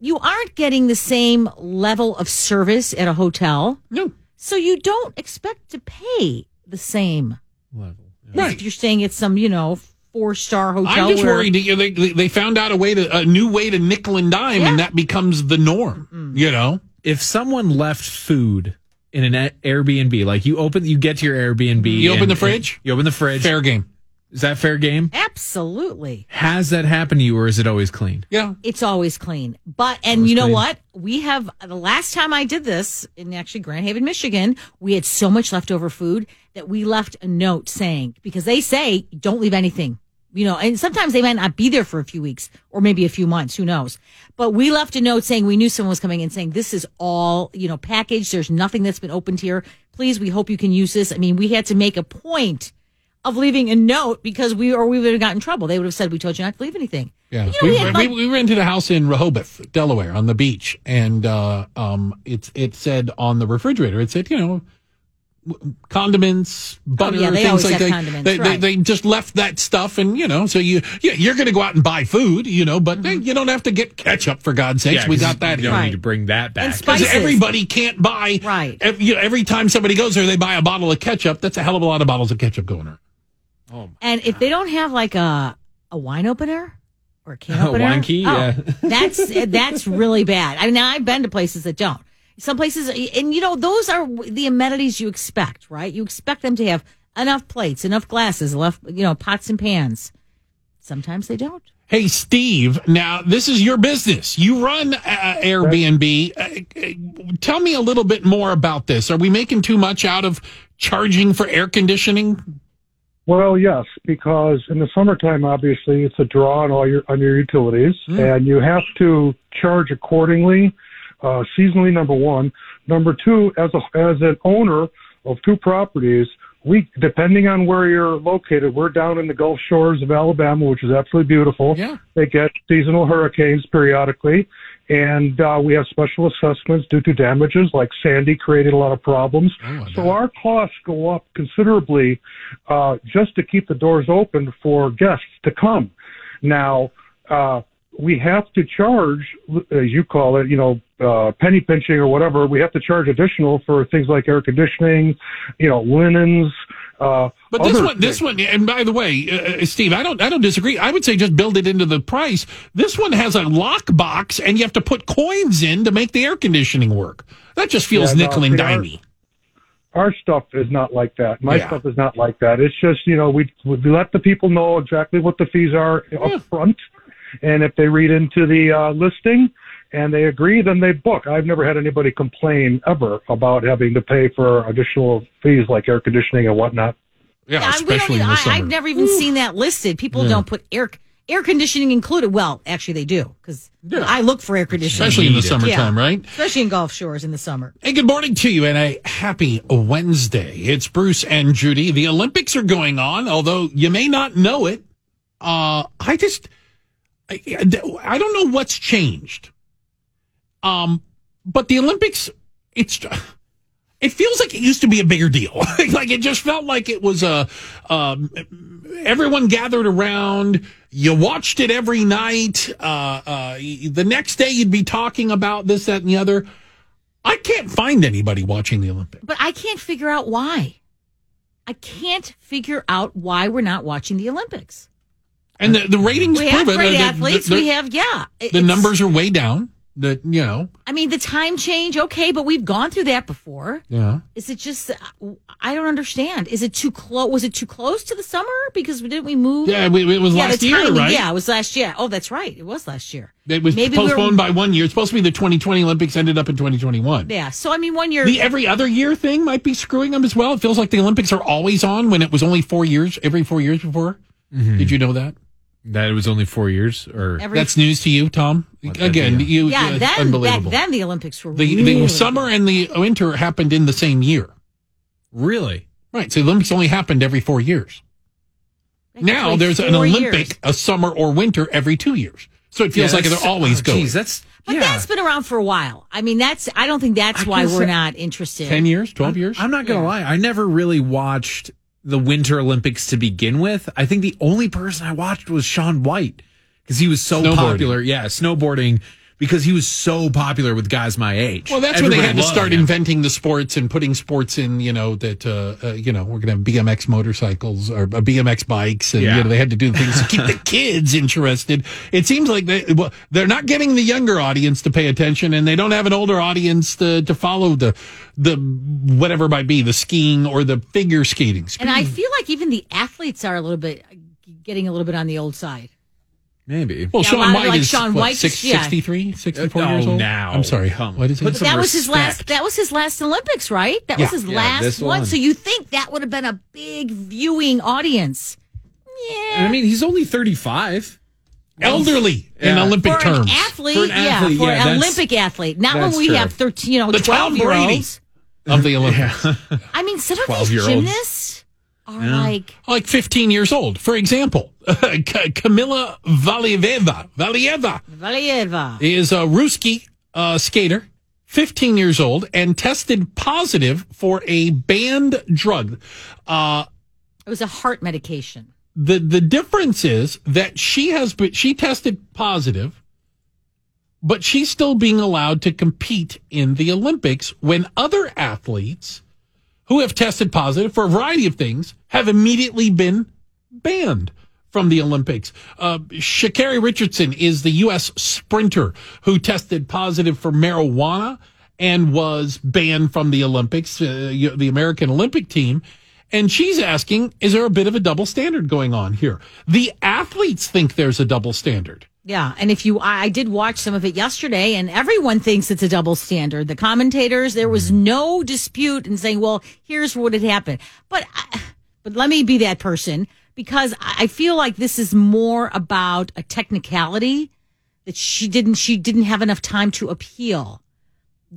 you aren't getting the same level of service at a hotel. No. So you don't expect to pay the same level. Right. If you're staying at some, you know, four-star hotel. I'm just where... worried that you know, they, they found out a way to a new way to nickel and dime, yeah. and that becomes the norm, mm-hmm. you know? If someone left food in an Airbnb, like you open, you get to your Airbnb. You and, open the fridge? You open the fridge. Fair game. Is that fair game? Absolutely. Has that happened to you, or is it always clean? Yeah. It's always clean. But, and you know clean. what? We have, the last time I did this, in actually Grand Haven, Michigan, we had so much leftover food that we left a note saying, because they say, don't leave anything. You know, and sometimes they might not be there for a few weeks, or maybe a few months, who knows. But we left a note saying we knew someone was coming and saying, this is all, you know, packaged. There's nothing that's been opened here. Please, we hope you can use this. I mean, we had to make a point of leaving a note because we or we would have gotten in trouble. They would have said, we told you not to leave anything. Yeah, you know, we, we, had, like, we, we rented a house in Rehoboth, Delaware, on the beach, and uh, um, it's it said on the refrigerator, it said, you know, condiments, butter, oh, yeah, they things like that. They, right. they, they just left that stuff, and you know, so you you're going to go out and buy food, you know, but mm-hmm. hey, you don't have to get ketchup for God's sakes. Yeah, we got that. You don't right. need to bring that back because everybody can't buy. Right. Every, you know, every time somebody goes there, they buy a bottle of ketchup. That's a hell of a lot of bottles of ketchup going around. Oh and God. If they don't have like a a wine opener or a can uh, opener, wine key, oh, yeah. that's that's really bad. I mean, now I've been to places that don't. Some places, and you know, those are the amenities you expect, right? You expect them to have enough plates, enough glasses, enough, you know, pots and pans. Sometimes they don't. Hey, Steve, now this is your business. You run uh, Airbnb. Right. Uh, tell me a little bit more about this. Are we making too much out of charging for air conditioning? Well, yes, because in the summertime, obviously, it's a draw on all your on your utilities, mm. and you have to charge accordingly, uh, seasonally. Number one, number two, as a as an owner of two properties, we depending on where you're located, we're down in the Gulf Shores of Alabama, which is absolutely beautiful. Yeah. They get seasonal hurricanes periodically, and uh, we have special assessments due to damages like Sandy created a lot of problems. Oh, so our costs go up considerably uh, just to keep the doors open for guests to come. Now, uh, we have to charge, as you call it, you know, uh, penny pinching or whatever. We have to charge additional for things like air conditioning, you know, linens. Uh, but this one, this one, and by the way, uh, Steve, I don't, I don't disagree. I would say just build it into the price. This one has a lock box, and you have to put coins in to make the air conditioning work. That just feels yeah, nickel no, and dimey. Our, our stuff is not like that. My yeah. stuff is not like that. It's just you know we we let the people know exactly what the fees are yeah. up front, and if they read into the uh, listing and they agree, then they book. I've never had anybody complain ever about having to pay for additional fees like air conditioning and whatnot. Yeah, yeah especially in the summer. I've never even Ooh. seen that listed. People yeah. don't put air air conditioning included. Well, actually, they do, because yeah. I look for air conditioning. Especially in the summertime, yeah. right? Especially in Gulf Shores in the summer. Hey, good morning to you, and a happy Wednesday. It's Bruce and Judy. The Olympics are going on, although you may not know it. Uh, I just, I, I don't know what's changed. Um, but the Olympics, it's... It feels like it used to be a bigger deal. Like, it just felt like it was a, um, everyone gathered around. You watched it every night. Uh, uh, the next day you'd be talking about this, that, and the other. I can't find anybody watching the Olympics. But I can't figure out why. I can't figure out why we're not watching the Olympics. And the, the ratings we prove it. We have great athletes. The, the, the, we have, yeah. The numbers are way down. That, you know, I mean, the time change, okay, but we've gone through that before. Yeah. Is it just, I don't understand. Is it too close? Was it too close to the summer? Because didn't we move? Yeah, we, it was yeah, last year, timing, right? Yeah, it was last year. Oh, that's right. It was last year. It was Maybe postponed we were, by one year. It's supposed to be the twenty twenty Olympics, ended up in twenty twenty-one. Yeah, so I mean, one year. The every other year thing might be screwing them as well. It feels like the Olympics are always on when it was only four years, every four years before. Mm-hmm. Did you know that? That it was only four years, or Every, that's news to you, Tom. What, Again, that, yeah. you yeah, uh, then, unbelievable. Back then the Olympics were the, really the summer and the winter happened in the same year. Really, right? So the Olympics only happened every four years. That now like there's an Olympic, years. a summer or winter every two years. So it feels yeah, like they're always oh, going. Geez, that's but yeah. that's been around for a while. I mean, that's I don't think that's I why we're not interested. Ten years, twelve I'm, years. I'm not gonna yeah. lie. I never really watched the Winter Olympics to begin with. I think the only person I watched was Shaun White because he was so popular. Yeah, snowboarding because he was so popular with guys my age. Well, that's Everybody when they had to start him. inventing the sports and putting sports in, you know, that, uh, uh, you know, we're going to have B M X motorcycles or B M X bikes. And, yeah. you know, they had to do things to keep the kids interested. It seems like they, well, they're not getting the younger audience to pay attention, and they don't have an older audience to, to follow the, the whatever it might be, the skiing or the figure skating. Speaking. And I feel like even the athletes are a little bit getting a little bit on the old side. Maybe. Well, yeah, Shaun White like is Shaun what, six, yeah. sixty-three, sixty-four uh, no, years old now. I'm sorry. Come what is he? But that was respect. his last. That was his last Olympics, right? That yeah. was his yeah, last one. one. So you think that would have been a big viewing audience? Yeah. And I mean, he's only thirty-five. Elderly yeah. in Olympic for terms. An athlete, for an athlete, yeah, for yeah, an Olympic athlete. Not when we true. have thirteen, you know, the twelve year olds of the Olympics. Yeah. I mean, some of these gymnasts. Are yeah. like like fifteen years old, for example. Camilla Valieva, Valieva, Valieva is a Ruski uh, skater, fifteen years old, and tested positive for a banned drug. Uh, it was a heart medication. the The difference is that she has been, she tested positive, but she's still being allowed to compete in the Olympics when other athletes who have tested positive for a variety of things have immediately been banned from the Olympics. Uh, Sha'Carri Richardson is the U S sprinter who tested positive for marijuana and was banned from the Olympics, uh, the American Olympic team. And she's asking, is there a bit of a double standard going on here? The athletes think there's a double standard. Yeah, and if you, I did watch some of it yesterday, and everyone thinks it's a double standard. The commentators, there was no dispute in saying, well, here's what had happened. But, but let me be that person, because I feel like this is more about a technicality that she didn't, she didn't have enough time to appeal.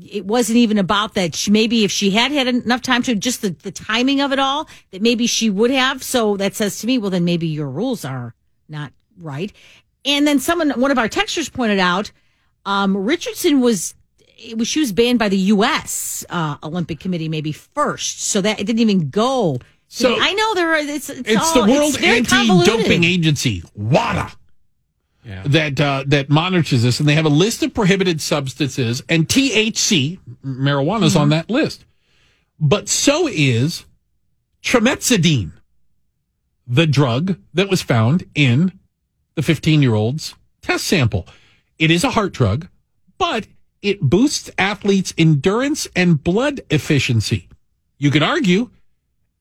It wasn't even about that. She, maybe if she had had enough time to just the, the timing of it all, that maybe she would have. So that says to me, well, then maybe your rules are not right. And then someone, one of our texters pointed out, um, Richardson was, it was, she was banned by the U S Uh, Olympic Committee maybe first, so that it didn't even go. So I know there are, it's, it's, it's all, the World Anti-Doping Agency, WADA, yeah. that uh, that monitors this, and they have a list of prohibited substances, and T H C, marijuana's mm-hmm. on that list, but so is trametzidine, the drug that was found in the fifteen-year-old's test sample. It is a heart drug, but it boosts athletes' endurance and blood efficiency. You could argue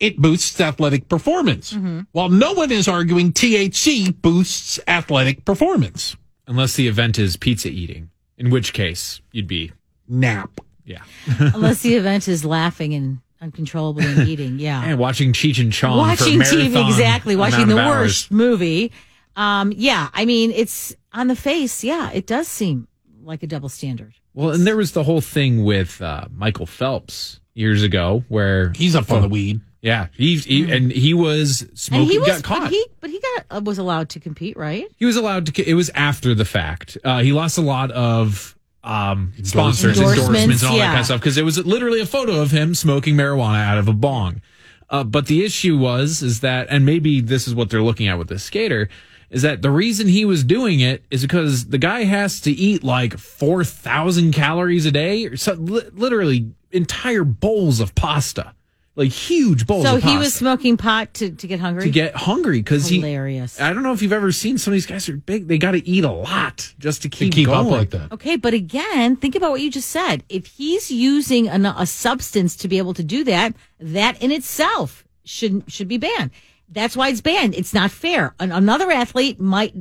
it boosts athletic performance, mm-hmm. while no one is arguing T H C boosts athletic performance. Unless the event is pizza eating, in which case you'd be... Nap. Yeah. Unless the event is laughing and uncontrollably and eating, yeah. And watching Cheech and Chong watching for a marathon. T V, exactly, watching the hours. worst movie... Um, yeah, I mean, it's on the face. Yeah, it does seem like a double standard. Well, and there was the whole thing with uh, Michael Phelps years ago where he's up on the weed. Yeah, he, he and he was smoking. And he was, got caught, but he, but he got uh, was allowed to compete, right? He was allowed to. It was after the fact. Uh, he lost a lot of um, sponsors, endorsements, endorsements, and all yeah. that kind of stuff because it was literally a photo of him smoking marijuana out of a bong. Uh, but the issue was is that, and maybe this is what they're looking at with this skater, is that the reason he was doing it is because the guy has to eat like four thousand calories a day, or so, li- literally entire bowls of pasta, like huge bowls so of pasta. So he was smoking pot to, to get hungry? To get hungry. Because he, hilarious. I don't know if you've ever seen some of these guys are big. They got to eat a lot just to keep, to keep going. up like that. Okay, but again, think about what you just said. If he's using an, a substance to be able to do that, that in itself should should be banned. That's why it's banned. It's not fair. An- another athlete might,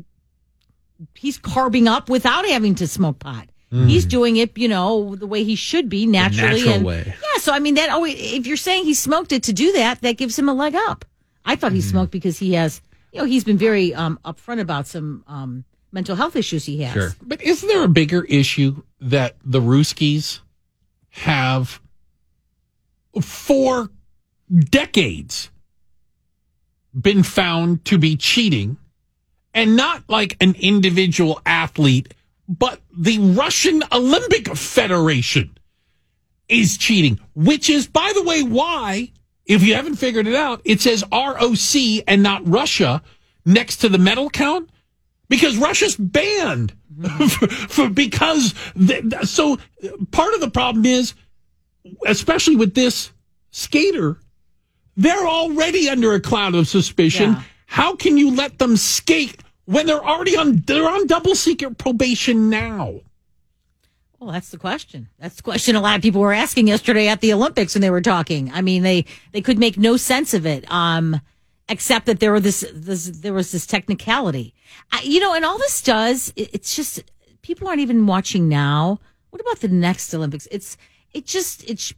he's carbing up without having to smoke pot. Mm. He's doing it, you know, the way he should be, naturally. The natural and, way. Yeah, so I mean, that always, if you're saying he smoked it to do that, that gives him a leg up. I thought he mm. smoked because he has, you know, he's been very um, upfront about some um, mental health issues he has. Sure. But isn't there a bigger issue that the Ruskies have for decades been found to be cheating, and not like an individual athlete, but the Russian Olympic Federation is cheating, which is, by the way, why, if you haven't figured it out, it says R O C and not Russia next to the medal count, because Russia's banned for, for because the, so part of the problem is, especially with this skater, they're already under a cloud of suspicion. Yeah. How can you let them skate when they're already on they're on double secret probation now? Well, that's the question. That's the question a lot of people were asking yesterday at the Olympics when they were talking. I mean, they, they could make no sense of it, um, except that there were this, this there was this technicality. I, you know, and all this does, it, it's just people aren't even watching now. What about the next Olympics? It's it just it's.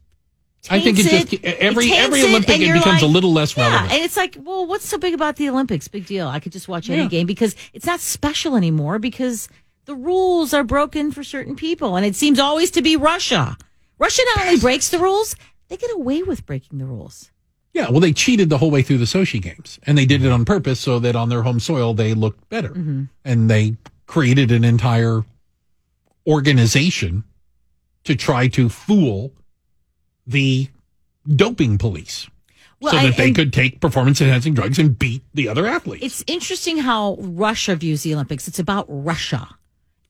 I think it, it just every every Olympic it, it becomes like, a little less relevant. Yeah, and it's like, well, what's so big about the Olympics? Big deal. I could just watch any yeah. game because it's not special anymore because the rules are broken for certain people, and it seems always to be Russia. Russia not only breaks the rules, they get away with breaking the rules. Yeah, well, they cheated the whole way through the Sochi Games, and they did it on purpose so that on their home soil they looked better, mm-hmm. and they created an entire organization to try to fool the doping police, well, so that I, they could take performance-enhancing drugs and beat the other athletes. It's interesting how Russia views the Olympics. It's about Russia.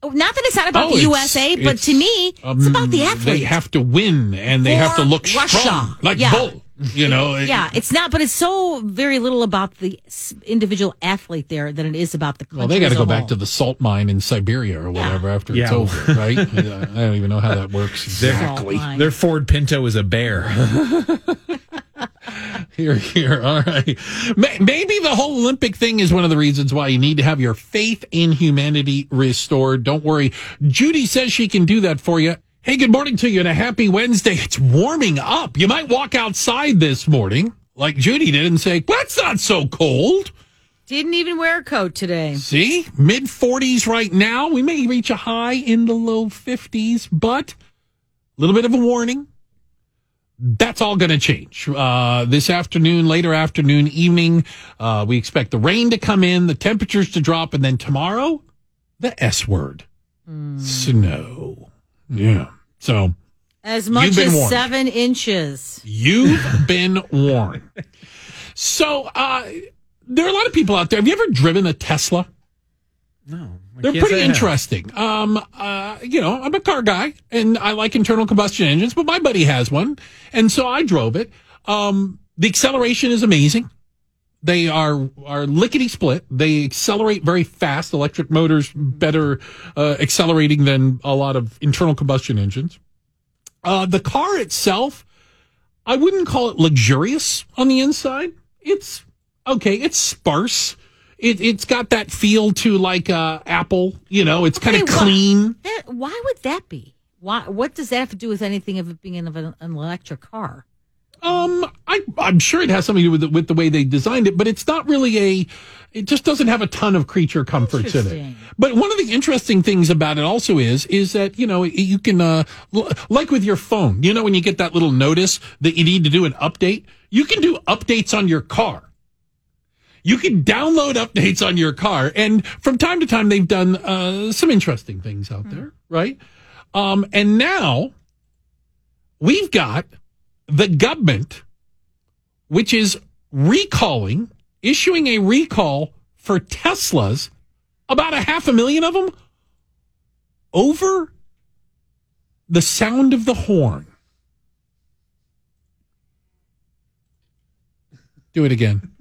Not that it's not about oh, the U S A, but to me, um, it's about the athletes. They have to win, and they or have to look Russia. strong, like yeah. bull. You know, it, yeah, it's not, but it's so very little about the individual athlete there than it is about the country. Well, they got to go whole. back to the salt mine in Siberia or whatever yeah. after yeah. it's over, right? I don't even know how that works exactly. Their Ford Pinto is a bear. Here, here. All right. Maybe the whole Olympic thing is one of the reasons why you need to have your faith in humanity restored. Don't worry. Judy says she can do that for you. Hey, good morning to you and a happy Wednesday. It's warming up. You might walk outside this morning like Judy did and say, that's not so cold. Didn't even wear a coat today. See, mid forties right now. We may reach a high in the low fifties, but a little bit of a warning. That's all going to change uh, this afternoon, later afternoon, evening. Uh, we expect the rain to come in, the temperatures to drop, and then tomorrow, the S word, mm. snow. Yeah. So as much as seven inches. You've been warned. So uh, there are a lot of people out there. Have you ever driven a Tesla? No. They're pretty interesting. Um, uh, you know, I'm a car guy, and I like internal combustion engines, but my buddy has one, and so I drove it. Um, the acceleration is amazing. They are are lickety-split. They accelerate very fast. Electric motors better uh, accelerating than a lot of internal combustion engines. Uh, the car itself, I wouldn't call it luxurious on the inside. It's okay. It's sparse. It, it's got that feel to like uh, Apple. You know, it's okay, kind of clean. That, why would that be? Why? What does that have to do with anything of it being an, of an electric car? Um, I, I'm sure it has something to do with the, with the way they designed it, but it's not really a, it just doesn't have a ton of creature comforts in it. But one of the interesting things about it also is, is that, you know, you can, uh, like with your phone, you know, when you get that little notice that you need to do an update, you can do updates on your car. You can download updates on your car. And from time to time, they've done uh, some interesting things out mm-hmm. there, right? Um, and now we've got the government, which is recalling, issuing a recall for Teslas, about a half a million of them, over the sound of the horn. Do it again.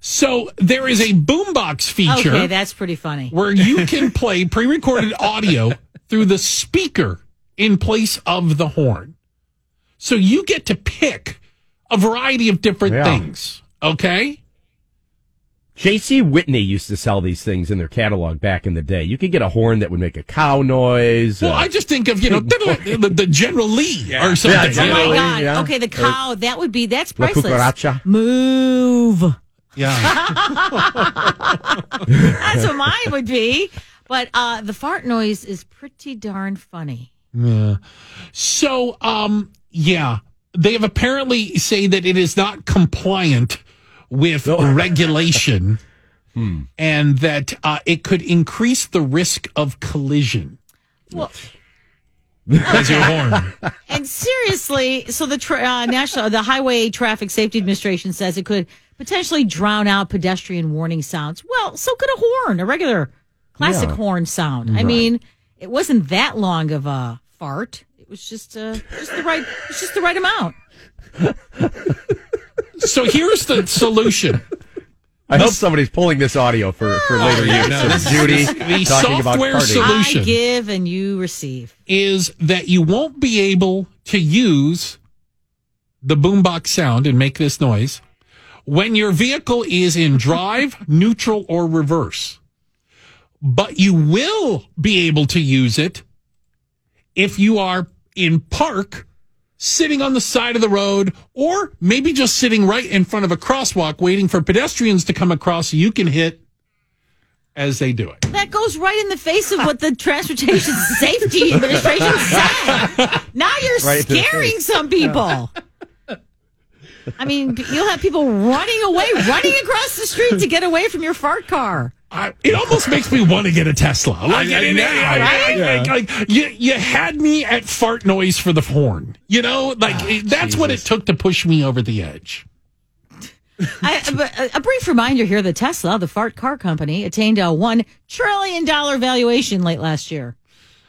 So there is a boombox feature. Okay, that's pretty funny. Where you can play pre-recorded audio through the speaker in place of the horn. So you get to pick a variety of different yeah. things. Okay? J C. Whitney used to sell these things in their catalog back in the day. You could get a horn that would make a cow noise. Well, uh, I just think of, you know, the, the General Lee yeah. or something. Yeah, oh, my Lee, God. Yeah. Okay, the cow, or, that would be, that's priceless. Move. Yeah. That's what mine would be. But uh, the fart noise is pretty darn funny. Yeah. So, um, yeah, they have apparently say that it is not compliant with no. regulation hmm. and that uh, it could increase the risk of collision. Well, as your horn. And seriously, so the tra- uh, National the Highway Traffic Safety Administration says it could potentially drown out pedestrian warning sounds. Well, so could a horn, a regular classic yeah. horn sound. Right. I mean, it wasn't that long of a fart. It was just uh, just the right it's just the right amount. So here's the solution. I this, hope somebody's pulling this audio for, for later use. No, this Judy the talking about software solution. I give and you receive. Is that you won't be able to use the boombox sound and make this noise when your vehicle is in drive, neutral, or reverse. But you will be able to use it if you are in park, sitting on the side of the road, or maybe just sitting right in front of a crosswalk waiting for pedestrians to come across so you can hit as they do it. That goes right in the face of what the Transportation Safety Administration said. Now you're right scaring some people. Yeah. I mean, you'll have people running away, running across the street to get away from your fart car. I, it almost makes me want to get a Tesla. Like, I, I, in, I, I, I, I, I, you, you had me at fart noise for the horn. You know, like oh, it, that's Jesus. What it took to push me over the edge. I, a, a brief reminder here, the Tesla, the fart car company, attained a one trillion dollars valuation late last year.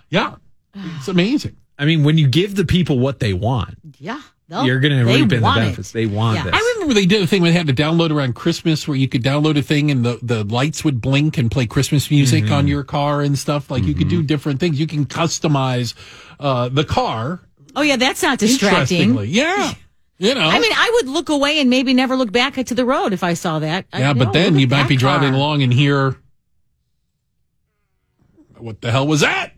Yeah, it's amazing. I mean, when you give the people what they want. Yeah. They'll, You're going to reap in the benefits. It. They want yeah. this. I remember they did a thing where they had to download around Christmas where you could download a thing and the, the lights would blink and play Christmas music mm-hmm. on your car and stuff. Like mm-hmm. you could do different things. You can customize uh, the car. Oh, yeah. That's not distracting. Yeah. You know. I mean, I would look away and maybe never look back to the road if I saw that. Yeah, I, but no, then you might be car. driving along and hear, what the hell was that?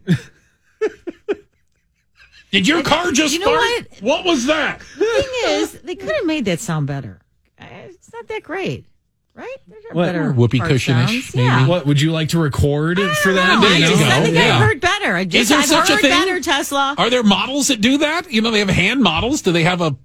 Did your car just you know fart? What? What was that? The thing is, they could have made that sound better. It's not that great, right? Better whoopee cushionish. Yeah. What would you like to record I for that? Know. I, just, I think yeah. I've heard better. I just, is there I've such heard a thing? Better, Tesla. Are there models that do that? You know, they have hand models. Do they have a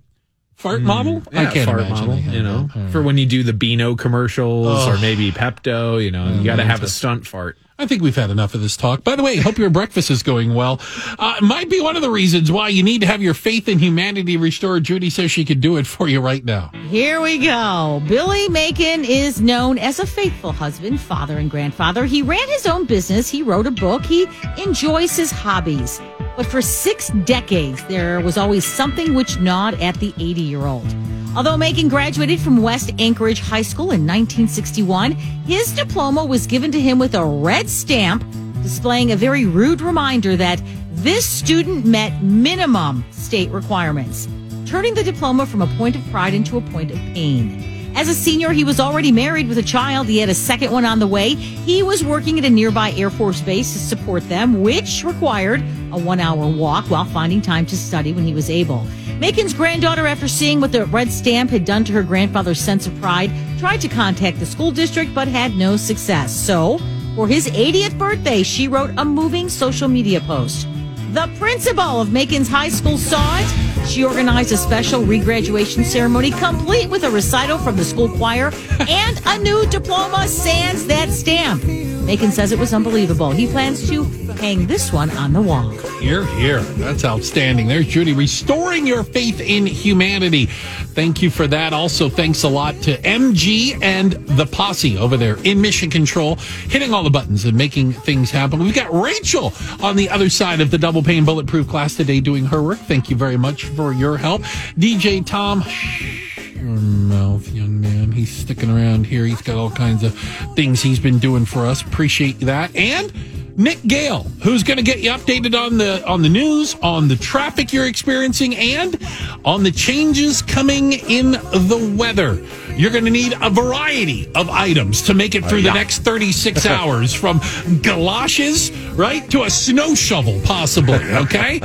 fart mm, model? Yeah, I can't fart imagine. Model, you know, yeah. for when you do the Beano commercials oh. or maybe Pepto. You know, mm, you got to have a stunt fart. I think we've had enough of this talk. By the way, hope your breakfast is going well. Uh, it might be one of the reasons why you need to have your faith in humanity restored. Judy says she could do it for you right now. Here we go. Billy Macon is known as a faithful husband, father, and grandfather. He ran his own business. He wrote a book. He enjoys his hobbies. But for six decades, there was always something which gnawed at the eighty-year-old. Although Macon graduated from West Anchorage High School in nineteen sixty-one, his diploma was given to him with a red stamp displaying a very rude reminder that this student met minimum state requirements, turning the diploma from a point of pride into a point of pain. As a senior, he was already married with a child. He had a second one on the way. He was working at a nearby Air Force base to support them, which required a one-hour walk while finding time to study when he was able. Macon's granddaughter, after seeing what the red stamp had done to her grandfather's sense of pride, tried to contact the school district but had no success. So, for his eightieth birthday, she wrote a moving social media post. The principal of Macon's high school saw it. She organized a special regraduation ceremony complete with a recital from the school choir and a new diploma sans that stamp. Macon says it was unbelievable. He plans to hang this one on the wall. Here, here. That's outstanding. There's Judy restoring your faith in humanity. Thank you for that. Also, thanks a lot to M G and the posse over there in Mission Control, hitting all the buttons and making things happen. We've got Rachel on the other side of the double Pain Bulletproof class today doing her work. Thank you very much for your help. D J Tom, shh, your mouth, young man. He's sticking around here. He's got all kinds of things he's been doing for us. Appreciate that. And Nick Gale, who's going to get you updated on the on the news, on the traffic you're experiencing, and on the changes coming in the weather. You're going to need a variety of items to make it through uh, yeah. the next thirty-six hours, from galoshes, right, to a snow shovel, possibly, okay?